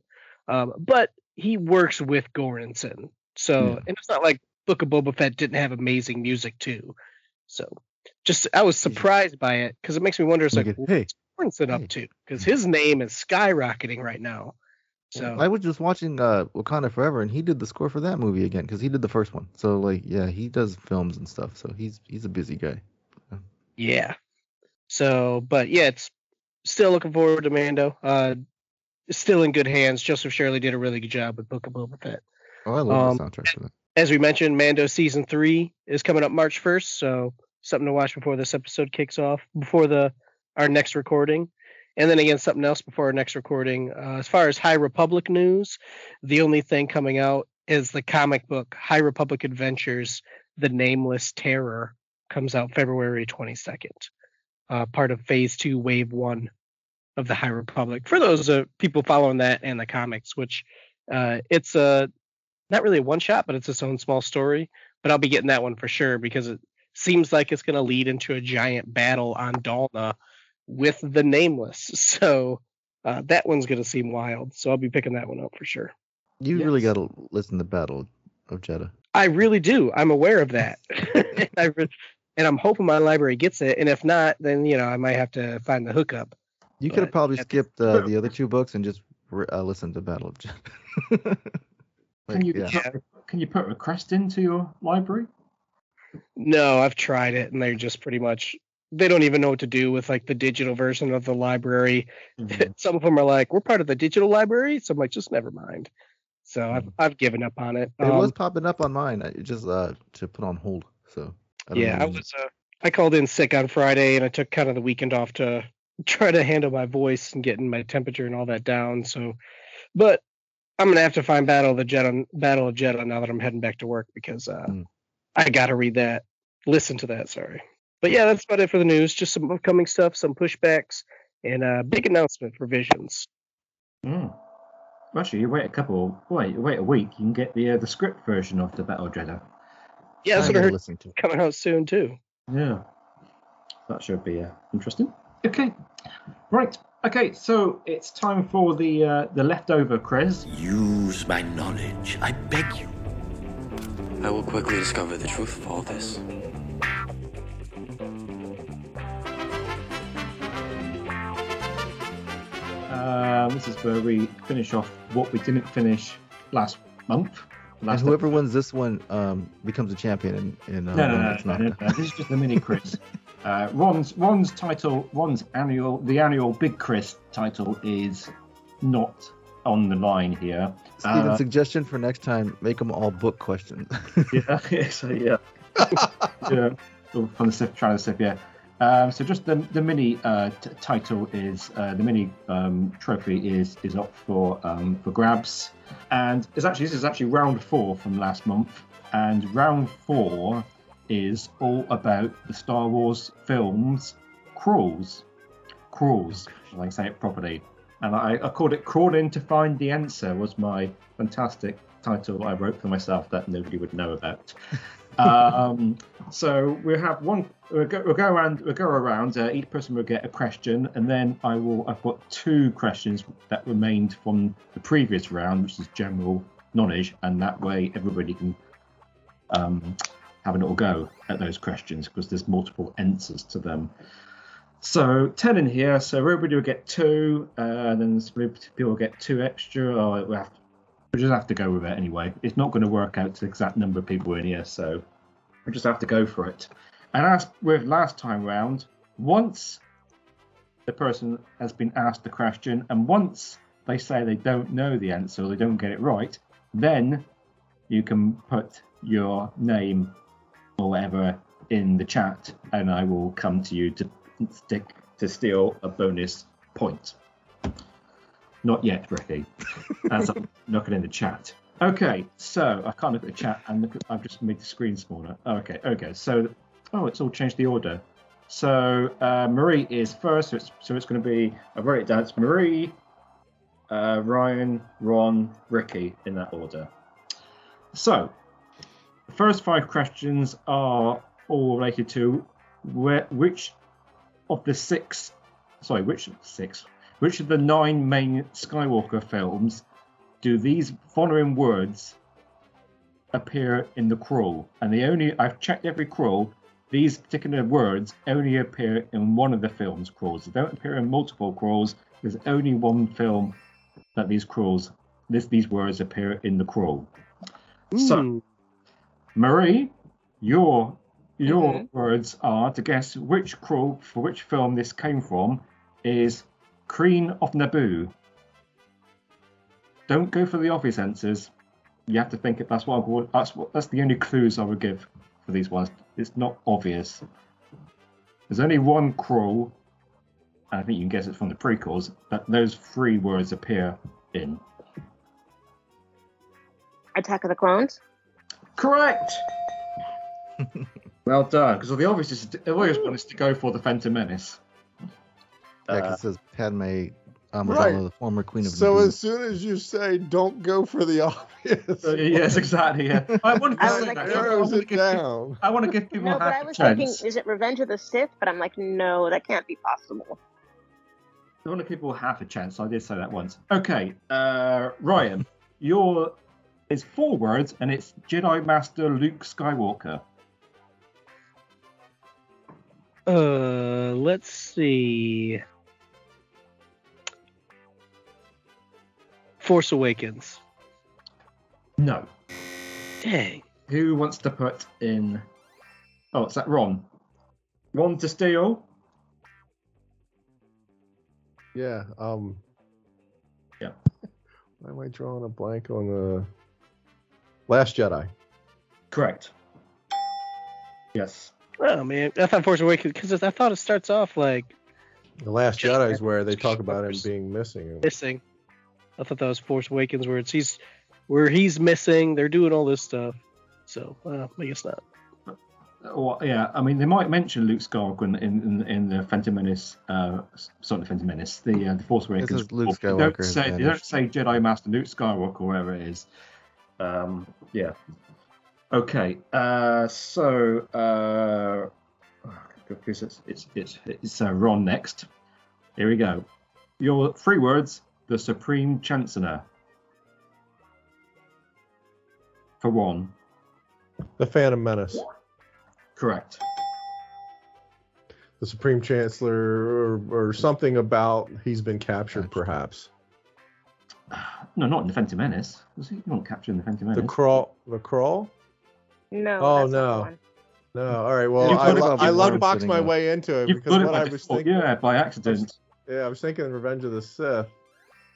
um, but he works with Goranson. So, yeah. and it's not like Book of Boba Fett didn't have amazing music too. So, just I was surprised by it because it makes me wonder. It's like, what's hey, Goranson hey. up to? Because his name is skyrocketing right now. So I was just watching uh, Wakanda Forever, and he did the score for that movie again because he did the first one. So, like, yeah, he does films and stuff. So he's he's a busy guy. Yeah. So, but yeah, it's still looking forward to Mando. Uh, still in good hands. Joseph Shirley did a really good job with Book of Boba Fett. Oh, I love um, the soundtrack for that. As we mentioned, Mando season three is coming up March first, so something to watch before this episode kicks off, before the our next recording. And then again, something else before our next recording. Uh, as far as High Republic news, the only thing coming out is the comic book High Republic Adventures: The Nameless Terror comes out February twenty-second, uh, part of Phase Two, Wave One of the High Republic. For those uh, people following that and the comics, which uh, it's a not really a one shot, but it's its own small story. But I'll be getting that one for sure because it seems like it's going to lead into a giant battle on Dalna with the Nameless, so uh, that one's going to seem wild, so I'll be picking that one up for sure. You yes. really got to listen to Battle of Jedha. I really do. I'm aware of that. and, I re- and I'm hoping my library gets it, and if not, then, you know, I might have to find the hookup. You could have probably skipped uh, the other two books and just re- uh, listened to Battle of Jedha. like, can, you, yeah. Yeah. can you put a request into your library? No, I've tried it, and they're just pretty much... They don't even know what to do with like the digital version of the library. Mm-hmm. Some of them are like, we're part of the digital library. So I'm like, just never mind. So mm-hmm. I've I've given up on it. It um, was popping up on mine. It just uh, to put on hold. So I don't yeah, know. I was uh, I called in sick on Friday and I took kind of the weekend off to try to handle my voice and getting my temperature and all that down. So, but I'm gonna have to find Battle of the Jedha, Battle of Jedha now that I'm heading back to work because uh, mm. I gotta read that, listen to that. Sorry. But yeah, that's about it for the news. Just some upcoming stuff, some pushbacks, and a big announcement for Visions. Mm. Actually, you wait a couple. Wait, wait a week. You can get the uh, the script version of the Battle of Jedha. Yeah, that's what I heard. To. Coming out soon too. Yeah, that should be uh, interesting. Okay, right. Okay, so it's time for the uh, the leftover, Chris. Use my knowledge, I beg you. I will quickly discover the truth of all this. Um, this is where we finish off what we didn't finish last month. Last and whoever episode. wins this one um, becomes a champion. And, and, uh, no, no, no, it's no, not. no, no. This is just the mini Chris. uh, Ron's Ron's title, Ron's annual, the annual Big Chris title is not on the line here. Stephen, uh, suggestion for next time: make them all book questions. yeah, yeah, so, yeah, yeah. From the sip, trying to sip, yeah. Um, so just the the mini uh, t- title is uh, the mini um, trophy is is up for um, for grabs, and it's actually this is actually round four from last month, and round four is all about the Star Wars films crawls, crawls. If I can say it properly, and I, I called it "Crawl In to Find the Answer" was my fantastic title I wrote for myself that nobody would know about. um so we'll have one we'll go, we'll go around we'll go around uh, each person will get a question, and then i will i've got two questions that remained from the previous round, which is general knowledge, and that way everybody can um have a little go at those questions because there's multiple answers to them. So ten in here, so everybody will get two, uh, and then some people will get two extra, or we'll have to We just have to go with it anyway. It's not going to work out to the exact number of people in here, so we just have to go for it. And as with last time round, once the person has been asked the question, and once they say they don't know the answer or they don't get it right, then you can put your name or whatever in the chat, and I will come to you to stick to steal a bonus point. Not yet, Ricky. As I'm looking in the chat. Okay, so I can't look at the chat, and look at, I've just made the screen smaller. Okay, okay. So, oh, it's all changed the order. So uh, Marie is first, so it's, so it's going to be I've wrote it down. It's Marie, uh, Ryan, Ron, Ricky in that order. So the first five questions are all related to where, which of the six sorry, which six? Which of the nine main Skywalker films do these following words appear in the crawl? And the only, I've checked every crawl, these particular words only appear in one of the film's crawls. They don't appear in multiple crawls. There's only one film that these crawls, this, these words appear in the crawl. Ooh. So, Marie, your your mm-hmm. words are to guess which crawl for which film this came from is Kreen of Naboo. Don't go for the obvious answers. You have to think it. That's what, I would, that's what that's the only clues I would give for these ones. It's not obvious. There's only one crawl, and I think you can guess it from the prequels, that those three words appear in. Attack of the Clones? Correct! Well done, because the obvious, is, the obvious one is to go for the Phantom Menace. Yeah, because uh, it says Padme... Um, right. The former Queen of so Naboo. As soon as you say, don't go for the obvious. Uh, yes, exactly. Yeah. I want to say like, that. Narrows it down. I want to give people no, half a chance. No, but I was chance. thinking, is it Revenge of the Sith? But I'm like, no, that can't be possible. I want to give people half a chance. I did say that once. Okay, uh, Ryan, your is four words, and it's Jedi Master Luke Skywalker. Uh, let's see... Force Awakens. No. Dang. Who wants to put in... Oh, is that Ron? Ron to steal? Yeah, um... Yeah. Why am I drawing a blank on the... Last Jedi. Correct. Yes. Oh, man. I thought Force Awakens... Because I thought it starts off like... The Last Jedi is where they talk about him being missing. Missing. I thought that was Force Awakens, where it's he's, where he's missing. They're doing all this stuff, so uh, I guess not. Well, yeah, I mean they might mention Luke Skywalker in in, in the Phantom Menace, uh, sort of Phantom Menace, the uh, the Force Awakens. Luke Skywalker. They don't, say, they don't say Jedi Master Luke Skywalker, or whatever it is. Um, yeah. Okay. Uh, so uh, it's it's it's, it's uh, Ron next. Here we go. Your three words. The Supreme Chancellor. For one. The Phantom Menace. Correct. The Supreme Chancellor, or, or something about he's been captured, perhaps. No, not in the Phantom Menace. Was he not captured in the Phantom Menace? The crawl. The crawl. No. Oh no. No. All right. Well, I, lo- I love boxed my up. way into it You've because what I was thinking. Yeah, by accident. Yeah, I was thinking Revenge of the Sith.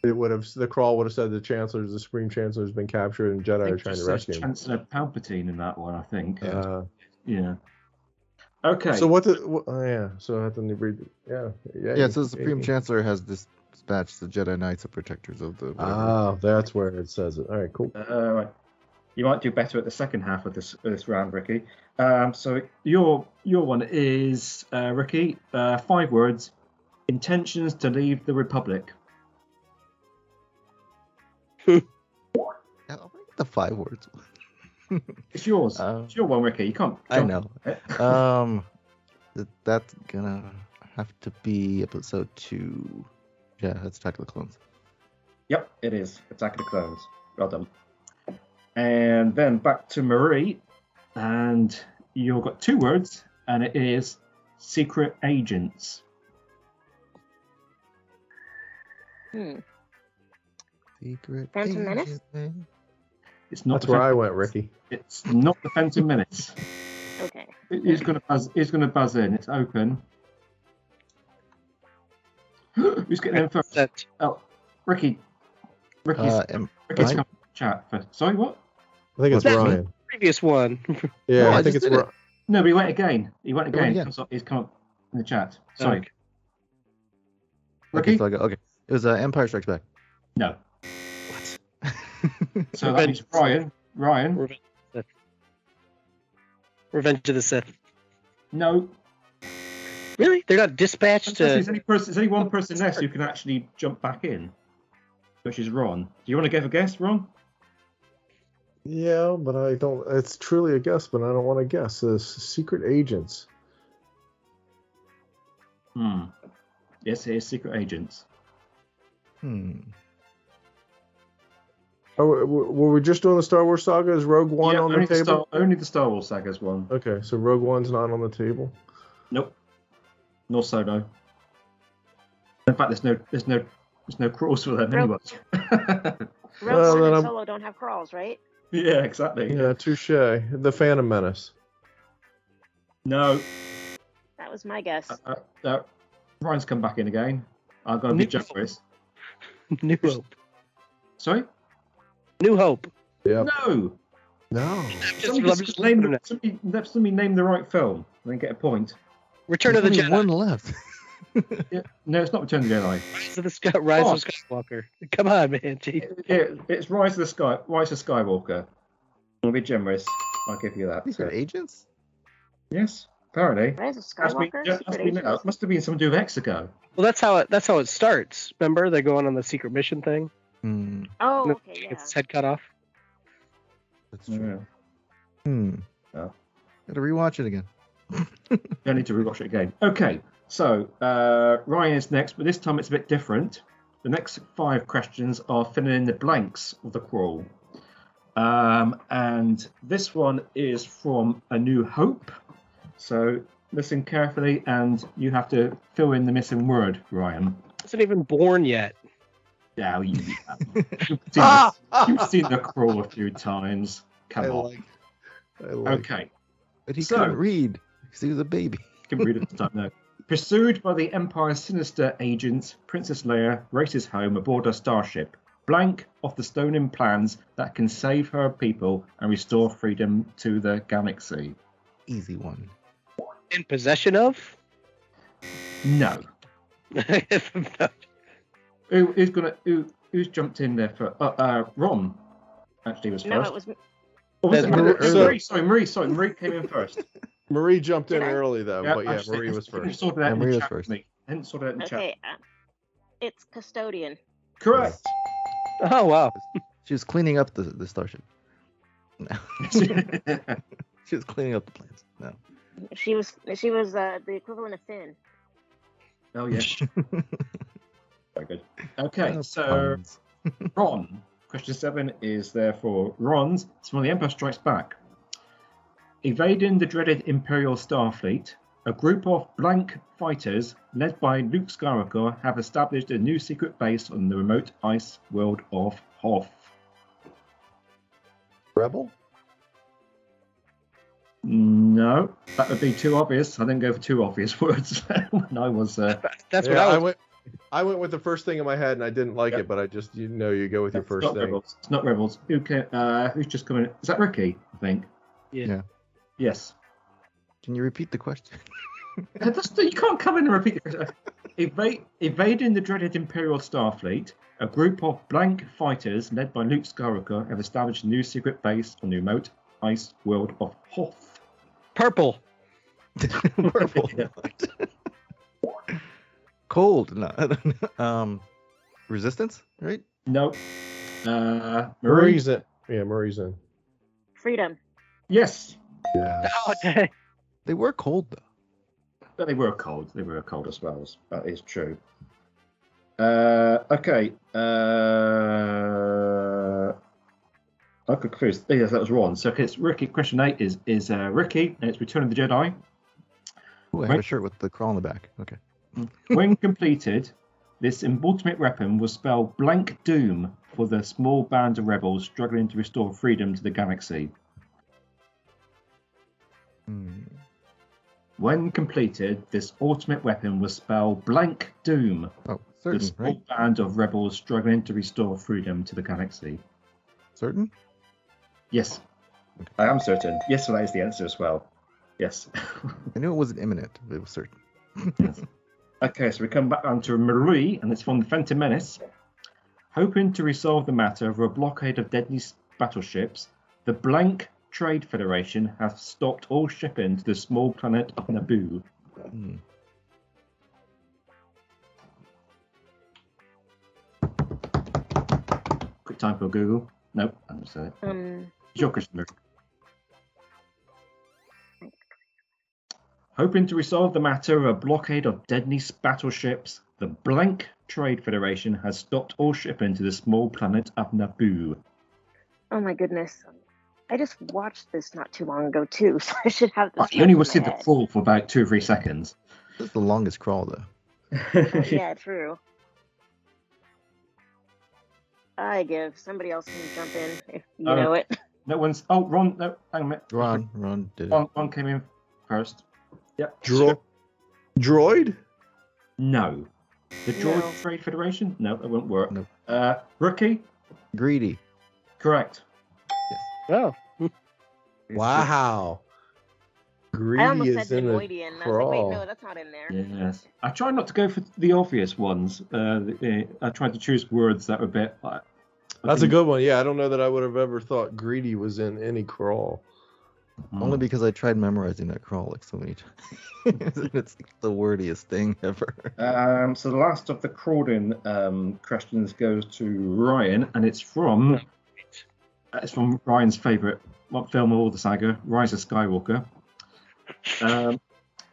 It would have the crawl would have said the Chancellor, the Supreme Chancellor has been captured, and Jedi are trying to rescue him. Chancellor Palpatine in that one, I think. Uh, yeah. Okay. So what? The, what oh yeah. So I have to read. Yeah. Yeah. Yeah. So the Supreme yeah, Chancellor has dispatched the Jedi Knights and protectors of the. Ah, that's where it says it. All right. Cool. All uh, right. You might do better at the second half of this this round, Ricky. Um. So your your one is uh, Ricky. Uh, five words. Intentions to leave the Republic. I don't like the five words. It's yours. Um, it's your one, Ricky. You can't. I know. um, that's gonna have to be episode two. Yeah, that's Attack of the Clones. Yep, it is Attack of the Clones. Well done. And then back to Marie, and you've got two words, and it is Secret Agents. Hmm. Secret Phantom Menace? It's not That's where I went, Ricky. It's not the Phantom Menace. Okay. It is going to buzz. It's going to buzz in. It's open. Who's getting in first? Set. Oh, Ricky. Ricky's, uh, um, Ricky's coming to chat for. Sorry, what? I think it's That's Ryan. The previous one. Yeah, no, I, I think it's Ryan. No, but he went again. He went again. Oh, yeah. He's, up, he's come up in the chat. Sorry. Okay. Ricky. Okay, so I go, okay. It was uh, Empire Strikes Back. No. So that means Ryan. Ryan. Revenge of the Sith. Revenge of the Sith. No. Really? They're not dispatched to... There's only, person, there's only one person left who can actually jump back in, which is Ron. Do you want to give a guess, Ron? Yeah, but I don't... It's truly a guess, but I don't want to guess. It's Secret Agents. Hmm. Yes, it is secret agents. Hmm. Oh, were we just doing the Star Wars saga? Is Rogue One yeah, on the table? Star, only the Star Wars saga's one. Okay, so Rogue One's not on the table. Nope. Nor Solo. In fact, there's no, there's no, there's no crawls for them anyway. Rogue well, One and Solo don't have crawls, right? Yeah, exactly. Yeah, touche. The Phantom Menace. No. That was my guess. Uh, uh, uh, Ryan's come back in again. I've got to be generous. New Hope. Sorry? New Hope. Yep. No. No. Somebody, just name the, somebody, somebody name the right film and then get a point. Return There's of the Jedi. One left. yeah, no, it's not Return of the Jedi. Rise of the Sky, Rise oh. of Skywalker. Come on, man. It, it, it's Rise of the Sky. Rise of Skywalker. I'm gonna be generous. I'll give you that. These so. are agents. Yes, apparently. Rise of Skywalker. Must, be, must, be, no, must have been something to do with Exegol. Well, that's how it. That's how it starts. Remember, they're going on the secret mission thing. Hmm. Oh, okay, yeah. It's his head cut off. That's true. Yeah. Hmm. Oh. Gotta rewatch it again. I need to rewatch it again. Okay, so uh, Ryan is next, but this time it's a bit different. The next five questions are filling in the blanks of the crawl. Um, and this one is from A New Hope. So listen carefully, and you have to fill in the missing word, Ryan. Isn't even born yet. Yeah, you, you've, seen the, you've seen the crawl a few times. Come I on. Like, I like. Okay. But he so, couldn't read because he was a baby. He couldn't read at the time, no. Pursued by the Empire's sinister agents, Princess Leia races home aboard a starship, blank off the stone-in plans that can save her people and restore freedom to the galaxy. Easy one. In possession of? No. Who, who's gonna? Who, who's jumped in there for? Uh, uh, Ron actually was no, first. It was... Oh, was it? Marie, Marie, sorry, Marie, sorry, Marie came in first. Marie jumped in early though, yeah, but yeah, actually, Marie was first. Sorted out Marie in the was first. Me. I didn't sort it out in the okay, chat. Uh, it's Custodian. Correct. Oh wow, she was cleaning up the the starship. No, she was cleaning up the plans. No, she was she was uh, the equivalent of Finn. Oh yeah. Very good. Okay, so Ron, question seven is therefore Ron's. It's when the Empire Strikes Back. Evading the dreaded Imperial Starfleet, a group of blank fighters led by Luke Skywalker have established a new secret base on the remote ice world of Hoth. Rebel? No, that would be too obvious. I didn't go for two obvious words when I was. Uh, That's yeah, what I, was... I went. I went with the first thing in my head, and I didn't like yep. it, but I just, you know, you go with your it's first thing. Rebels. It's not Rebels. Who can, uh, who's just coming? Is that Ricky, I think? Yeah. yeah. Yes. Can you repeat the question? That's, you can't come in and repeat the question. Evade, evading the dreaded Imperial Starfleet, a group of blank fighters led by Luke Skywalker have established a new secret base on the remote ice world of Hoth. Purple. Purple. Yeah. Cold, no. um, resistance, right? No. Uh, Marie's in. Yeah, Marie's in. Freedom. Yes. Yes. Oh, dang. They were cold though. But they were cold. They were cold as well. That is true. Uh, okay. Uh, I could cruise. Yes, that was wrong. So it's Ricky. Question eight is is uh, Ricky, and it's Return of the Jedi. Oh, I have right. a shirt with the crawl on the back. Okay. When completed, this ultimate weapon will spell blank doom for the small band of rebels struggling to restore freedom to the galaxy. Hmm. When completed, this ultimate weapon will spell blank doom oh, certain, for the small right? band of rebels struggling to restore freedom to the galaxy. Certain? Yes. Okay. I am certain. Yes, so that is the answer as well. Yes. I knew it wasn't imminent, but it was certain. Yes. Okay, so we come back on to Marie, and it's from the Phantom Menace. Hoping to resolve the matter of a blockade of deadly battleships, the Blank Trade Federation has stopped all shipping to the small planet of Naboo. Mm. Quick time for Google. Nope, I'm just saying. Um, it's your question, Marie. Hoping to resolve the matter of a blockade of deadly battleships, The Blank Trade Federation has stopped all shipping to the small planet of Naboo. Oh my goodness. I just watched this not too long ago too, so I should have this. You only will see the crawl for about two or three seconds. This is the longest crawl though. Oh, yeah, true. I give. Somebody else can jump in if you uh, know it. No one's... Oh, Ron, no, hang on a minute. Ron, Ron did it. Ron, Ron came in first. Yep. Dro- droid? No. The Droid no. Trade Federation? No, that won't work. No. Uh, Rookie? Greedy. Correct. Yes. Oh. Wow. Greedy I almost said Droidian. I was like, wait, no, that's not in there. Yes. I try not to go for the obvious ones. Uh, I tried to choose words that were a bit... Uh, that's a good one. Yeah, I don't know that I would have ever thought Greedy was in any crawl. Mm. Only because I tried memorizing that crawl like so many times. It's like the wordiest thing ever. Um, so the last of the crawling um, questions goes to Ryan, and it's from uh, it's from Ryan's favorite film of all the saga, Rise of Skywalker. Um,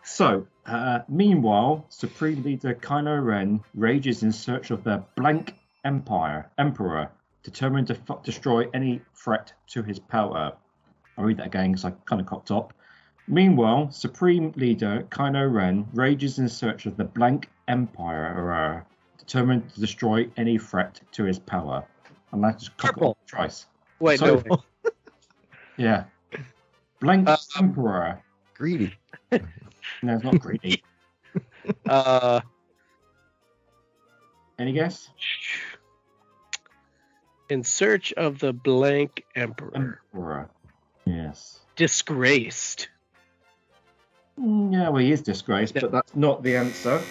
so, uh, meanwhile, Supreme Leader Kylo Ren rages in search of the blank empire emperor, determined to f- destroy any threat to his power. I'll read that again because I kind of cocked up. Meanwhile, Supreme Leader Kylo Ren rages in search of the blank Empire, determined to destroy any threat to his power. And that just cocked up twice. Wait, so, no. Wait. Yeah. Blank uh, Emperor. Greedy. No, it's not greedy. uh, Any guess? In search of the blank Emperor. Emperor. Yes. Disgraced. Yeah, well, he is disgraced, no. But that's not the answer.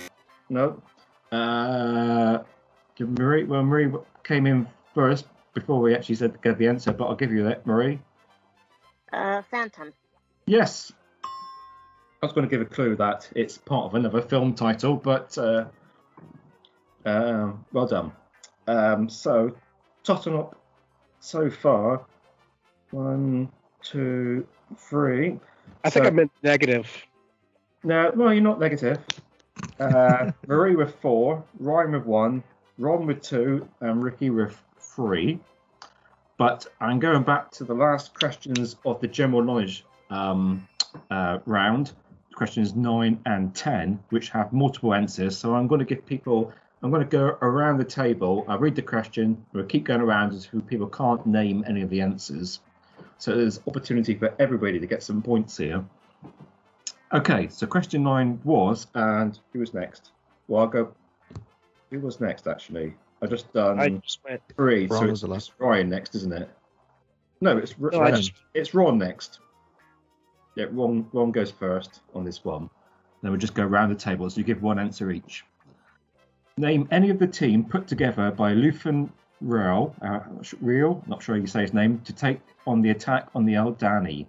No. Uh, Marie, well, Marie came in first before we actually said gave the answer, but I'll give you that, Marie. Uh, Phantom. Yes. I was going to give a clue that it's part of another film title, but uh, uh, well done. Um, so, totting up so far. One. Two, three. I so, think I meant negative. No, well, you're not negative. Uh, Marie with four, Ryan with one, Ron with two, and Ricky with three. But I'm going back to the last questions of the general knowledge um, uh, round, questions nine and ten, which have multiple answers. So I'm going to give people, I'm going to go around the table. I'll read the question. We'll keep going around until people can't name any of the answers. So there's opportunity for everybody to get some points here. Okay, so question nine was, and who was next? Well, I'll go, who was next, actually? I just done I just went three, Ron so it's, it's Ryan next, isn't it? No, it's no, Ron, just... it's Ron next. Yeah, Ron, Ron goes first on this one. Then we'll just go around the table, so you give one answer each. Name any of the team put together by Luthen Real, uh, Real, not sure how you say his name, to take on the attack on the Aldani,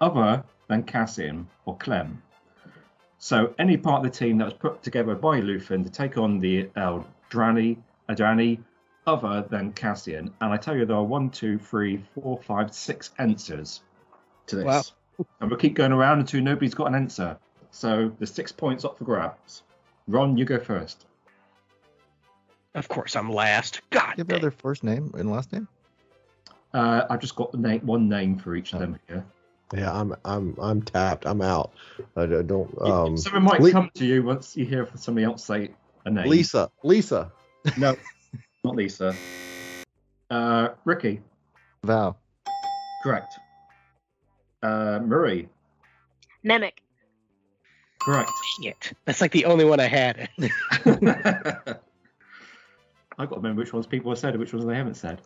other than Cassim or Clem. So any part of the team that was put together by Luthen to take on the Eldrani, Aldani, other than Cassian. And I tell you, there are one, two, three, four, five, six answers to this. Wow. And we'll keep going around until nobody's got an answer. So there's six points up for grabs. Ron, you go first. Of course, I'm last. God. Do you have their first name and last name? Uh, I've just got the name, one name for each of them here. Yeah, I'm, I'm, I'm tapped. I'm out. I don't. Um, Someone might Le- come to you once you hear somebody else say a name. Lisa. Lisa. No, not Lisa. Uh, Ricky. Val. Correct. Uh, Murray. Nemec. Correct. Dang it! That's like the only one I had. I've got to remember which ones people have said and which ones they haven't said.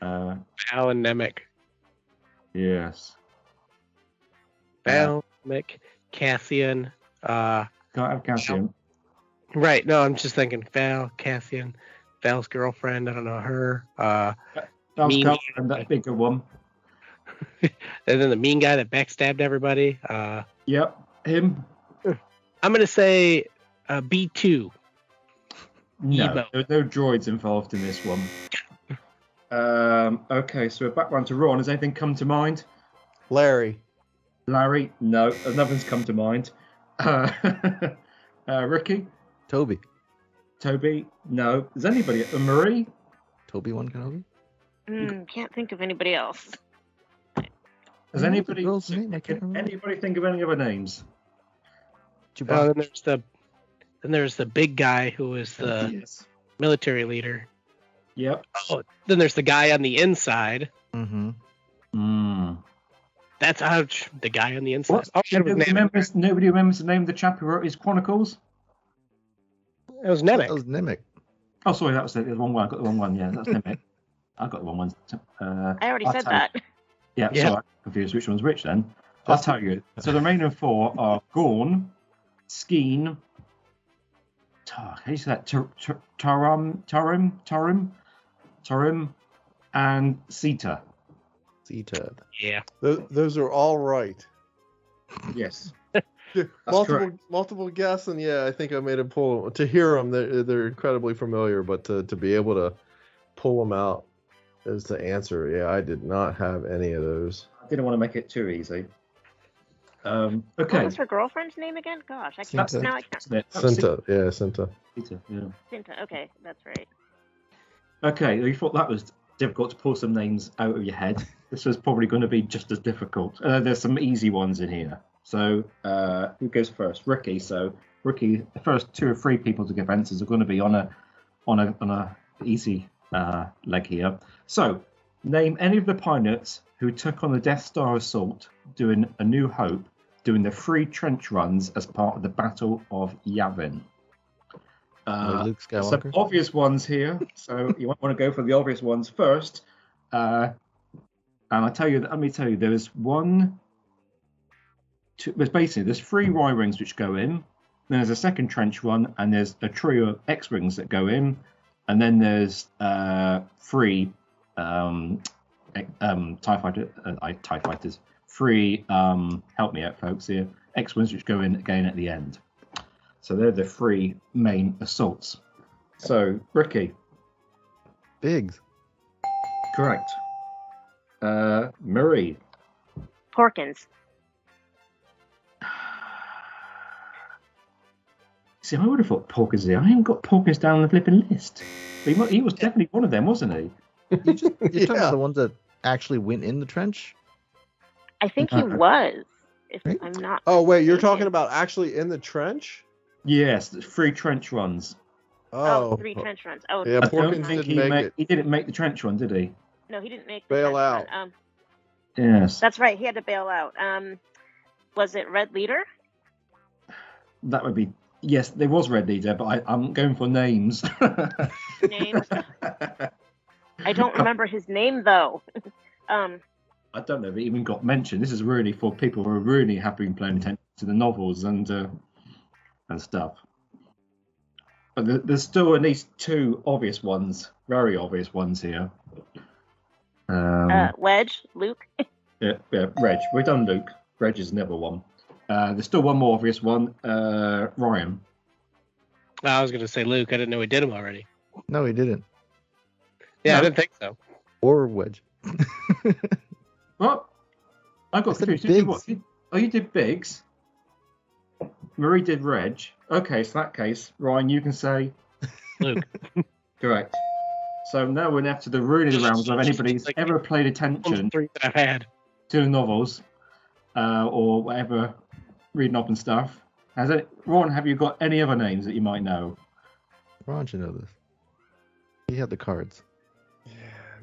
Uh, Val and Nemec. Yes. Val, uh, Nemec, Cassian. Uh, can't have Cassian. Val, right. No, I'm just thinking Val, Cassian, Val's girlfriend. I don't know her. Uh, Val's girlfriend, that big one. And then the mean guy that backstabbed everybody. Uh, yep, him. I'm going to say uh, B two. No, there are no droids involved in this one. Um, okay, so we're back round to Ron. Has anything come to mind? Larry. Larry? No, nothing's come to mind. Uh, uh, Ricky? Toby. Toby? No. Is anybody? Uh, Marie? Obi-Wan Kenobi? Mm, can't think of anybody else. Does anybody, name, can anybody think of any other names? Uh, then, there's the, then there's the big guy who is the yes. military leader. Yep. Oh, then there's the guy on the inside. Mm-hmm. Mm. That's ouch, the guy on the inside. What? Oh, nobody, remembers, nobody remembers the name of the chap who wrote his Chronicles? It was Nemec. It was Nemec. Oh, sorry, that was the, the wrong one. I got the wrong one. Yeah, that's Nemec. I got the wrong one. Uh, I already I'll said that. You. Yeah, yeah, sorry, I'm confused which one's which then. I'll tell you. So the remaining four are Gorn, Skeen, Tar, how do you say that? Tarim, Tar- Tarim, Tarim, Tarim, and Sita. Sita. Yeah. Th- those are all right. Yes. Yeah, multiple, correct. multiple guests, and yeah, I think I made a pull to hear them. They're, they're incredibly familiar, but to, to be able to pull them out is the answer. Yeah, I did not have any of those. I didn't want to make it too easy. Um, okay. What was her girlfriend's name again? Gosh, I can't. Now I can't. Cinta, yeah, Cinta. Cinta, yeah. Cinta. Okay, that's right. Okay, you thought that was difficult to pull some names out of your head. This was probably going to be just as difficult. Uh, there's some easy ones in here. So uh, who goes first? Ricky. So Ricky, the first two or three people to give answers are going to be on a on a on a easy uh, leg here. So name any of the pilots who took on the Death Star assault during A New Hope, doing the three trench runs as part of the Battle of Yavin. Uh, Luke Skywalker. Some obvious ones here, so you might want to go for the obvious ones first. Uh, and I tell you, let me tell you, there is one. Two, there's basically there's three Y-wings which go in, then there's a second trench one, and there's a trio of X-wings that go in, and then there's uh, three um, um, TIE, fighter, uh, TIE fighters, three um, help me out folks here X-wings which go in again at the end. So they're the three main assaults. So Ricky, Biggs, correct. Uh, Marie, Porkins. See, I would have thought Porkins there. I haven't got Porkins down on the flipping list. But he, he was definitely one of them, wasn't he? You just, you're yeah. talking about the ones that actually went in the trench? I think he was, if right? I'm not... Oh, wait, you're talking about actually in the trench? Yes, three trench runs. Oh, oh three trench runs. Oh, yeah, Porkins didn't he make made, it. He didn't make the trench run, did he? No, he didn't make bail the trench out. Run. Um, yes. That's right, he had to bail out. Um, was it Red Leader? That would be... Yes, there was Red Leader, but I, I'm going for names. Names? I don't remember his name, though. um, I don't know if it even got mentioned. This is really for people who really have been paying attention to the novels and uh, and stuff. But th- there's still at least two obvious ones, very obvious ones here. Um, uh, Wedge? Luke? yeah, yeah, Reg. We're done, Luke. Reg is never one. Uh, there's still one more obvious one. Uh, Ryan. I was going to say Luke. I didn't know he did him already. No, he didn't. Yeah, no. I didn't think so. Or Wedge. What? I got confused. Did you, what? Oh, you did Biggs. Marie did Reg. Okay, so in that case, Ryan, you can say... Luke. Correct. So now we're left to the ruining rounds of anybody's like, ever paid attention that I've had. To the novels uh, or whatever... reading up and stuff. Has it, Ron, have you got any other names that you might know? Ron should know this. He had the cards. Yeah,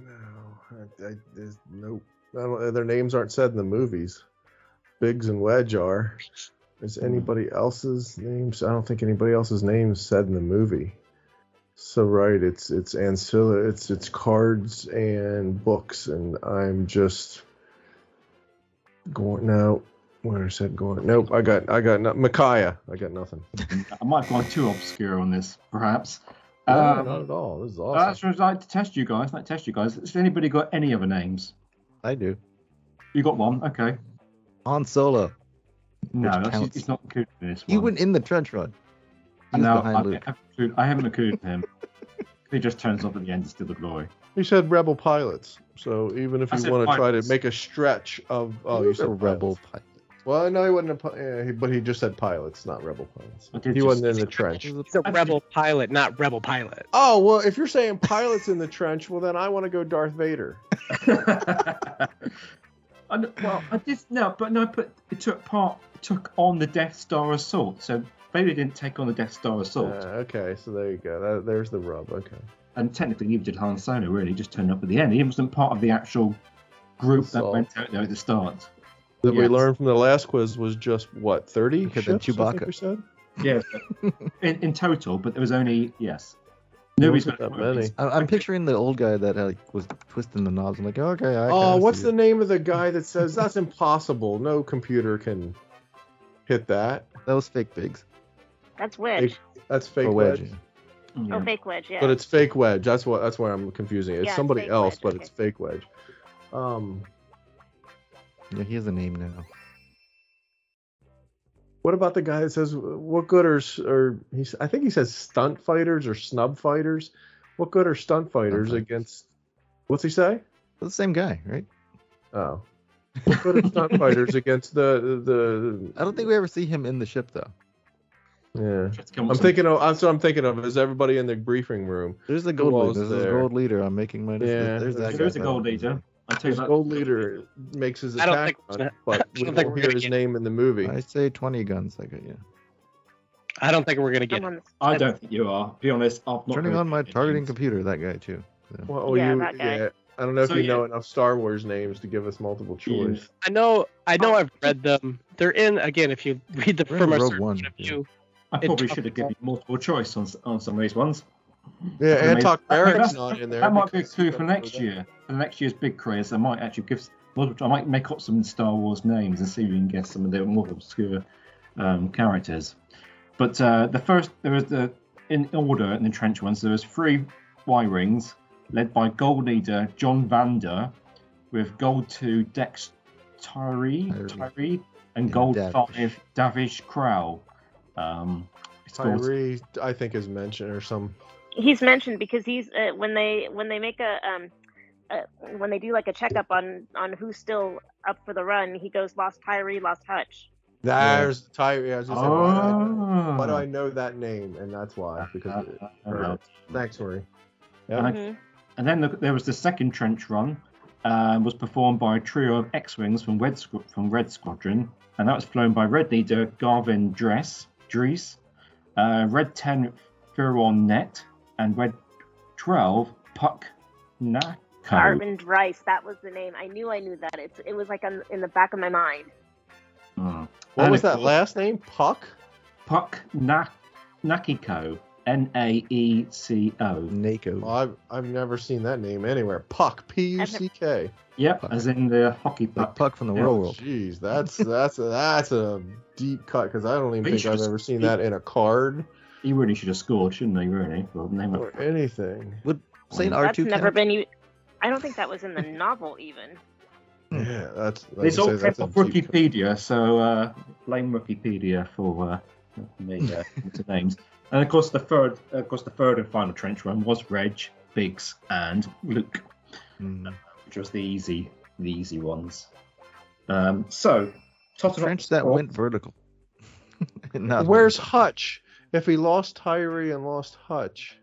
no. I, I, there's no I don't, their names aren't said in the movies. Biggs and Wedge are. Is anybody else's names? I don't think anybody else's names said in the movie. So right, it's it's ancilla, it's it's cards and books, and I'm just going now. Where is it going? Nope, I got, I got, no, Micaiah. I got nothing. I might have gone too obscure on this, perhaps. No, um, not at all. This is awesome. That's what I'd like to test you guys. I'd like to test you guys. Has anybody got any other names? I do. You got one? Okay. Han Solo. No, that's, it's not included in this one. He went in the trench run. He no, I, Luke. I haven't included him. He just turns up at the end to steal the glory. He said rebel pilots. So even if I you want to try to make a stretch of... Oh, you said rebel pilots. Well, no, he wasn't a, uh, but he just said pilots, not rebel pilots. He just, wasn't in the trench. It's a rebel pilot, not rebel pilot. Oh, well, if you're saying pilots in the trench, well, then I want to go Darth Vader. I, well, I did, no, but no, but it took part, took on the Death Star assault, so Vader didn't take on the Death Star assault. Uh, okay, so there you go. That, there's the rub, okay. And technically, he did Han Solo, really, he just turned up at the end. He wasn't part of the actual group assault that went out there at the start. That yes. we learned from the last quiz was just, what, thirty ships, I think we said? Yeah, in, in total, but there was only, yes. Nobody's got that many. I'm picturing the old guy that like, was twisting the knobs. I'm like, okay, I Oh, what's the it. name of the guy that says, that's impossible, no computer can hit that? That was Fake Biggs. That's Wedge. Fake, that's Fake oh, Wedge. Wedge. Yeah. Oh, Fake Wedge, yeah. But it's Fake Wedge. That's what. That's why I'm confusing it. It's yeah, somebody else, wedge, but okay. It's Fake Wedge. Um... Yeah, he has a name now. What about the guy that says, what good are, or he's, I think he says stunt fighters or snub fighters. What good are stunt fighters stunt against, what's he say? That's the same guy, right? Oh. What good are stunt fighters against the, the... I don't think we ever see him in the ship, though. Yeah. I'm thinking of, that's what I'm thinking of, is everybody in the briefing room. There's the gold leader. There's the gold leader. I'm making my decision. Yeah, there's, there's, there's a gold leader. I tell you that gold leader makes his attack, on it, but we don't, don't hear his get... name in the movie. I say twenty guns. I got you. I don't think we're gonna get. It. I don't think you are. Be honest. I'm not turning on my targeting computer. That guy too. So. Well, oh, yeah, you, that guy. Yeah. I don't know if so, you yeah. know enough Star Wars names to give us multiple choice. Yeah. I know. I know. I've read them. They're in again. If you read them we're from our search one, review, yeah. I probably should have given you multiple choice on on some of these ones. Yeah, Antok Barrett's not in there. That might be a clue for next year. For next year's big quiz, I might actually give. I might make up some Star Wars names and see if we can guess some of the more obscure um, characters. But uh, the first, there is the in order in the trench ones. There was three Y rings led by gold leader John Vander, with gold two Dex Tyree, Tyree, and yeah, gold Davish. five Davish Crow. Um, Tyree, called, I think, is mentioned or some. He's mentioned because he's uh, when they when they make a um, uh, when they do like a checkup on, on who's still up for the run, he goes Lost Tyree, Lost Hutch. There's yeah. Tyree. I was just saying, oh. why do I know that name? And that's why because uh, uh, uh, thanks, Rory. Yeah. Mm-hmm. And then the, there was the second trench run, uh, was performed by a trio of X-wings from Red from Red Squadron, and that was flown by Red Leader Garvin Dress Drees, uh, Red Ten Furon Net. And Red twelve, Puck Nako. Carbon Rice, that was the name. I knew I knew that. It's, it was like on, in the back of my mind. Mm. What and was that last name? Puck? Puck Na- Nakiko. N A E C O. Nako. Well, I've, I've never seen that name anywhere. Puck. P U C K. Yep, Puck. As in the hockey puck. Like Puck from the real world. Jeez, that's, that's, a, that's a deep cut because I don't even think I've ever seen that in a card. He really should have scored, shouldn't he? Really, well, name or it. Anything. Would Saint R two? That's never count? been. I don't think that was in the novel even. Yeah, that's. It's all kept off Wikipedia, so uh, blame Wikipedia for uh, the uh, names. And of course, the third, of course, the third and final trench run was Reg, Biggs, and Luke, mm. which was the easy, the easy ones. Um, so, trench that went vertical. Where's Hutch? If he lost Tyree and lost Hutch,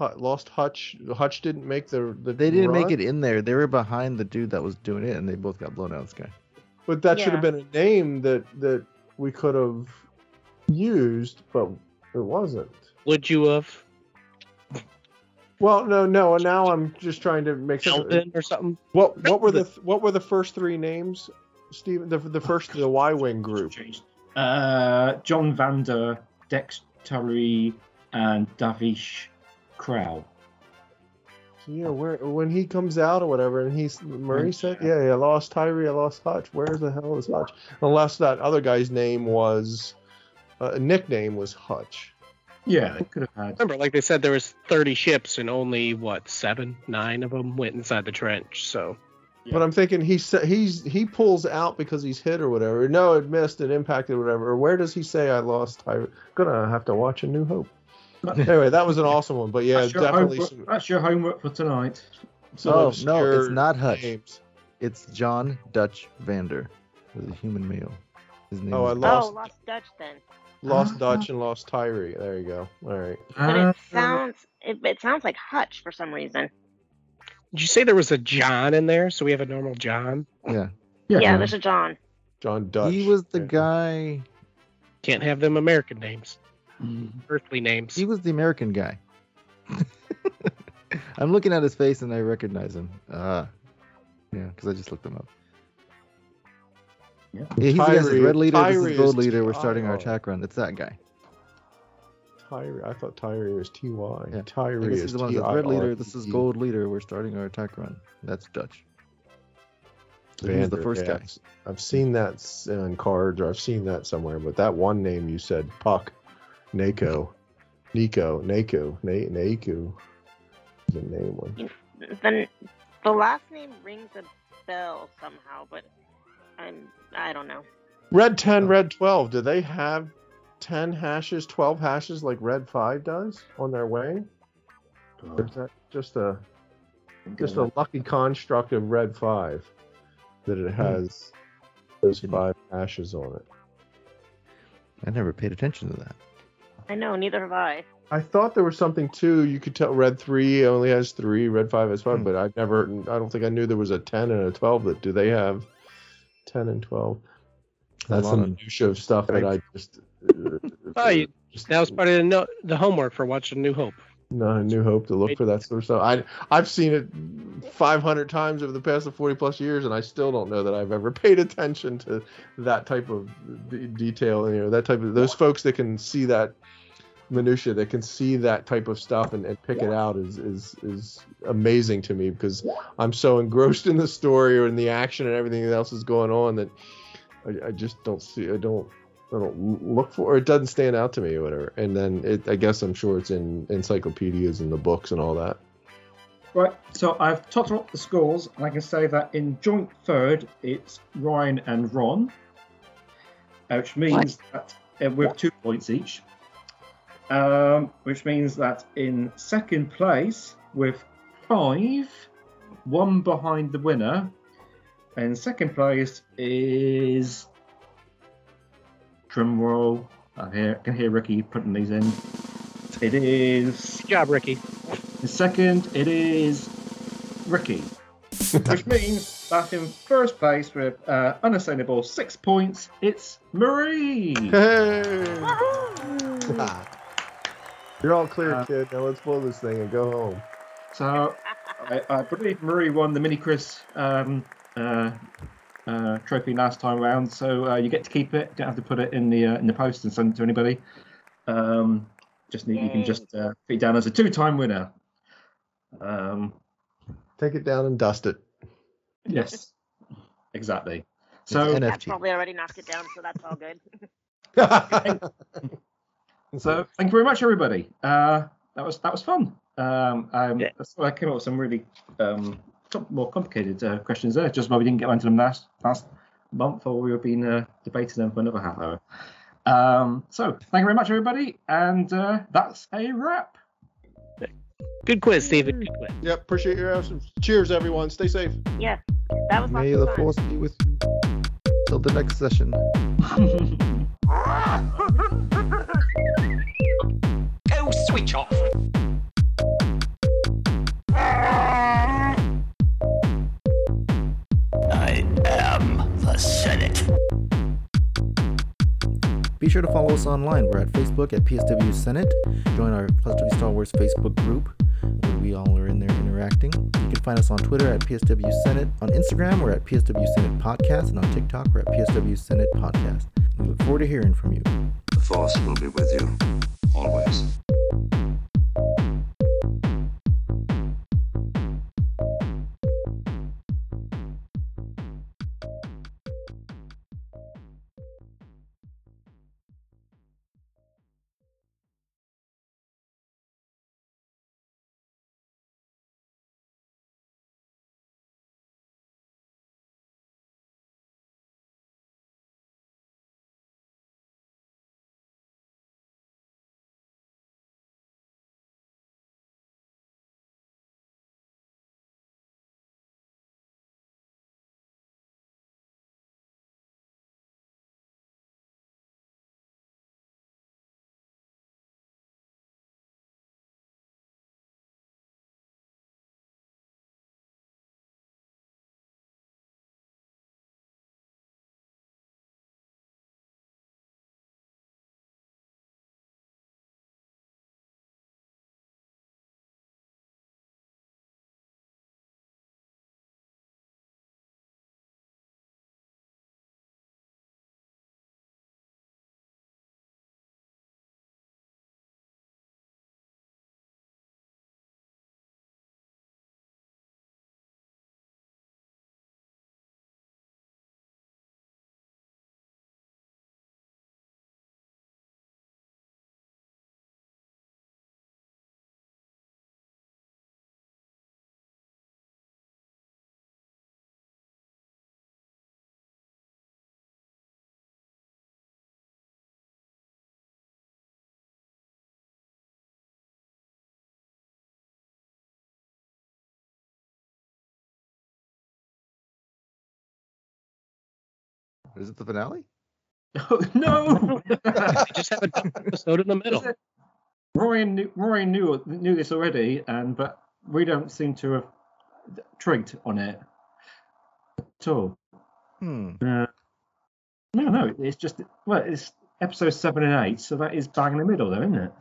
H- lost Hutch, Hutch didn't make the the. They didn't run. Make it in there. They were behind the dude that was doing it, and they both got blown out of the sky. But that yeah. should have been a name that, that we could have used, but it wasn't. Would you have? Well, no, no. And now I'm just trying to make sure. Or something. What what were the what were the first three names, Stephen? The the first oh, the Y-wing group. Uh, John Vander, Dex Tyree, and Davish Crow. Yeah, where when he comes out or whatever, and he's Murray said, "Yeah, yeah, I lost Tyree, I lost Hutch. Where the hell is Hutch?" Unless that other guy's name was uh, a nickname was Hutch. Yeah, they could have had. Remember, like they said, there was thirty ships, and only what seven, nine of them went inside the trench. So. But I'm thinking he he's he pulls out because he's hit or whatever. No, it missed, it impacted, or whatever. Where does he say I lost? I'm gonna have to watch A New Hope. Anyway, that was an awesome one. But yeah, that's definitely. Some... That's your homework for tonight. So oh, no, it's not Hutch. Names. It's John Dutch Vander. was a human male. His name oh, I lost. Oh, Lost Dutch then. Lost Dutch and Lost Tyree. There you go. All right. But it sounds it, it sounds like Hutch for some reason. Did you say there was a John in there? So we have a normal John? Yeah. Yeah, yeah there's a John. John Dutch. He was the yeah. guy. Can't have them American names. Mm. Earthly names. He was the American guy. I'm looking at his face and I recognize him. Uh, yeah, because I just looked him up. Yeah, yeah he's the red leader. Tyree this is gold is leader. T- We're starting our attack run. It's that guy. Tyree. I thought Tyree was T Y. Yeah. Tyree is T I. This is the one that's red leader. This is gold leader. We're starting our attack run. That's Dutch. He's the first guy. I've seen that in cards, or I've seen that somewhere. But that one name you said, Puck, Nako, Nico, Nako, Naku, the name one. The the last name rings a bell somehow, but. I'm, I don't know. Red ten, red twelve. Do they have ten hashes, twelve hashes like red five does on their way? Or is that just a just a lucky construct of red five that it has those five hashes on it? I never paid attention to that. I know, neither have I. I thought there was something too. You could tell red three only has three, red five has five, mm. but I never. I don't think I knew there was a ten and a twelve. That do they have? ten and twelve. That's some minutia of stuff that I just... Uh, oh, you, just that was part of the, no, the homework for watching New Hope. No, New Hope, to look for that sort of stuff. I, I've seen it five hundred times over the past forty-plus years, and I still don't know that I've ever paid attention to that type of d- detail. And, you know, that type of those folks that can see that minutia, that can see that type of stuff and, and pick it out is, is is amazing to me, because I'm so engrossed in the story or in the action and everything else is going on that I, I just don't see I don't I don't look for, or it doesn't stand out to me or whatever. And then it, I guess I'm sure it's in encyclopedias and the books and all that. Right, so I've topped up the scores, and I can say that in joint third it's Ryan and Ron, which means what? that uh, we have two points each. Um, which means that in second place with five, one behind the winner, and second place is drumroll. I hear, can hear Ricky putting these in. It is. Good job, Ricky. In second, it is Ricky, which means that in first place with uh, unassailable six points, it's Marie. Hey. You're all clear, uh, kid. Now let's pull this thing and go home. So, I, I believe Marie won the Mini Chris um, uh, uh, trophy last time around, so uh, you get to keep it. You don't have to put it in the uh, in the post and send it to anybody. Um, just need, you can just uh, put it down as a two-time winner. Um, Take it down and dust it. Yes, exactly. So N F T. That's probably already knocked it down, so that's all good. So thank you very much, everybody. Uh, that was that was fun. Um, um, yeah. so I came up with some really um, more complicated uh, questions there, just why we didn't get onto them last last month, or we would have been uh, debating them for another half hour. Um, so thank you very much, everybody, and uh, that's a wrap. Good quiz, Stephen. Good quiz. Yep, appreciate your answers. Cheers, everyone. Stay safe. Yeah, that was. May the fun. force be with you till the next session. Go switch off. I am the Senate. Be sure to follow us online. We're at Facebook at P S W Senate. Join our Positively Star Wars Facebook group where we all are in there interacting. You can find us on Twitter at P S W Senate. On Instagram, we're at P S W Senate Podcast. And on TikTok, we're at P S W Senate Podcast. We look forward to hearing from you. The Force will be with you. Always. Is it the finale? Oh, no! They just have an episode in the middle. Rory knew, Rory knew knew this already, and but we don't seem to have tricked on it at all. Hmm. Uh, no, no, it's just well, it's episode seven and eight, so that is bang in the middle, though, isn't it?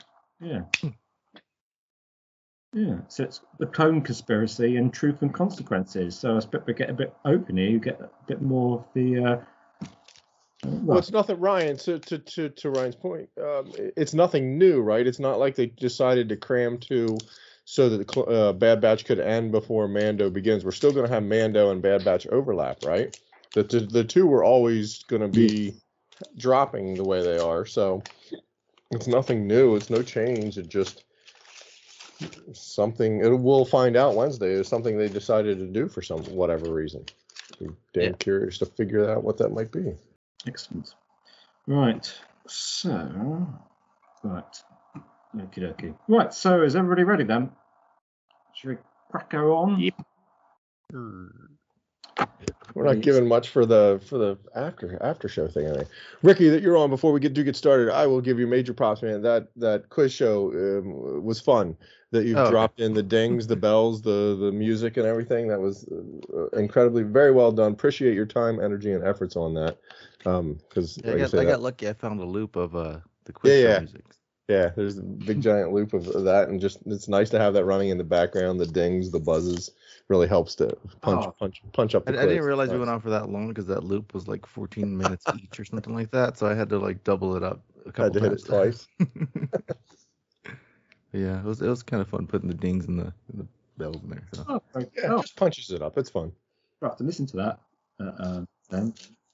Yeah. Hmm. Yeah, so it's the clone conspiracy and truth and consequences. So I expect we get a bit open here. You get a bit more of the. Uh, well, well, it's nothing, Ryan. To to to, to Ryan's point, um, it's nothing new, right? It's not like they decided to cram two so that the uh, Bad Batch could end before Mando begins. We're still going to have Mando and Bad Batch overlap, right? The the, the two were always going to be dropping the way they are. So it's nothing new. It's no change. It just. Something it, we'll find out Wednesday is something they decided to do for some whatever reason. I'm damn yeah. curious to figure out what that might be. Excellent. Right. So, right. Okie dokie. Right. So, is everybody ready then? Should we crack on? Yep. Hmm. We're not giving much for the for the after after show thing, I think. Ricky, that you're on before we get do get started, I will give you major props, man. That that quiz show um, was fun. That you've oh, dropped okay. in the dings, the bells, the the music, and everything. That was uh, incredibly very well done. Appreciate your time, energy, and efforts on that. Um, because yeah, like I, got, I that, got lucky. I found a loop of uh the quiz yeah, show yeah. music. Yeah, there's a big giant loop of that, and just it's nice to have that running in the background. The dings, the buzzes, really helps to punch, oh. punch, punch up. The I, place. I didn't realize we went on for that long because that loop was like fourteen minutes each or something like that. So I had to like double it up a couple I had to times. Hit it twice. Yeah, it was it was kind of fun putting the dings and the, the bells in there. So. Oh, okay. Yeah, oh. It just punches it up. It's fun. I'll have to listen to that uh, uh, then.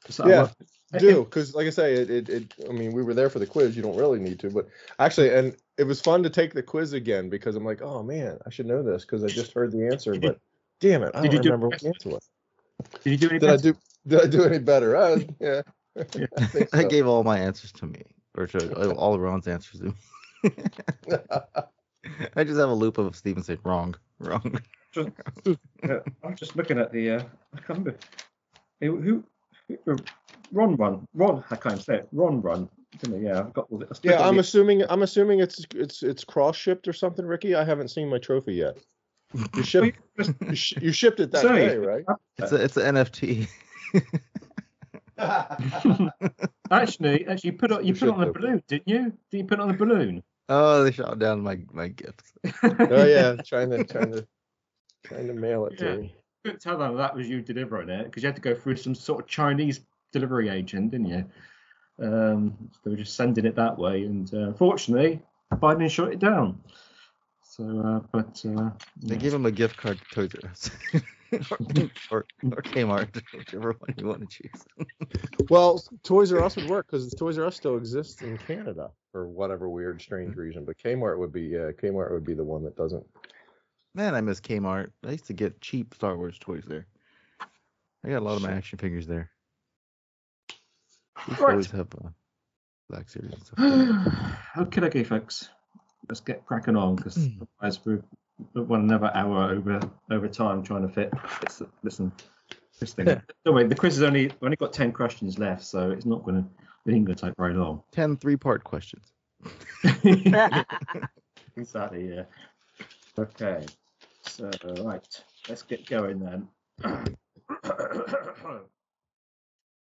So yeah, I do because, like I say, it, it, it. I mean, we were there for the quiz. You don't really need to, but actually, and it was fun to take the quiz again because I'm like, oh man, I should know this because I just heard the answer, but damn it, I don't remember what the answer was. Did you do any? Did I do? Did I do any better? I was, yeah, yeah. I, so. I gave all my answers to me, or to all of Ron's answers to me. I just have a loop of Stephen saying wrong, wrong. Just, uh, I'm just looking at the. Uh, I can't remember hey, who. Ron run, Ron. I can't say it. Ron run. Didn't yeah, I've got. Yeah, I'm assuming. I'm assuming it's it's it's cross shipped or something, Ricky. I haven't seen my trophy yet. You shipped. you, sh- you shipped it that Sorry. day, right? It's a, it's an N F T. actually, actually, you put on you, you put on a balloon, it. didn't you? Did you put on a balloon? Oh, they shot down my my gifts. oh yeah, trying to trying to trying to mail it yeah. to me. Couldn't tell them that was you delivering it because you had to go through some sort of Chinese delivery agent, didn't you? Um, they were just sending it that way, and uh, fortunately, Biden shut it down. So, uh, but uh, they yeah. gave him a gift card to Toys R Us or Kmart, whichever one you want to choose. Well, Toys R Us would work because Toys R Us still exists in Canada for whatever weird, strange reason. But Kmart would be uh, Kmart would be the one that doesn't. Man, I miss Kmart. I used to get cheap Star Wars toys there. I got a lot of my action figures there. We always have uh, Black Series and stuff like that. Okay, folks. Let's get cracking on, because mm. otherwise we've won another hour over over time trying to fit. Let's, listen, this thing. Anyway, the quiz is only, we've only got ten questions left, so it's not going to take very long. ten three-part questions. Exactly, yeah. Okay. So, right, let's get going then.